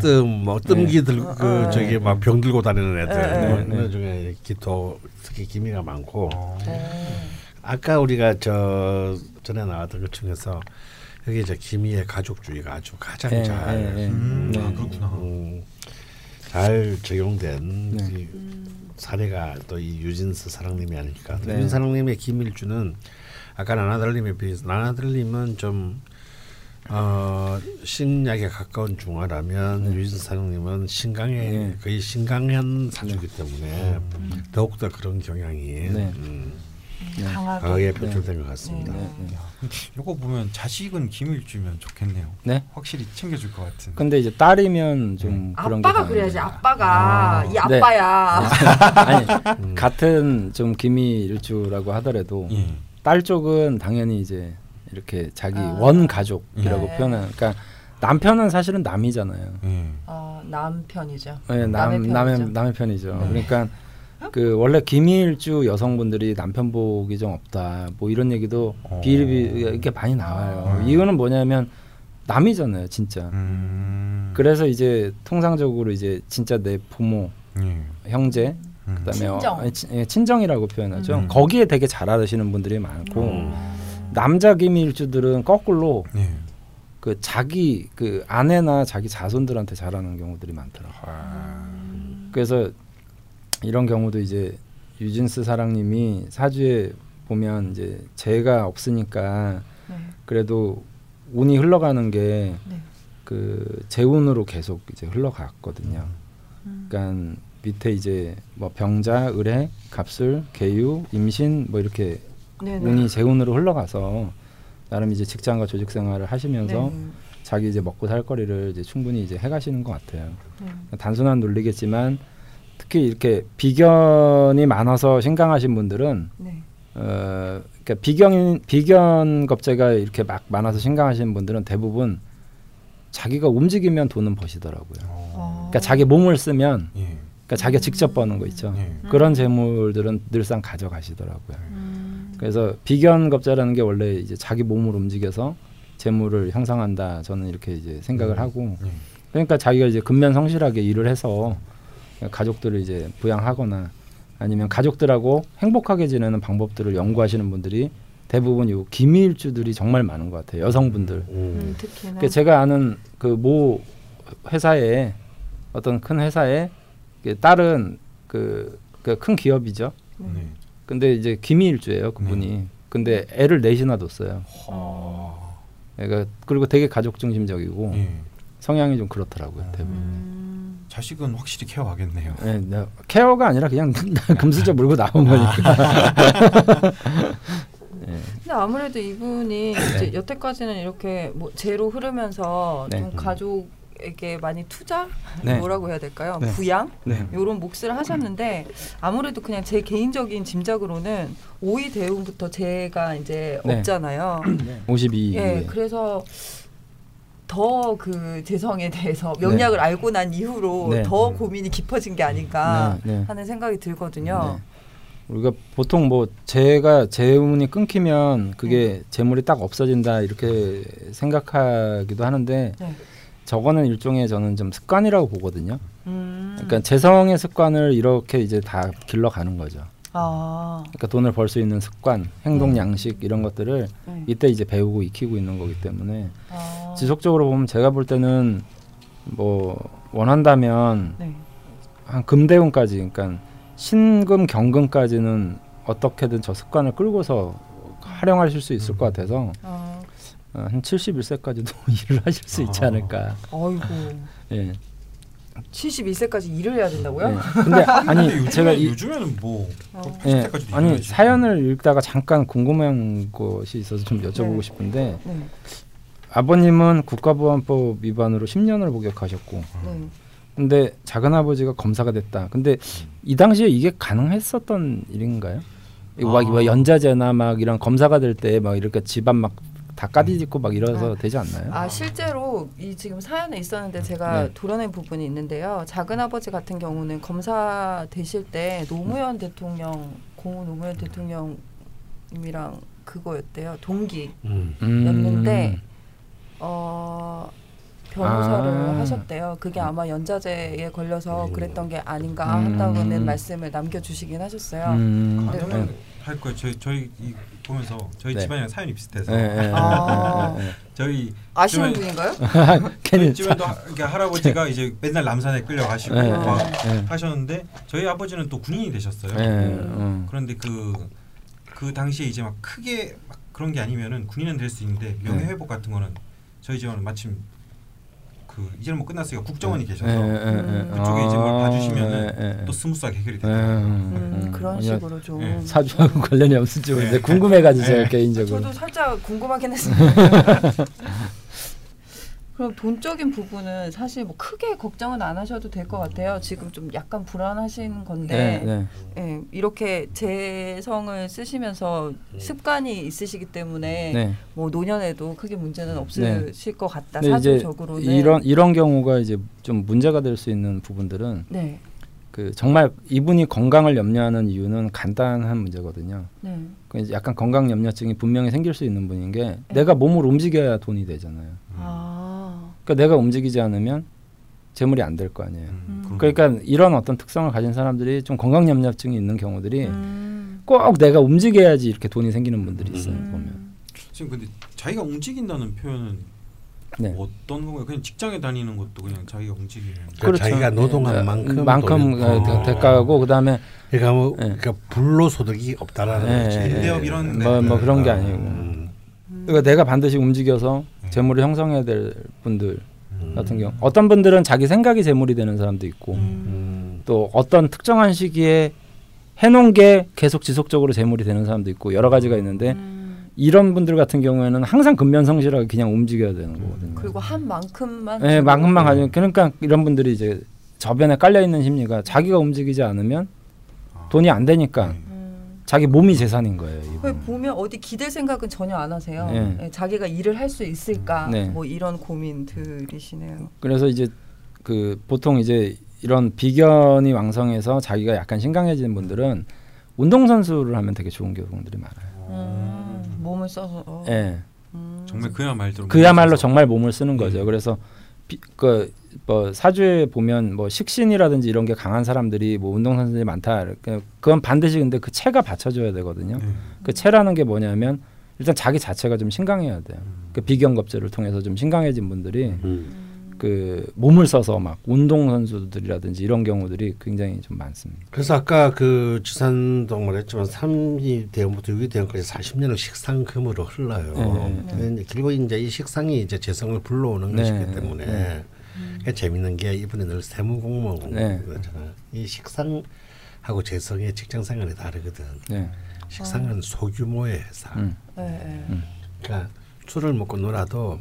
뜸 뜸기 들고 저기 막 병 들고 다니는 애들 그런 중에 기토 특히 기미가 많고. 아까 우리가 저 전에 나왔던 것 중에서 여기 이제 김희의 가족주의가 아주 가장 그렇구나. 잘 적용된 사례가 또 이 유진스 사랑님이 아닐까. 유진스 사랑님의 김일주는 아까 라나달님에 비해서 라나달님은 좀 신약에 가까운 중화라면 유진스 사랑님은 거의 신강한 사주기 때문에 더욱더 그런 경향이. 강하게 표출된 것 같습니다. 이거 보면 자식은 김일주면 좋겠네요. 네? 확실히 챙겨줄 것 같은. 근데 이제 딸이면 좀 그런 게 아빠가 그래야지. 아빠가 이 아빠야. 아니 같은 좀 김일주라고 하더라도 딸 쪽은 당연히 이제 이렇게 자기 원 가족이라고 표현하는. 그러니까 남편은 사실은 남이잖아요. 남편이죠. 네, 남의 편이죠. 그러니까. 그 원래 기미일주 여성분들이 남편복이 좀 없다 뭐 이런 얘기도 비일비 이렇게 많이 나와요. 이유는 뭐냐면 남이잖아요, 진짜. 그래서 이제 통상적으로 이제 진짜 내 부모, 형제, 그다음에 친정이라고 표현하죠. 거기에 되게 잘 알으시는 분들이 많고 남자 기미일주들은 거꾸로. 그 자기 그 아내나 자기 자손들한테 잘하는 경우들이 많더라고요. 그래서 이런 경우도 이제 유진스 사랑님이 사주에 보면 이제 재가 없으니까 그래도 운이 흘러가는 게 그 재운으로 계속 이제 흘러갔거든요. 그러니까 밑에 이제 뭐 병자, 을해, 갑술, 계유, 임신 뭐 이렇게 운이 재운으로 흘러가서 나름 이제 직장과 조직 생활을 하시면서 자기 이제 먹고 살 거리를 이제 충분히 이제 해가시는 것 같아요. 단순한 논리겠지만. 특히 이렇게 비견이 많아서 신강하신 분들은 그러니까 비견 겁재가 이렇게 막 많아서 신강하신 분들은 대부분 자기가 움직이면 돈은 버시더라고요. 그러니까 자기 몸을 쓰면 예. 그러니까 자기가 직접 버는 거 있죠. 예. 그런 재물들은 늘상 가져가시더라고요. 그래서 비견겁자라는 게 원래 이제 자기 몸을 움직여서 재물을 형성한다. 저는 이렇게 이제 생각을 하고 그러니까 자기가 이제 근면성실하게 일을 해서 가족들을 이제 부양하거나 아니면 가족들하고 행복하게 지내는 방법들을 연구하시는 분들이 대부분 요 기미일주들이 정말 많은 것 같아요. 여성분들. 특히나. 그러니까 제가 아는 그 모 회사에 어떤 큰 회사에 딸은 그 큰 기업이죠. 근데 이제 기미일주예요 그분이. 근데 애를 넷이나 뒀어요. 그러니까 그리고 되게 가족 중심적이고 성향이 좀 그렇더라고요. 대부분. 자식은 확실히 케어하겠네요. 네, 네, 케어가 아니라 그냥 금수저 물고 나온 거니까. 네. 근데 아무래도 이분이 이제 여태까지는 이렇게 뭐 재로 흐르면서 좀 가족에게 많이 투자? 뭐라고 해야 될까요? 부양? 이런 몫을 하셨는데 아무래도 그냥 제 개인적인 짐작으로는 오이 대운부터 재가 이제 없잖아요. 52. 예, 네. 그래서 더 그 재성에 대해서 명략을 알고 난 이후로 더 고민이 깊어진 게 아닌가 하는 생각이 들거든요. 우리가 보통 뭐 재가 재운이 끊기면 그게 재물이 딱 없어진다 이렇게 생각하기도 하는데 저거는 일종의 저는 좀 습관이라고 보거든요. 그러니까 재성의 습관을 이렇게 이제 다 길러가는 거죠. 그러니까 돈을 벌 수 있는 습관, 행동 양식 이런 것들을 이때 이제 배우고 익히고 있는 거기 때문에 지속적으로 보면 제가 볼 때는 뭐 원한다면 한 금대운까지 그러니까 신금 경금까지는 어떻게든 저 습관을 끌고서 활용하실 수 있을 것 같아서 한 71세까지도 일을 하실 수 있지 않을까. 아이고. 예. 71세까지 일을 해야 된다고요? 네. 근데 아니 근데 제가 요즘에는 뭐 80세까지도 아니 해야지. 사연을 읽다가 잠깐 궁금한 것이 있어서 좀 여쭤보고 싶은데 아버님은 국가보안법 위반으로 10년을 복역하셨고 근데 작은아버지가 검사가 됐다. 근데 이 당시에 이게 가능했었던 일인가요? 막 연자제나 막 이런 검사가 될 때 막 이렇게 집안 막 다 까디짓고 막 이러서 되지 않나요? 실제로 이 지금 사연에 있었는데 제가 도려낸 부분이 있는데요. 작은아버지 같은 경우는 검사 되실 때 노무현 대통령, 공우 노무현 대통령님이랑 그거였대요. 동기였는데 변호사를 하셨대요. 그게 아마 연자제에 걸려서 그랬던 게 아닌가 한다고는 말씀을 남겨주시긴 하셨어요. 가능은 할 거예요. 저희 보면서 저희 집안이랑 사연이 비슷해서 저희 아시는 분인가요? 저희 집안도 할아버지가 이제 맨날 남산에 끌려가시고 막 하셨는데 저희 아버지는 또 군인이 되셨어요. 그런데 그 당시에 이제 막 크게 막 그런 게 아니면은 군인은 될 수 있는데 명예회복 같은 거는 저희 집안은 마침 이제는 뭐 끝났으니까 국정원이 계셔서 그쪽에 이제 뭘 봐주시면 또 스무스하게 해결이 돼요. 그런 식으로 좀 사주하고 관련이 없을지 모르는데 궁금해가지고 제가 개인적으로 저도 살짝 궁금하긴 했습니다. 그럼 돈적인 부분은 사실 뭐 크게 걱정은 안 하셔도 될 것 같아요. 지금 좀 약간 불안하신 건데 이렇게 재성을 쓰시면서 습관이 있으시기 때문에 뭐 노년에도 크게 문제는 없으실 것 같다. 사주적으로는 이런 경우가 이제 좀 문제가 될 수 있는 부분들은 그 정말 이분이 건강을 염려하는 이유는 간단한 문제거든요. 약간 건강 염려증이 분명히 생길 수 있는 분인 게 내가 몸을 움직여야 돈이 되잖아요. 그러니까 내가 움직이지 않으면 재물이 안 될 거 아니에요. 그러니까 이런 어떤 특성을 가진 사람들이 좀 건강 염려증이 있는 경우들이 꼭 내가 움직여야지 이렇게 돈이 생기는 분들이 있어요. 보면. 지금 근데 자기가 움직인다는 표현은 어떤 건가요? 그냥 직장에 다니는 것도 그냥 자기가 움직이는. 그러니까 자기가 노동한 만큼 대가고 그다음에 그러니까 뭐 불로 소득이 없다라는 거지. 임대업 이런 뭐 그런 게 아니고. 그러니까 내가 반드시 움직여서 재물을 형성해야 될 분들 같은 경우 어떤 분들은 자기 생각이 재물이 되는 사람도 있고 또 어떤 특정한 시기에 해놓은 게 계속 지속적으로 재물이 되는 사람도 있고 여러 가지가 있는데 이런 분들 같은 경우에는 항상 근면성실하게 그냥 움직여야 되는 거거든요. 그리고 한 만큼만 만큼만 가지고 그러니까 이런 분들이 이제 저변에 깔려있는 심리가 자기가 움직이지 않으면 돈이 안 되니까 자기 몸이 재산인 거예요. 보면 어디 기댈 생각은 전혀 안 하세요. 자기가 일을 할 수 있을까 뭐 이런 고민 들이시네요. 그래서 이제 그 보통 이제 이런 비견이 왕성해서 자기가 약간 심각해지는 분들은 운동선수를 하면 되게 좋은 경우들이 많아요. 몸을 써서. 예. 네. 정말 그야말로 정말 몸을 쓰는 거죠. 그래서 뭐 사주에 보면 뭐 식신이라든지 이런 게 강한 사람들이 뭐 운동선수들이 많다. 그건 반드시 근데 그 체가 받쳐줘야 되거든요. 그 체라는 게 뭐냐면 일단 자기 자체가 좀 신강해야 돼요. 그 비견겁제를 통해서 좀 신강해진 분들이 그 몸을 써서 막 운동선수들이라든지 이런 경우들이 굉장히 좀 많습니다. 그래서 아까 그 지산동 말했지만 3대원부터 6대원까지 40년의 식상금으로 흘러요. 네. 그리고 이제 이 식상이 이제 재성을 불러오는 것이기 때문에 재밌는 게 이분이 늘 세무공무원 그러잖아요. 이 식상하고 재성의 직장생활이 다르거든. 식상은 소규모의 회사. 그러니까 술을 먹고 놀아도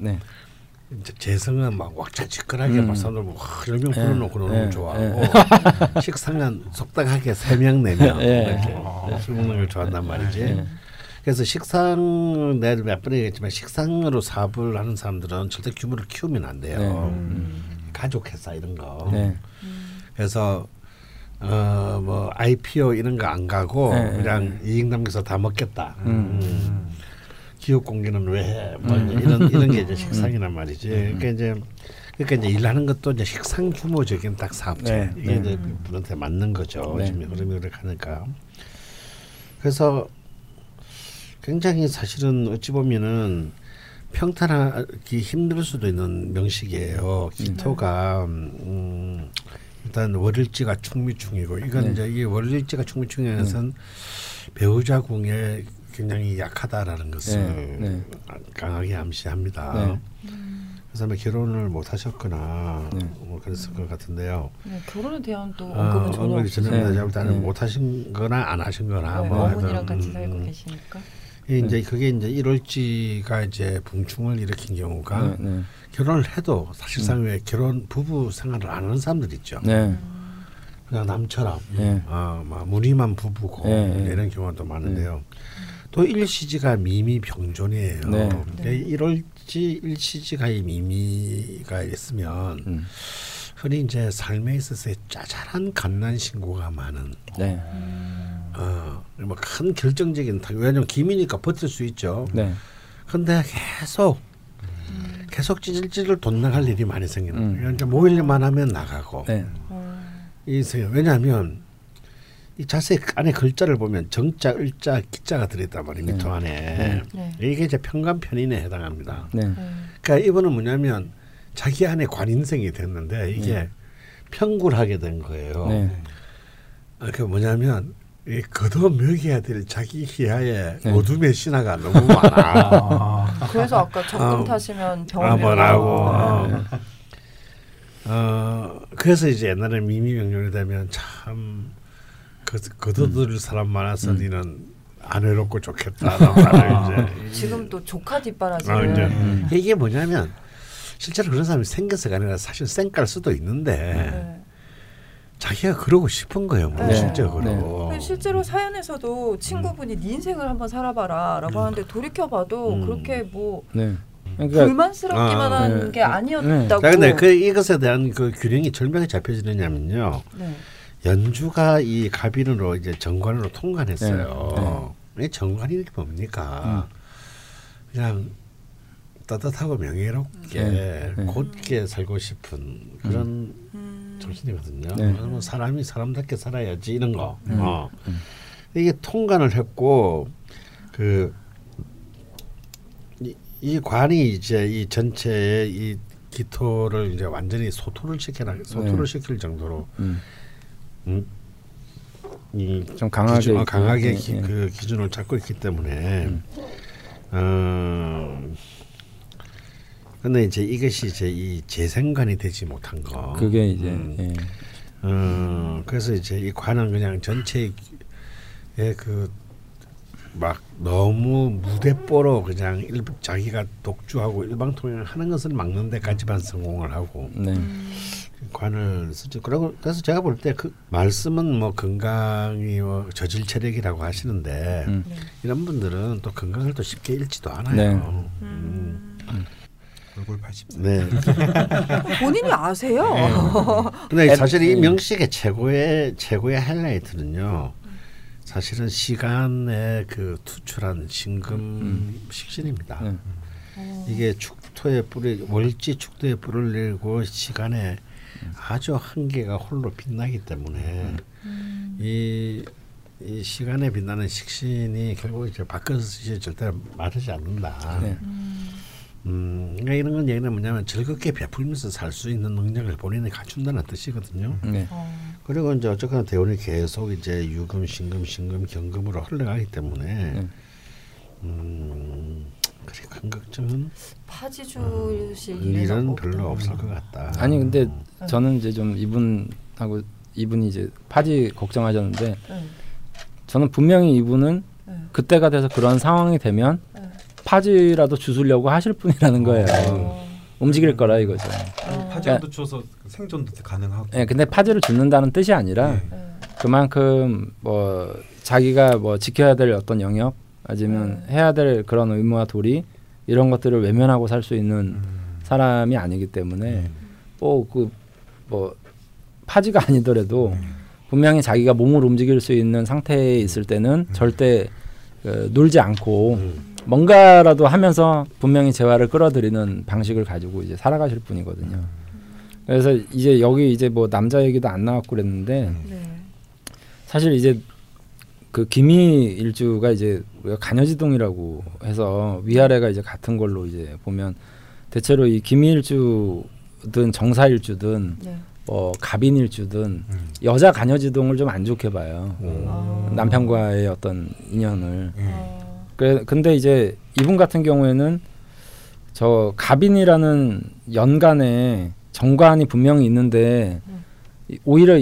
이제 재성은 막 왁자지껄하게 막 사람들 막 10명 불러놓고 노는 거 좋아하고 식상은 속닥하게 3명 4명 이렇게 술 먹는 걸 좋아한단 말이지. 그래서 식상 내가 몇 번 얘기했지만 식상으로 사업을 하는 사람들은 절대 규모를 키우면 안 돼요. 가족 회사 이런 거. 그래서 뭐 IPO 이런 거 안 가고 그냥 이익 남겨서 다 먹겠다. 기업 공개는 왜 해? 뭐 이런 게 이제 식상이란 말이지. 그러니까 이제 일하는 것도 이제 식상 규모적인 딱 사업체 이게 이제 분한테 맞는 거죠. 지금 흐름이 그렇게 하니까. 그래서 굉장히 사실은 어찌 보면은 평탄하기 힘들 수도 있는 명식이에요. 기토가 일단 월일지가 충미충이고 이건 이제 이 월일지가 충미충에서는 배우자 궁에 굉장히 약하다라는 것을 강하게 암시합니다. 그래서 아마 결혼을 못 하셨거나 뭐 그랬을 것 같은데요. 결혼에 대한 또 언급은 전혀 없으시네요. 못 하신 거나 안 하신 거나 뭐 어머니랑 같이 살고 계시니까. 이제 그게 이제 일월지가 이제 붕충을 일으킨 경우가 결혼을 해도 사실상 왜 결혼 부부 생활을 안 하는 사람들 있죠. 그냥 남처럼 막 무늬만 부부고 이런 경우가 또 많은데요. 또 일시지가 미미 병존이에요. 일월지 일시지가 이 미미가 있으면 흔히 이제 삶에 있어서 짜잘한 갓난 신고가 많은. 뭐 큰 결정적인 왜냐면 기미니까 버틸 수 있죠. 근데 계속 찌질찌질 돈 나갈 일이 많이 생기는. 그러니까 모일만 하면 나가고. 있어요. 왜냐하면 이 자세히 안에 글자를 보면 정자, 을자, 기자가 들어있단 말이에요. 미토 안에. 이게 이제 편간편인에 해당합니다. 그러니까 이분은 뭐냐면 자기 안에 관인생이 됐는데 이게 평굴하게 된 거예요. 그 뭐냐면 이 거둬 먹여야 될 자기 희하의 어둠의 신화가 너무 많아. 그래서 아까 적금 타시면 병원이라고. 그래서 이제 옛날에 미미명령이 되면 참 거둬들을 사람 많아서 니는 안 외롭고 좋겠다. 이제 지금 또 조카 뒷바라지는 이게 뭐냐면 실제로 그런 사람이 생겨서가 아니라 사실 쌩깔 수도 있는데 자기가 그러고 싶은 거예요. 뭐 실제로. 실제로 사연에서도 친구분이 네 인생을 한번 살아봐라라고 하는데 돌이켜봐도 그렇게 뭐 그러니까, 불만스럽기만 한 게 아니었다고. 그런데 이것에 대한 그 균형이 절묘하게 잡혀지느냐면요. 연주가 이 갑인으로 이제 정관으로 통관했어요. 이 정관이 뭡니까? 그냥 따뜻하고 명예롭게 곧게 살고 싶은 그런 정신이거든요. 뭐 사람이 사람답게 살아야지 이런 거. 이게 통관을 했고 이 관이 이제 이 전체의 이 기토를 이제 완전히 소토를 시킬 정도로 좀 강하게 그 기준을 잡고 있기 때문에 근데 이제 이것이 이제 이 재생관이 되지 못한 거. 그게 이제 그래서 이제 이 관은 그냥 전체의 그 막 너무 무대뽀로 그냥 자기가 독주하고 일방통행을 하는 것을 막는 데까지만 성공을 하고 관을 쓰죠. 그래서 제가 볼 때 그 말씀은 뭐 건강이 뭐 저질 체력이라고 하시는데 이런 분들은 또 건강을 또 쉽게 잃지도 않아요. 얼굴 84. 네. 본인이 아세요? 네. 근데 사실 이 명식의 최고의 하이라이트는요. 사실은 시간에 그 투출한 신금 식신입니다. 이게 축토의 뿔이 월지 축토의 뿔을 내리고 시간에 아주 한계가 홀로 빛나기 때문에 이 시간에 빛나는 식신이 결국 이제 바뀌어서 절대 마르지 않는다. 네. 그러니까 이런 건 얘기는 뭐냐면 즐겁게 베풀면서 살 수 있는 능력을 본인이 갖춘다는 뜻이거든요. 네. 그리고 이제 어쨌거나 대운이 계속 이제 유금, 신금, 경금으로 흘러가기 때문에 네. 그래 큰 걱정은 파지주식 일은 별로 없을 것 같다. 아니 근데 저는 이제 좀 이분이 이제 파지 걱정하셨는데 저는 분명히 이분은 그때가 돼서 그런 상황이 되면 파지라도 주술려고 하실 분이라는 거예요. 움직일 거라 이거죠. 파지라도 줘서 생존도 가능하고. 네, 근데 파지를 줍는다는 뜻이 아니라 그만큼 뭐 자기가 뭐 지켜야 될 어떤 영역 아니면 해야 될 그런 의무와 도리 이런 것들을 외면하고 살 수 있는 사람이 아니기 때문에 뭐 파지가 아니더라도 분명히 자기가 몸을 움직일 수 있는 상태에 있을 때는 절대 놀지 않고 뭔가라도 하면서 분명히 재화를 끌어들이는 방식을 가지고 이제 살아가실 분이거든요. 그래서 이제 여기 이제 뭐 남자 얘기도 안 나왔고 그랬는데 사실 이제 그 기미 일주가 이제 우리가 간여지동이라고 해서 위아래가 이제 같은 걸로 이제 보면 대체로 이 기미 일주든 정사 일주든 갑인 일주든 여자 간여지동을 좀 안 좋게 봐요. 남편과의 어떤 인연을. 근데 이제 이분 같은 경우에는 저 갑인이라는 연간에 정관이 분명히 있는데 오히려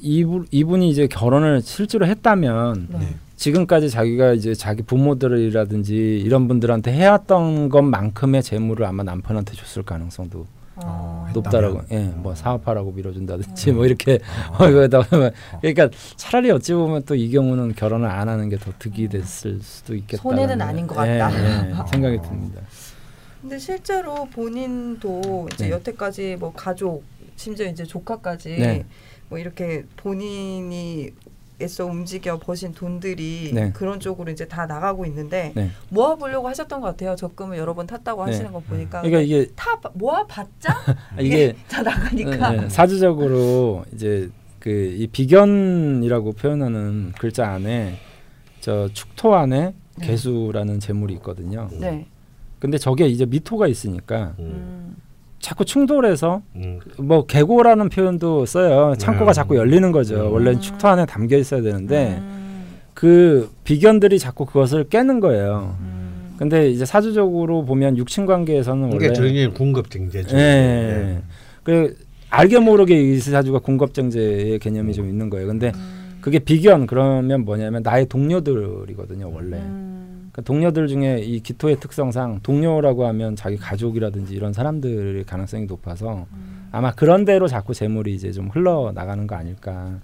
이분이 이제 결혼을 실제로 했다면 지금까지 자기가 이제 자기 부모들이라든지 이런 분들한테 해왔던 것만큼의 재물을 아마 남편한테 줬을 가능성도 높다라고. 예, 뭐 사업하라고 밀어준다든지 뭐 이렇게 그러니까 차라리 어찌 보면 또 이 경우는 결혼을 안 하는 게 더 득이 됐을 수도 있겠다. 손해는 아닌 것 같다. 생각이 듭니다. 근데 실제로 본인도 이제 여태까지 뭐 가족 심지어 이제 조카까지 뭐 이렇게 본인이 애써 움직여 버신 돈들이 그런 쪽으로 이제 다 나가고 있는데 모아보려고 하셨던 것 같아요. 적금을 여러 번 탔다고 하시는 거 보니까 그러니까 이게 다 모아봤자 이게 다 나가니까 사주적으로 이제 그 이 비견이라고 표현하는 글자 안에 저 축토 안에 개수라는 재물이 있거든요. 근데 저게 이제 미토가 있으니까 자꾸 충돌해서 뭐 개고라는 표현도 써요. 창고가 자꾸 열리는 거죠. 원래는 축토 안에 담겨 있어야 되는데 그 비견들이 자꾸 그것을 깨는 거예요. 근데 이제 사주적으로 보면 육친 관계에서는 원래 그게 궁급쟁제죠. 예. 그 알게 모르게 이 사주가 궁급쟁제의 개념이 좀 있는 거예요. 근데 그게 비견 그러면 뭐냐면 나의 동료들이거든요. 원래. 동료들 중에 이 기토의 특성상 동료라고 하면 자기 가족이라든지 이런 사람들의 가능성이 높아서 아마 그런 대로 자꾸 재물이 이제 좀 흘러나가는 거 아닐까.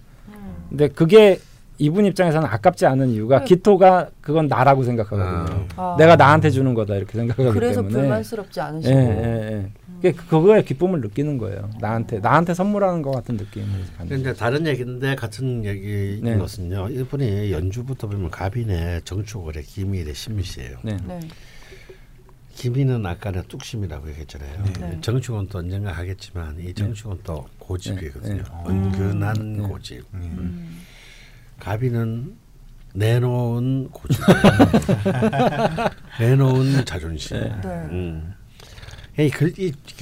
근데 그게 이분 입장에서는 아깝지 않은 이유가 기토가 그건 나라고 생각하거든요. 내가 나한테 주는 거다 이렇게 생각하기 때문에. 그래서 불만스럽지 않으시고. 그거에 기쁨을 느끼는 거예요. 나한테 선물하는 것 같은 느낌을 받는. 다른 얘기인데 같은 얘기인 것은요. 이분이 연주부터 보면 갑인의 정축월의 기미의 신미시예요. 기미는 아까는 뚝심이라고 얘기했잖아요. 정축은 또 언젠가 하겠지만 이 정축은 또 고집이거든요. 은근한 고집. 갑인은 내놓은 고집, 내놓은 자존심. 이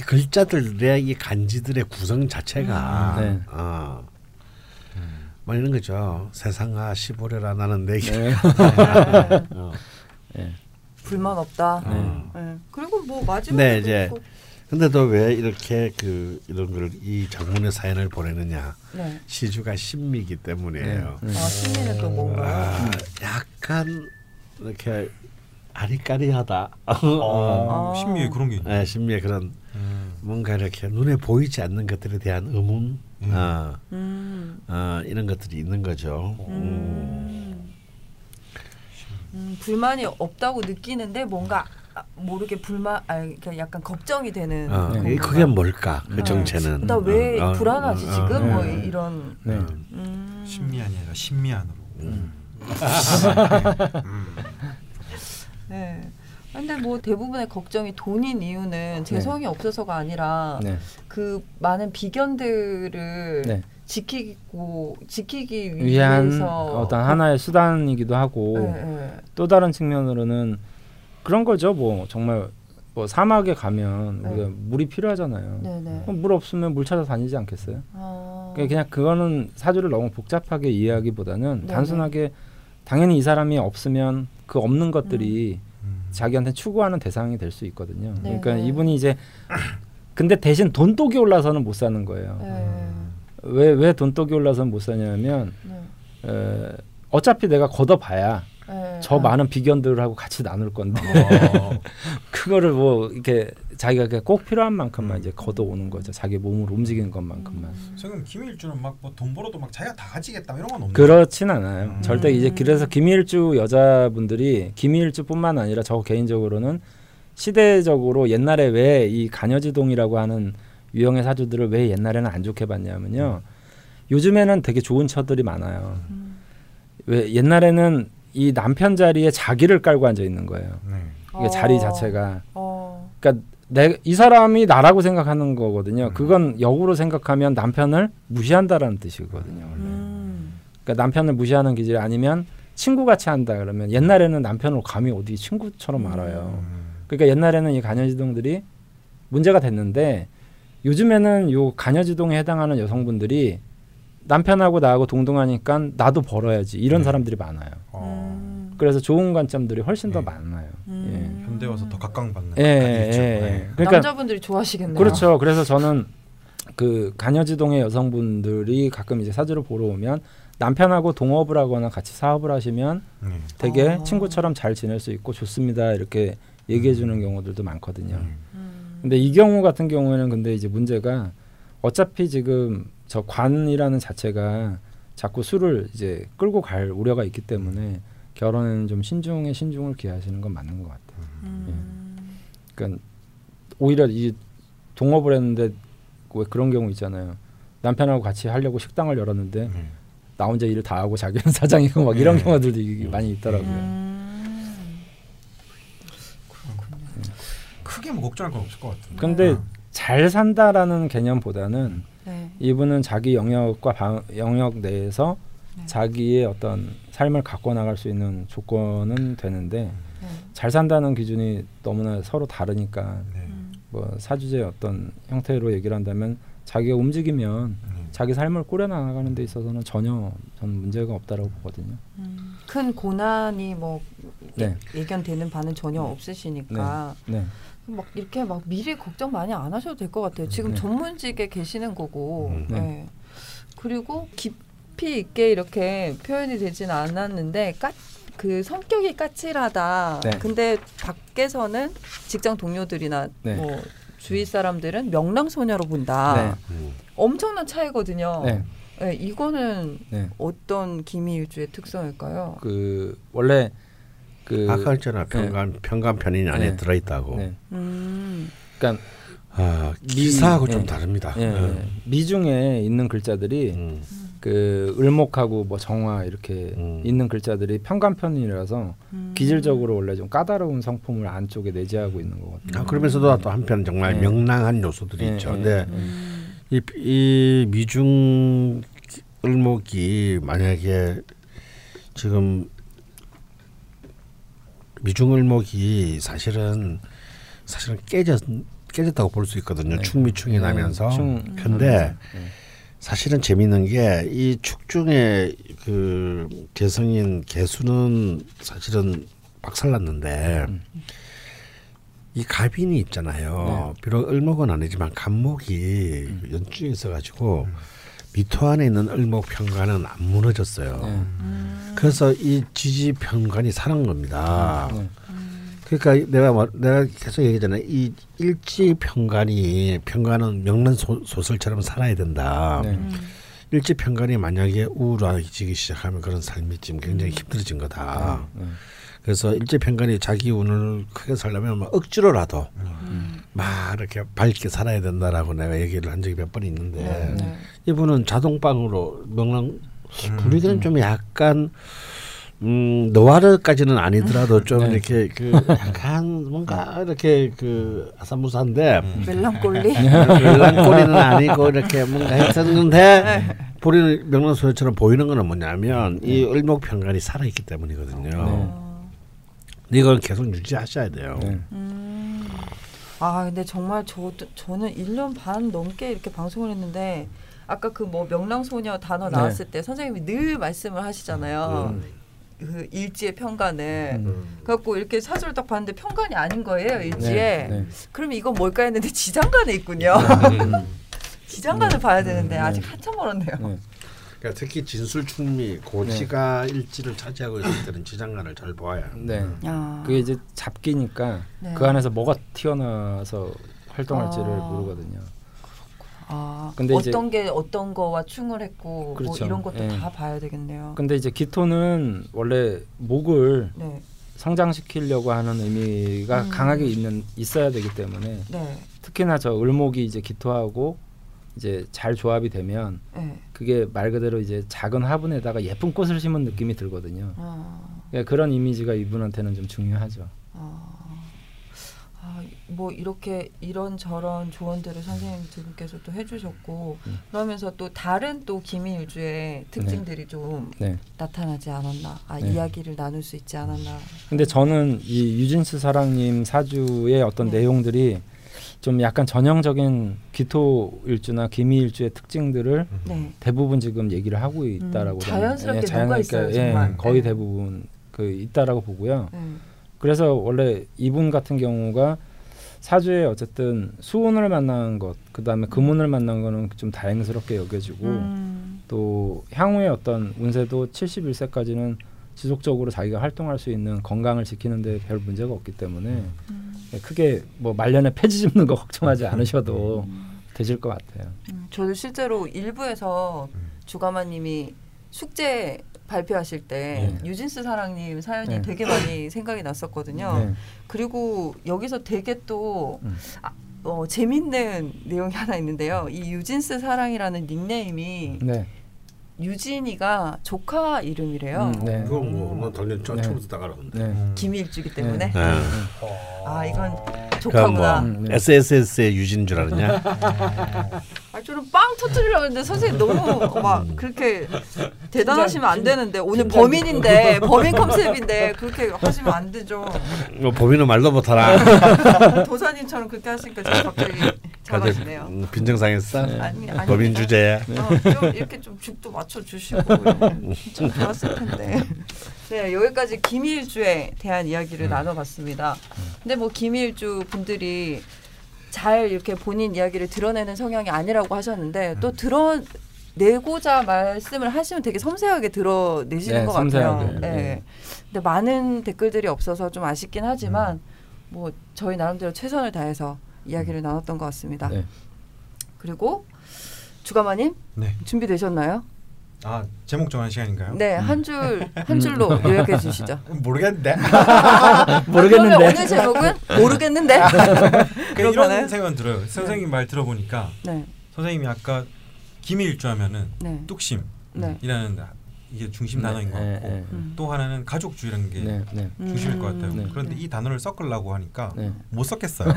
글자들의 이 간지들의 구성 자체가 뭐 이런 거죠. 세상아 시보레라 나는 내게 불만 없다. 그리고 뭐 마지막. 근데 또 왜 이렇게 그 이런 걸 이 장문의 사연을 보내느냐? 시주가 신미이기 때문이에요. 신미는 또 뭔가 약간 이렇게 아리까리하다. 신미에 그런 게 있네. 신미에 그런 뭔가 이렇게 눈에 보이지 않는 것들에 대한 의문, 이런 것들이 있는 거죠. 불만이 없다고 느끼는데 뭔가 모르게 불만, 아니, 약간 걱정이 되는. 그게 뭘까? 그 정체는. 나 왜 불안하지 지금? 뭐 이런. 네. 심리 아니라 심미안으로. 네. 근데 뭐 대부분의 걱정이 돈인 이유는 재성이 없어서가 아니라 그 많은 비견들을 지키기 위해서 어떤 하나의 수단이기도 하고 또 다른 측면으로는 그런 거죠. 뭐 정말 뭐 사막에 가면 우리가 물이 필요하잖아요. 그럼 물 없으면 물 찾아 다니지 않겠어요? 그냥 그거는 사주를 너무 복잡하게 이해하기보다는 단순하게 당연히 이 사람이 없으면 그 없는 것들이 자기한테 추구하는 대상이 될 수 있거든요. 그러니까 이분이 이제 근데 대신 돈독이 올라서는 못 사는 거예요. 왜 돈독이 올라서는 못 사냐면 어차피 내가 걷어봐야 저 많은 비견들하고 같이 나눌 건데 그거를 뭐 이렇게 자기가 꼭 필요한 만큼만 이제 걷어오는 거죠. 자기 몸을 움직이는 것만큼만. 지금 김일주는 막 뭐 돈 벌어도 막 자기가 다 가지겠다 이런 건 없나요? 그렇진 않아요. 절대. 이제 그래서 김일주 여자분들이, 김일주뿐만 아니라 저 개인적으로는 시대적으로 옛날에 왜 이 간여지동이라고 하는 유형의 사주들을 왜 옛날에는 안 좋게 봤냐면요. 요즘에는 되게 좋은 처들이 많아요. 왜 옛날에는 이 남편 자리에 자기를 깔고 앉아 있는 거예요. 그러니까 자리 자체가. 그러니까 이 사람이 나라고 생각하는 거거든요. 그건 역으로 생각하면 남편을 무시한다라는 뜻이거든요. 원래. 그러니까 남편을 무시하는 기질, 아니면 친구같이 한다 그러면 옛날에는 남편을 감히 어디 친구처럼 알아요. 그러니까 옛날에는 이 간여지동들이 문제가 됐는데 요즘에는 요 간여지동에 해당하는 여성분들이 남편하고 나하고 동등하니까 나도 벌어야지 이런 사람들이 많아요. 그래서 좋은 관점들이 훨씬 더 많아요. 예. 현대 와서 더 각광받는. 그러니까 남자분들이 좋아하시겠네요. 그렇죠. 그래서 저는 그 간여지동의 여성분들이 가끔 이제 사주를 보러 오면 남편하고 동업을 하거나 같이 사업을 하시면 되게 친구처럼 잘 지낼 수 있고 좋습니다 이렇게 얘기해 주는 경우들도 많거든요. 근데 이 경우 같은 경우에는 근데 이제 문제가 어차피 지금 저 관이라는 자체가 자꾸 수를 이제 끌고 갈 우려가 있기 때문에 결혼은 좀 신중에 신중을 기하시는 건 맞는 것 같아요. 예. 그러니까 오히려 이 동업을 했는데 왜 그런 경우 있잖아요. 남편하고 같이 하려고 식당을 열었는데 나 혼자 일을 다 하고 자기는 사장이고 막 이런 경우들도 많이 있더라고요. 그렇군요. 크게 뭐 걱정할 건 없을 것 같은데. 근데 잘 산다라는 개념보다는 이분은 자기 영역과 영역 내에서 자기의 어떤 삶을 갖고 나갈 수 있는 조건은 되는데 잘 산다는 기준이 너무나 서로 다르니까 뭐 사주제의 어떤 형태로 얘기를 한다면 자기가 움직이면 자기 삶을 꾸려나가는 데 있어서는 전혀 저는 문제가 없다라고 보거든요. 큰 고난이 뭐 예견되는 바는 전혀 없으시니까 막 이렇게 막 미리 걱정 많이 안 하셔도 될 것 같아요. 지금 전문직에 계시는 거고 그리고 깊이 있게 이렇게 표현이 되진 않았는데 그 성격이 까칠하다. 근데 밖에서는 직장 동료들이나 뭐 주위 사람들은 명랑소녀로 본다. 엄청난 차이거든요. 이거는 어떤 김일주의 특성일까요? 그 원래 아까 했잖아. 평간 편인이 안에 들어있다고. 그러니까 기사하고 좀 다릅니다. 미중에 있는 글자들이 그 을목하고 뭐 정화 이렇게 있는 글자들이 평간 편인이라서 기질적으로 원래 좀 까다로운 성품을 안쪽에 내재하고 있는 거거든요. 그러면서도 또 한편 정말 명랑한 요소들이 있죠. 근데 이 미중 을목이 만약에 지금 미중을목이 사실은 깨졌다고 볼 수 있거든요. 충미충이 나면서. 근데 사실은 재미있는 게 이 축중의 그 재성인 개수는 사실은 박살났는데 이 갑인이 있잖아요. 비록 을목은 아니지만 갑목이 연중에 있어가지고 미토 안에 있는 을목 편관은 안 무너졌어요. 그래서 이 지지 편관이 살은 겁니다. 그러니까 내가 계속 얘기했잖아요. 이 일지 편관은 명랑 소설처럼 살아야 된다. 일지 편관이 만약에 우울하게 지기 시작하면 그런 삶이 지금 굉장히 힘들어진 거다. 그래서 일제평간이 자기 운을 크게 살려면 억지로라도 막 이렇게 밝게 살아야 된다라고 내가 얘기를 한 적이 몇 번 있는데 이분은 자동방으로 명랑 우리들은 좀 약간 노화르까지는 아니더라도 좀 이렇게 그 약간 뭔가 이렇게 그 아사무사인데 멜랑꼴리 멜랑꼴리는 아니고 이렇게 뭔가 했었는데 보리는 명랑소녀처럼 보이는 건 뭐냐면 이 을목평간이 살아있기 때문이거든요. 네. 이걸 계속 유지하셔야 돼요. 네. 아 근데 정말 저는 1년 반 넘게 이렇게 방송을 했는데 아까 그 뭐 명랑소녀 단어 나왔을 때 선생님이 늘 말씀을 하시잖아요. 그 일지의 평간을 갖고 이렇게 사주를 딱 봤는데 평간이 아닌 거예요 일지에. 그러면 이건 뭘까 했는데 지장간에 있군요. 지장간을 봐야 되는데 아직 한참 멀었네요. 그러니까 특히 진술충미 고지가 일지를 차지하고 있을 때는 지장간을 잘 보아야. 그게 이제 잡기니까 그 안에서 뭐가 튀어나와서 활동할지를 모르거든요. 아, 근데 어떤 이제, 게 어떤 거와 충을 했고 그렇죠. 뭐 이런 것도 다 봐야 되겠네요. 근데 이제 기토는 원래 목을 성장시키려고 하는 의미가 강하게 있어야 되기 때문에 특히나 저 을목이 이제 기토하고 이제 잘 조합이 되면 그게 말 그대로 이제 작은 화분에다가 예쁜 꽃을 심은 느낌이 들거든요. 그러니까 그런 이미지가 이분한테는 좀 중요하죠. 뭐 이렇게 이런저런 조언들을 선생님들께서 또 해주셨고 그러면서 또 다른 또 기미일주의 특징들이 좀 나타나지 않았나 이야기를 나눌 수 있지 않았나. 근데 저는 이 유진스 사랑님 사주의 어떤 내용들이 좀 약간 전형적인 기토일주나 기미일주의 특징들을 대부분 지금 얘기를 하고 있다라고 자연스럽게 뭔가 있어요 정말. 거의 대부분 그 있다라고 보고요. 그래서 원래 이분 같은 경우가 사주에 어쨌든 수운을 만난 것, 그 다음에 금운을 만난 거는 좀 다행스럽게 여겨지고 또 향후의 어떤 운세도 71세까지는 지속적으로 자기가 활동할 수 있는 건강을 지키는 데 별 문제가 없기 때문에 크게 뭐 말년에 폐지 짚는 거 걱정하지 않으셔도 되실 것 같아요. 저도 실제로 일부에서 주가마님이 숙제 발표하실 때 유진스 사랑님 사연이 되게 많이 생각이 났었거든요. 그리고 여기서 되게 또 재밌는 내용이 하나 있는데요. 이 유진스 사랑이라는 닉네임이 유진이가 조카 이름이래요. 그건 뭐 당연히 처음부터 다 알았는데 기미일주기 때문에 아 이건 조카구나. 뭐 SSS의 유진인 줄 알았냐? 아 저는 빵 터뜨리려고 했는데 선생님 너무 막 그렇게 대단하시면 안 되는데 오늘 범인인데 범인 컨셉인데 그렇게 하시면 안 되죠. 뭐 범인은 말도 못하라. 도사님처럼 그렇게 하시니까 제가 갑자기 작아지네요. 빈정상했어? 아니 범인 주제야. 좀 이렇게 좀 죽도 맞춰주시고 좀 좋았을 텐데. 네 여기까지 기미일주에 대한 이야기를 나눠봤습니다. 근데 뭐 기미일주 분들이 잘 이렇게 본인 이야기를 드러내는 성향이 아니라고 하셨는데 또 드러내고자 말씀을 하시면 되게 섬세하게 드러내시는 것 섬세하게. 같아요. 근데 많은 댓글들이 없어서 좀 아쉽긴 하지만 뭐 저희 나름대로 최선을 다해서 이야기를 나눴던 것 같습니다. 그리고 주가마님 준비되셨나요? 아 제목 정하는 시간인가요? 네 한 줄로 요약해 주시죠. 모르겠는데. 그러면 오늘 제목은 모르겠는데. 이런 생각은 들어요. 선생님 말 들어보니까 선생님이 아까 기미일주하면은 뚝심이라는 이게 중심 단어인 것 같고 또 하나는 가족주의라는 게 중심일 것 같아요. 그런데 이 단어를 섞으려고 하니까 못 섞겠어요.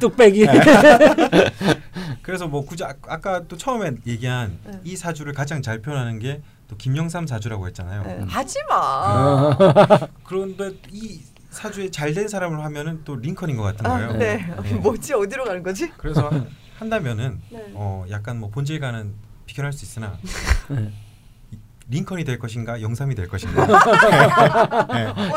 뚝배기. 그래서 뭐 굳이 아까 또 처음에 얘기한 이 사주를 가장 잘 표현하는 게 또 김영삼 사주라고 했잖아요. 하지마. 그런데 이 사주에 잘된 사람을 하면은 또 링컨인 것 같은 거예요. 뭐지 어디로 가는 거지? 그래서 한다면은 약간 뭐 본질과는 비교할 수 있으나 링컨이 될 것인가 영삼이 될 것인가.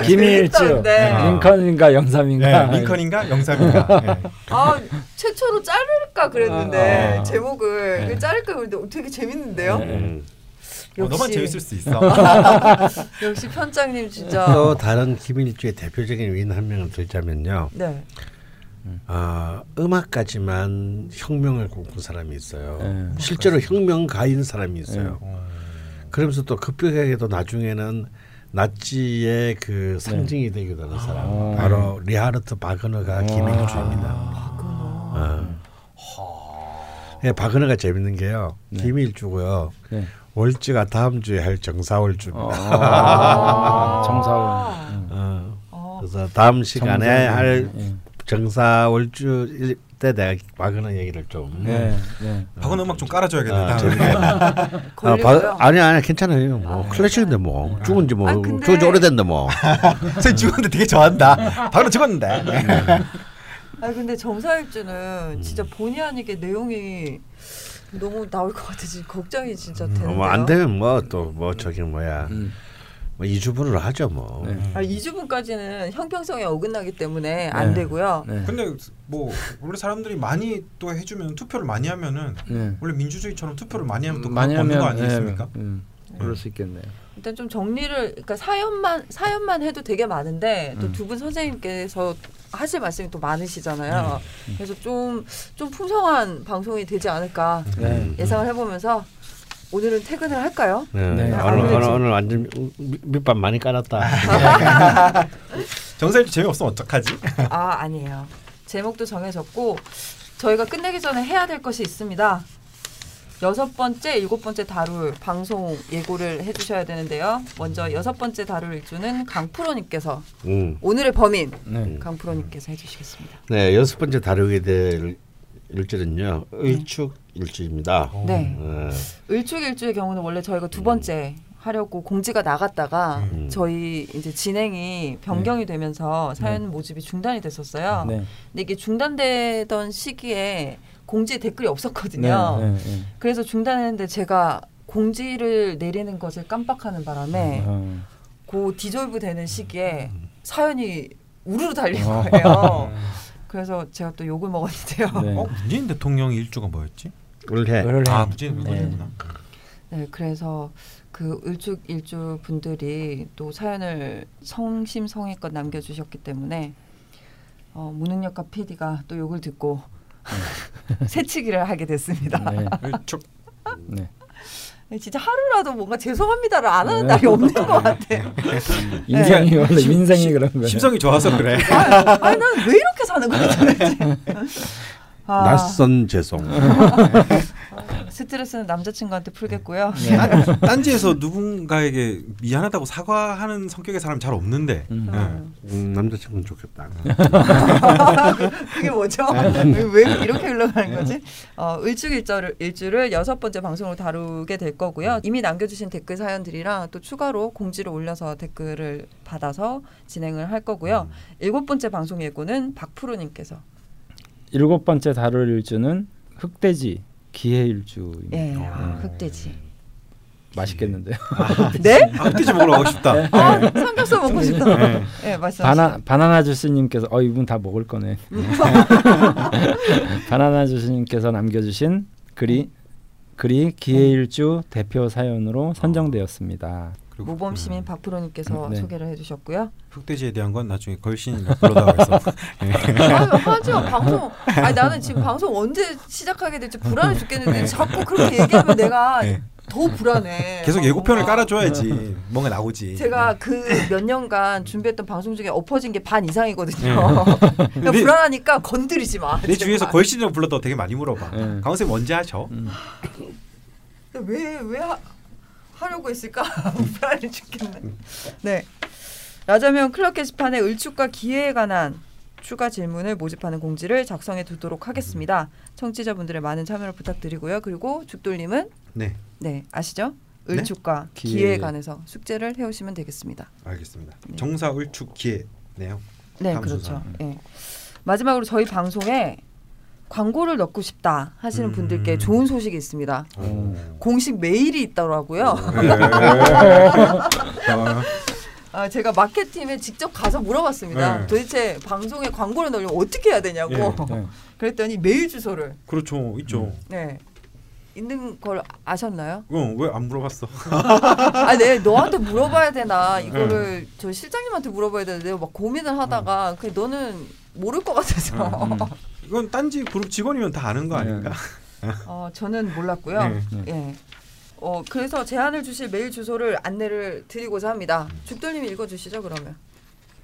기미일주 링컨인가 영삼인가 링컨인가 영삼인가. 아 최초로 자를까 그랬는데 제목을 자를까 그랬는데 되게 재밌는데요. 역시 너만 재밌을 수 있어. 역시 편장님 진짜. 또 다른 기미일주의 대표적인 위인 한 명을 들자면요. 음악까지만 혁명을 꿈꾼 사람이 있어요. 실제로 혁명가인 사람이 있어요. 그러면서 또 급격하게도 나중에는 나치의 그 상징이 되기도 하는 사람 바로 리하르트 바그너가 김일주입니다. 바그너. 예, 바그너가 재밌는 게요. 김일주고요. 네. 월주가 다음 주에 할 정사월주입니다. 정사월. 그래서 다음 시간에 정사월. 할 정사월주 때 내가 바그너 얘기를 좀. 바그너 음악 좀 깔아줘야겠다. 아니야 괜찮아요. 뭐 클래식인데 뭐 죽은지 뭐 오래됐는데 뭐. 선생님 죽었는데 되게 좋아한다. 바그너 죽었는데. 아 근데 정사일주는 진짜 본의 아니게 내용이 너무 나올 것 같아서 걱정이 진짜 되는데요. 뭐 안 되면 뭐 또 뭐 저기 뭐야 뭐 이주분으로 하죠 뭐. 아 이주분까지는 형평성에 어긋나기 때문에 안 되고요. 근데 뭐 원래 사람들이 많이 또 해주면 투표를 많이 하면은 원래 민주주의처럼 투표를 많이 하면 또 많이 하는 거 아니겠습니까? 그럴 수 있겠네요. 일단 좀 정리를 그러니까 사연만 해도 되게 많은데 또 두 분 선생님께서 하실 말씀이 또 많으시잖아요. 그래서 좀 풍성한 방송이 되지 않을까 예상을 해보면서 오늘은 퇴근을 할까요? 오늘 완전 밑밥 많이 깔았다. 정사일주 재미없으면 어떡하지? 아 아니에요. 제목도 정해졌고 저희가 끝내기 전에 해야 될 것이 있습니다. 6번째, 7번째 다룰 방송 예고를 해주셔야 되는데요. 먼저 6번째 다룰 일주는 강프로님께서 오늘의 범인 강프로님께서 해주시겠습니다. 네, 6번째 다루게 될 일주는요. 을축일주입니다. 네, 을축일주의 경우는 원래 저희가 2번째 하려고 공지가 나갔다가 저희 이제 진행이 변경이 되면서 사연 모집이 중단이 됐었어요. 근데 이게 중단되던 시기에 공지에 댓글이 없었거든요. 그래서 중단했는데 제가 공지를 내리는 것을 깜빡하는 바람에 그 디졸브 되는 시기에 사연이 우르르 달린 거예요. 그래서 제가 또 욕을 먹었는데요. 문재인 대통령 일주가 뭐였지? 을해. 아 문재인이구나. 네, 그래서 그 을축일주 분들이 또 사연을 성심성의껏 남겨주셨기 때문에 무능력과 PD가 또 욕을 듣고. 새치기를 하게 됐습니다. 네. 진짜 하루라도 뭔가 죄송합니다를 안 하는 날이 없는 것 같아요. 인생이 원래 인생이 그런 거예요. 심성이 좋아서 그래. 아니 난 왜 이렇게 사는 거야? 낯선 죄송. 스트레스는 남자친구한테 풀겠고요. 딴지에서 누군가에게 미안하다고 사과하는 성격의 사람 잘 없는데 남자친구는 좋겠다. 그게 뭐죠? 왜 이렇게 흘러가는 거지? 을축일주를 6번째 방송으로 다루게 될 거고요. 이미 남겨주신 댓글 사연들이랑 또 추가로 공지를 올려서 댓글을 받아서 진행을 할 거고요. 7번째 방송 예고는 박프로님께서 7번째 다룰 일주는 흑돼지 기해일주입니다. 흑돼지. 맛있겠는데요. 네? 흑돼지 먹으러 가고 싶다. 삼겹살 먹고 싶다. 바나나 주스님께서 이분 다 먹을 거네. 바나나 주스님께서 남겨주신 글이 기해일주 대표 사연으로 선정되었습니다. 모범 시민 박프로님께서 소개를 해주셨고요. 흑돼지에 대한 건 나중에 걸신이나 불러다와서. 하죠 방송. 아니 나는 지금 방송 언제 시작하게 될지 불안해 죽겠는데 자꾸 그렇게 얘기하면 내가 더 불안해. 계속 예고편을 깔아줘야지 뭔가 나오지. 제가 그 몇 년간 준비했던 방송 중에 엎어진 게 반 이상이거든요. 그러니까 불안하니까 건드리지 마. 내 주위에서 걸신이나 불러도 되게 많이 물어봐. 강원 선생님 언제 하셔? 하려고 했을까? 불안해 죽겠네. 네. 라자면 클럽 게시판에 을축과 기해에 관한 추가 질문을 모집하는 공지를 작성해 두도록 하겠습니다. 청취자분들의 많은 참여를 부탁드리고요. 그리고 죽돌님은 네 아시죠? 을축과 기해에 관해서 숙제를 해오시면 되겠습니다. 알겠습니다. 정사 을축 기해네요. 네 그렇죠. 네. 마지막으로 저희 방송에 광고를 넣고 싶다 하시는 분들께 좋은 소식이 있습니다. 공식 메일이 있더라고요. 제가 마켓팀에 직접 가서 물어봤습니다. 도대체 방송에 광고를 넣으려면 어떻게 해야 되냐고. 그랬더니 메일 주소를. 그렇죠. 있죠. 네. 있는 걸 아셨나요? 왜 안 물어봤어? 너한테 물어봐야 되나 이거를 저 실장님한테 물어봐야 되는데 막 고민을 하다가 너는 모를 것 같아서. 이건 딴지 그룹 직원이면 다 아는 거 아닌가? 저는 몰랐고요. 그래서 제안을 주실 메일 주소를 안내를 드리고자 합니다. 죽돌님이 읽어주시죠. 그러면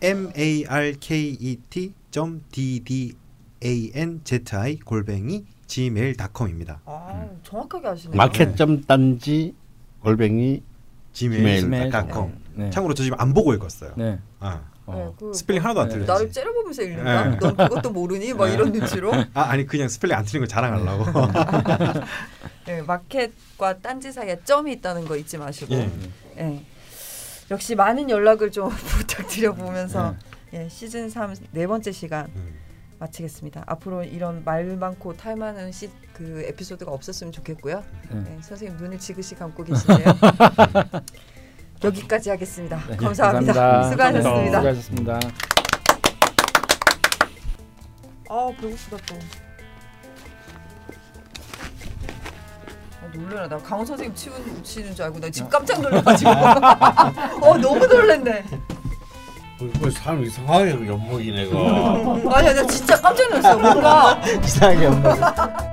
market.ddanzi@gmail.com입니다. 아, 정확하게 아시네요. market.danzi@gmail.com. 네. 참고로 저 지금 안 보고 읽었어요. 네. 아. 그 스펠링 하나도 안 틀렸지. 나를 째려보면서 읽는다? 네. 넌 그것도 모르니? 막 이런 눈치로. 아니 그냥 스펠링 안 틀린 거 자랑하려고. 네, 마켓과 딴지 사이에 점이 있다는 거 잊지 마시고. 예. 네. 역시 많은 연락을 좀 부탁드려 보면서 예, 시즌 3 네 번째 시간 마치겠습니다. 앞으로 이런 말 많고 탈 많은 그 에피소드가 없었으면 좋겠고요. 네, 선생님 눈을 지그시 감고 계시네요. 여기까지 하겠습니다. 네, 감사합니다. 감사합니다. 수고하셨습니다. 수고하셨습니다. 아 배고프다 또. 놀래라. 나 강원 선생님 치우는 줄 알고 나 지금 깜짝 놀라가지고. 너무 놀랐네. 사람 이상하게 연목이네. 아니야 나 진짜 깜짝 놀랐어. 뭔가 이상하게 연목.